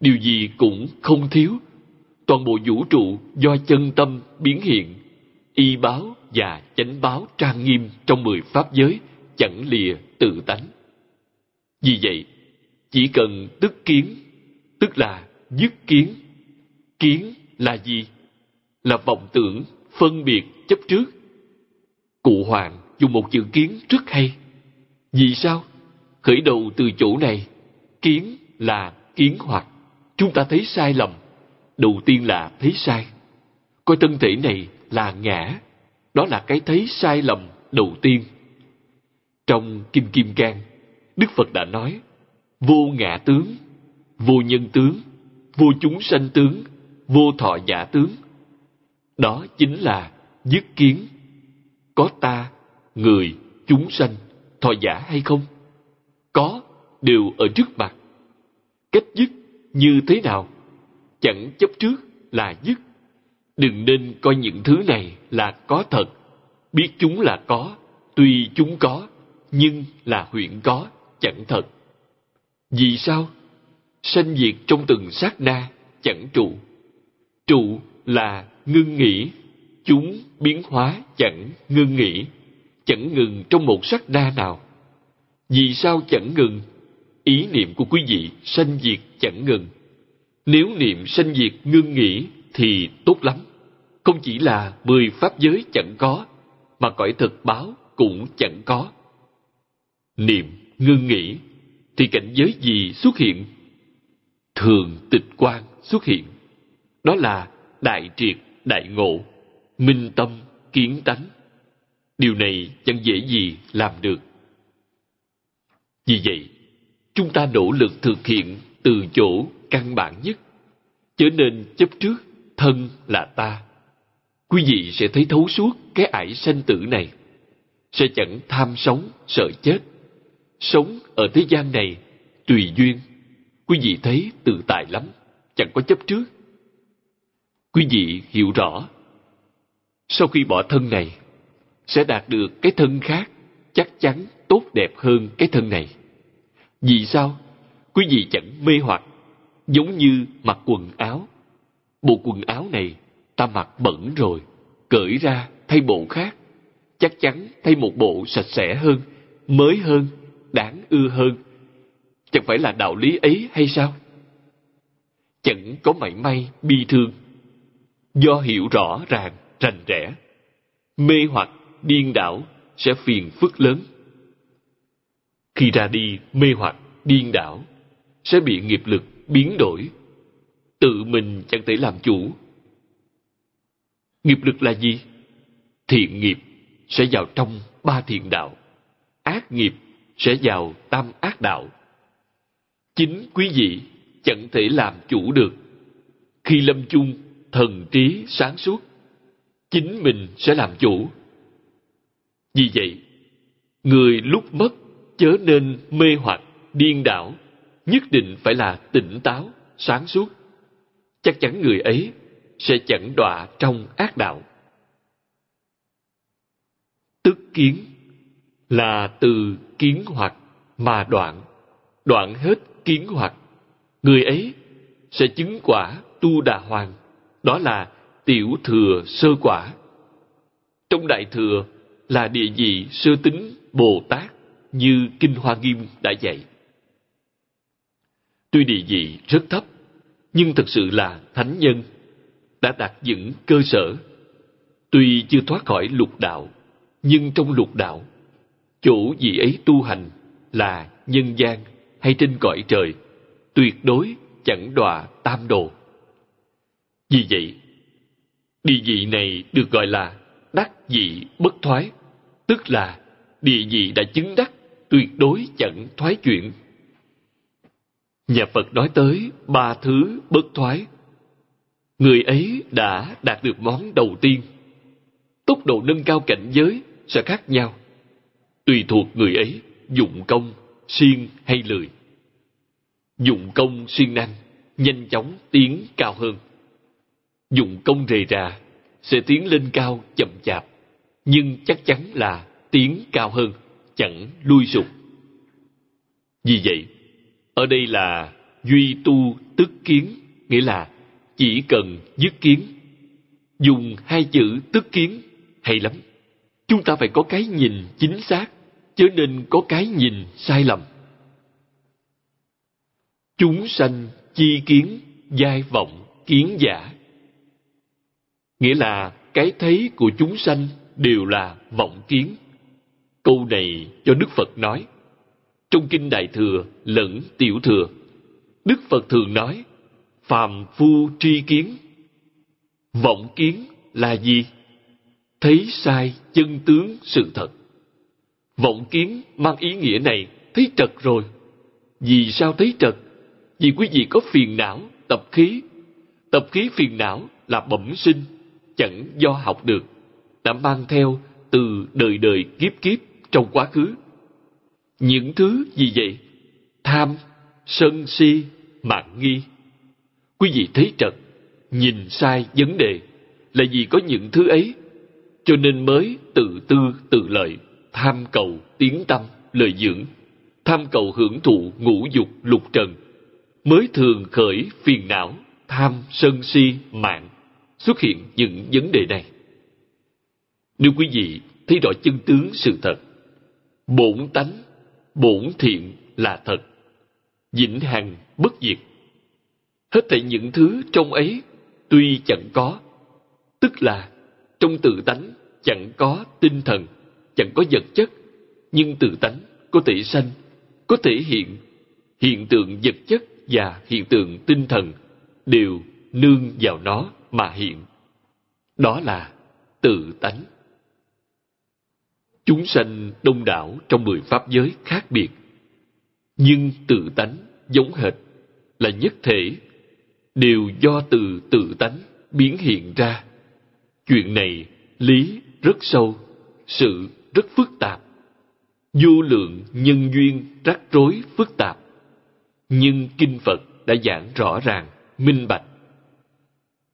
điều gì cũng không thiếu. Toàn bộ vũ trụ do chân tâm biến hiện, y báo và chánh báo trang nghiêm trong 10 pháp giới, chẳng lìa tự tánh. Vì vậy, chỉ cần tức kiến, tức là dứt kiến. Kiến là gì? Là vọng tưởng, phân biệt, chấp trước. Cụ Hoàng dùng một chữ kiến rất hay. Vì sao? Khởi đầu từ chỗ này. Kiến là kiến hoặc. Chúng ta thấy sai lầm. Đầu tiên là thấy sai. Coi thân thể này là ngã. Đó là cái thấy sai lầm đầu tiên. Trong Kinh Kim Cang, Đức Phật đã nói, vô ngã tướng, vô nhân tướng, vô chúng sanh tướng, vô thọ giả tướng. Đó chính là dứt kiến. Có ta, người, chúng sanh, thọ giả hay không? Có, đều ở trước mặt. Cách dứt như thế nào? Chẳng chấp trước là dứt. Đừng nên coi những thứ này là có thật. Biết chúng là có, tuy chúng có, nhưng là huyễn có, chẳng thật. Vì sao? Sanh diệt trong từng sát na, chẳng trụ. Trụ là ngưng nghỉ, chúng biến hóa chẳng ngưng nghỉ, chẳng ngừng trong một sát na nào. Vì sao chẳng ngừng? Ý niệm của quý vị sanh diệt chẳng ngừng. Nếu niệm sanh diệt ngưng nghỉ thì tốt lắm. Không chỉ là 10 pháp giới chẳng có, mà cõi thực báo cũng chẳng có. Niệm ngưng nghỉ thì cảnh giới gì xuất hiện? Thường tịch quang xuất hiện. Đó là đại triệt, đại ngộ, minh tâm, kiến tánh. Điều này chẳng dễ gì làm được. Vì vậy, chúng ta nỗ lực thực hiện từ chỗ căn bản nhất. Chớ nên chấp trước thân là ta. Quý vị sẽ thấy thấu suốt cái ải sanh tử này. Sẽ chẳng tham sống, sợ chết. Sống ở thế gian này, tùy duyên. Quý vị thấy tự tại lắm, chẳng có chấp trước. Quý vị hiểu rõ, sau khi bỏ thân này, sẽ đạt được cái thân khác chắc chắn tốt đẹp hơn cái thân này. Vì sao? Quý vị chẳng mê hoặc, giống như mặc quần áo. Bộ quần áo này ta mặc bẩn rồi, cởi ra thay bộ khác. Chắc chắn thay một bộ sạch sẽ hơn, mới hơn, đáng ưa hơn. Chẳng phải là đạo lý ấy hay sao? Chẳng có mảy may bi thương. Do hiểu rõ ràng, rành rẽ, mê hoặc, điên đảo sẽ phiền phức lớn. Khi ra đi mê hoặc, điên đảo, sẽ bị nghiệp lực biến đổi. Tự mình chẳng thể làm chủ. Nghiệp lực là gì? Thiện nghiệp sẽ vào trong ba thiện đạo. Ác nghiệp sẽ vào tam ác đạo. Chính quý vị chẳng thể làm chủ được. Khi lâm chung, thần trí sáng suốt, chính mình sẽ làm chủ. Vì vậy, người lúc mất chớ nên mê hoặc, điên đảo, nhất định phải là tỉnh táo, sáng suốt. Chắc chắn người ấy sẽ chẳng đọa trong ác đạo. Tức kiến là từ kiến hoặc mà đoạn, đoạn hết kiến hoặc, người ấy sẽ chứng quả Tu Đà Hoàng, đó là tiểu thừa sơ quả. Trong đại thừa là địa vị sơ tính Bồ Tát như Kinh Hoa Nghiêm đã dạy. Tuy địa vị rất thấp, nhưng thật sự là thánh nhân, đã đặt vững cơ sở. Tuy chưa thoát khỏi lục đạo, nhưng trong lục đạo, chỗ vị ấy tu hành là nhân gian hay trên cõi trời, tuyệt đối chẳng đọa tam đồ. Vì vậy, địa vị này được gọi là đắc vị bất thoái, tức là địa vị đã chứng đắc, tuyệt đối chẳng thoái chuyển. Nhà Phật nói tới ba thứ bất thoái. Người ấy đã đạt được món đầu tiên. Tốc độ nâng cao cảnh giới sẽ khác nhau, tùy thuộc người ấy dụng công, siêng hay lười. Dụng công siêng năng, nhanh chóng tiến cao hơn. Dụng công rề rà, sẽ tiến lên cao chậm chạp, nhưng chắc chắn là tiến cao hơn, chẳng lui sụp. Vì vậy, ở đây là duy tu tức kiến, nghĩa là chỉ cần dứt kiến. Dùng hai chữ tức kiến hay lắm. Chúng ta phải có cái nhìn chính xác, chứ nên có cái nhìn sai lầm. Chúng sanh chi kiến, giai vọng, kiến giả. Nghĩa là cái thấy của chúng sanh đều là vọng kiến. Câu này cho Đức Phật nói. Trong Kinh Đại Thừa lẫn Tiểu Thừa, Đức Phật thường nói, phàm phu tri kiến. Vọng kiến là gì? Thấy sai chân tướng sự thật. Vọng kiến mang ý nghĩa này, thấy trật rồi. Vì sao thấy trật? Vì quý vị có phiền não, tập khí. Tập khí phiền não là bẩm sinh, chẳng do học được, đã mang theo từ đời đời kiếp kiếp trong quá khứ. Những thứ gì vậy? Tham, sân si, mạn nghi. Quý vị thấy trật, nhìn sai vấn đề, là vì có những thứ ấy, cho nên mới tự tư tự lợi, tham cầu tiếng tăm, lợi dưỡng, tham cầu hưởng thụ ngũ dục lục trần, mới thường khởi phiền não, tham sân si mạn, xuất hiện những vấn đề này. Nếu quý vị thấy rõ chân tướng sự thật, bổn tánh, bổn thiện là thật, vĩnh hằng bất diệt. Hết thảy những thứ trong ấy tuy chẳng có, tức là trong tự tánh chẳng có tinh thần, chẳng có vật chất, nhưng tự tánh có thể sanh, có thể hiện. Hiện tượng vật chất và hiện tượng tinh thần đều nương vào nó mà hiện. Đó là tự tánh. Chúng sanh đông đảo trong 10 pháp giới khác biệt, nhưng tự tánh giống hệt, là nhất thể, đều do từ tự tánh biến hiện ra. Chuyện này lý rất sâu, sự rất phức tạp, vô lượng nhân duyên rắc rối phức tạp, nhưng Kinh Phật đã giảng rõ ràng, minh bạch.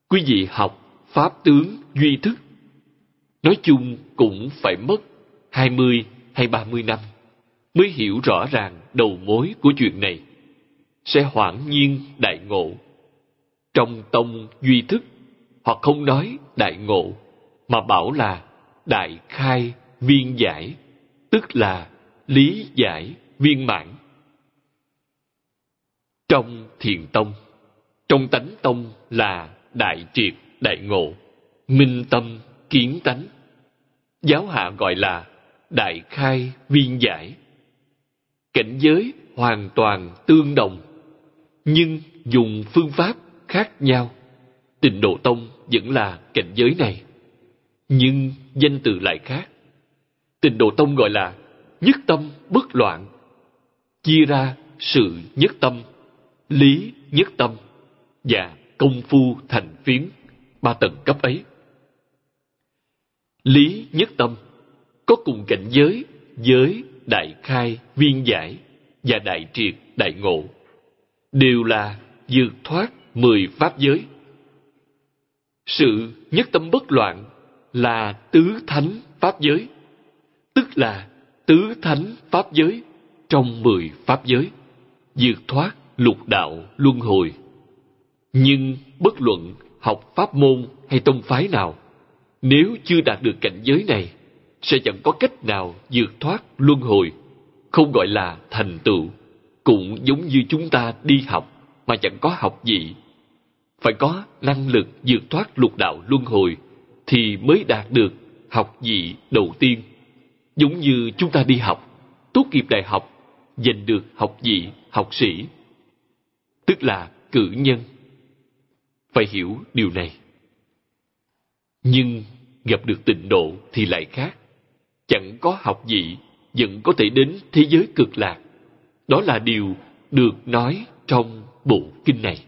Quý vị học Pháp tướng Duy Thức, nói chung cũng phải mất 20 hay 30 năm mới hiểu rõ ràng đầu mối của chuyện này, sẽ hoảng nhiên đại ngộ. Trong tông duy thức, họ không nói đại ngộ, mà bảo là đại khai viên giải, tức là lý giải viên mãn. Trong thiền tông, trong tánh tông là đại triệt đại ngộ, minh tâm kiến tánh. Giáo hạ gọi là đại khai viên giải. Cảnh giới hoàn toàn tương đồng, nhưng dùng phương pháp khác nhau. Tịnh Độ Tông vẫn là cảnh giới này, nhưng danh từ lại khác. Tịnh Độ Tông gọi là nhất tâm bất loạn, chia ra sự nhất tâm, lý nhất tâm và công phu thành phiến, ba tầng cấp ấy. Lý nhất tâm có cùng cảnh giới với đại khai viên giải và đại triệt đại ngộ, đều là vượt thoát 10 pháp giới. Sự nhất tâm bất loạn là tứ thánh pháp giới, tức là tứ thánh pháp giới trong 10 pháp giới, vượt thoát lục đạo luân hồi. Nhưng bất luận học pháp môn hay tông phái nào, nếu chưa đạt được cảnh giới này, sẽ chẳng có cách nào vượt thoát luân hồi, không gọi là thành tựu. Cũng giống như chúng ta đi học mà chẳng có học vị, phải có năng lực vượt thoát lục đạo luân hồi thì mới đạt được học vị đầu tiên. Giống như chúng ta đi học, tốt nghiệp đại học, giành được học vị học sĩ, tức là cử nhân. Phải hiểu điều này. Nhưng gặp được tịnh độ thì lại khác. Chẳng có học vị, vẫn có thể đến thế giới cực lạc. Đó là điều được nói trong bộ kinh này.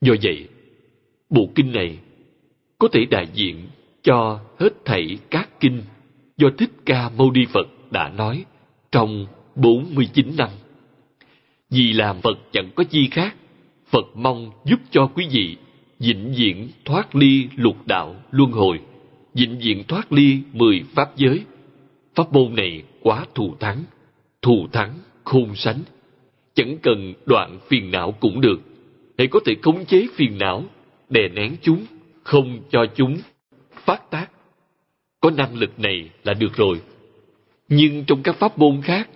Do vậy, bộ kinh này có thể đại diện cho hết thảy các kinh do Thích Ca Mâu Ni Phật đã nói trong 49 năm. Vì làm Phật chẳng có chi khác, Phật mong giúp cho quý vị vĩnh viễn thoát ly lục đạo luân hồi, vĩnh viễn thoát ly 10 pháp giới. Pháp môn này quá thù thắng khôn sánh. Chẳng cần đoạn phiền não cũng được, hãy có thể khống chế phiền não, đè nén chúng, không cho chúng phát tác. Có năng lực này là được rồi. Nhưng trong các pháp môn khác,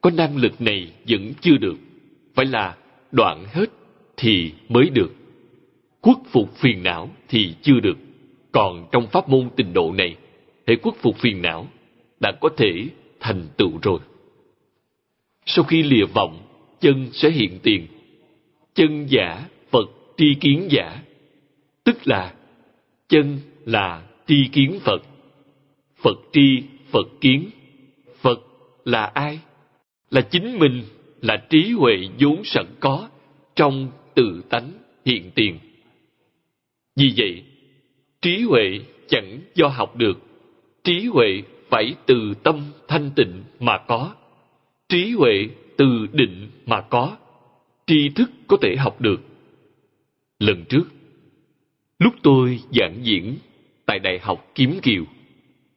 có năng lực này vẫn chưa được, phải là đoạn hết thì mới được. Khuất phục phiền não thì chưa được. Còn trong pháp môn tịnh độ này, hễ khuất phục phiền não đã có thể thành tựu rồi. Sau khi lìa vọng, chân sẽ hiện tiền. Chân giả Phật tri kiến giả, tức là chân là tri kiến Phật. Phật tri Phật kiến. Phật là ai? Là chính mình, là trí huệ vốn sẵn có trong tự tánh hiện tiền. Vì vậy, trí huệ chẳng do học được. Trí huệ phải từ tâm thanh tịnh mà có. Trí huệ từ định mà có. Tri thức có thể học được. Lần trước, lúc tôi giảng diễn tại Đại học Kiếm Kiều,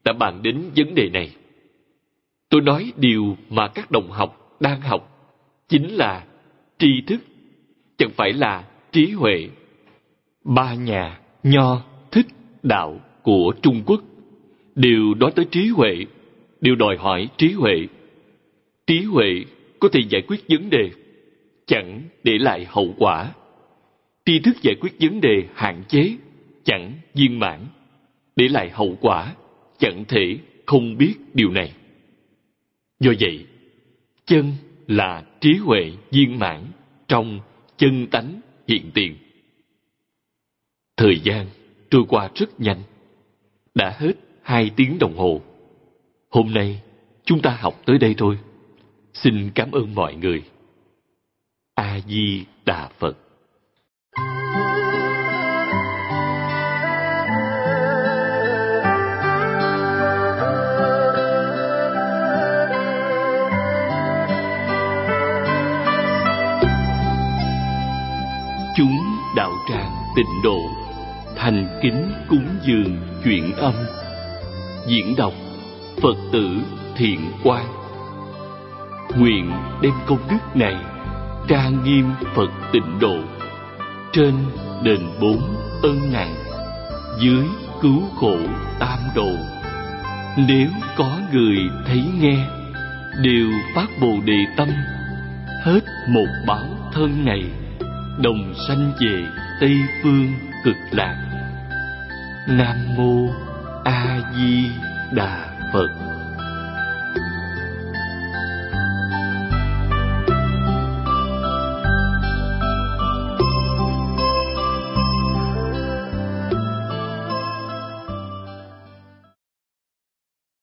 đã bàn đến vấn đề này. Tôi nói điều mà các đồng học đang học chính là tri thức, chẳng phải là trí huệ. Ba nhà Nho, Thích, Đạo của Trung Quốc đều nói tới trí huệ, đều đòi hỏi trí huệ. Trí huệ có thể giải quyết vấn đề, chẳng để lại hậu quả. Tri thức giải quyết vấn đề hạn chế, chẳng viên mãn, để lại hậu quả, chẳng thể không biết điều này. Do vậy, chân là trí huệ viên mãn trong chân tánh hiện tiền. Thời gian trôi qua rất nhanh, đã hết 2 tiếng đồng hồ. Hôm nay chúng ta học tới đây thôi. Xin cảm ơn mọi người. A Di Đà Phật. Chúng đạo tràng Tịnh Độ thành kính cúng dường. giường chuyển âm. Diễn đọc Phật tử Thiện Quang. Nguyện đem công đức này tra nghiêm Phật Tịnh Độ, trên đền bốn ân nặng, dưới cứu khổ tam độ. Nếu có người thấy nghe đều phát Bồ Đề tâm, hết một báo thân này, đồng sanh về Tây Phương Cực Lạc. Nam mô A Di Đà Phật.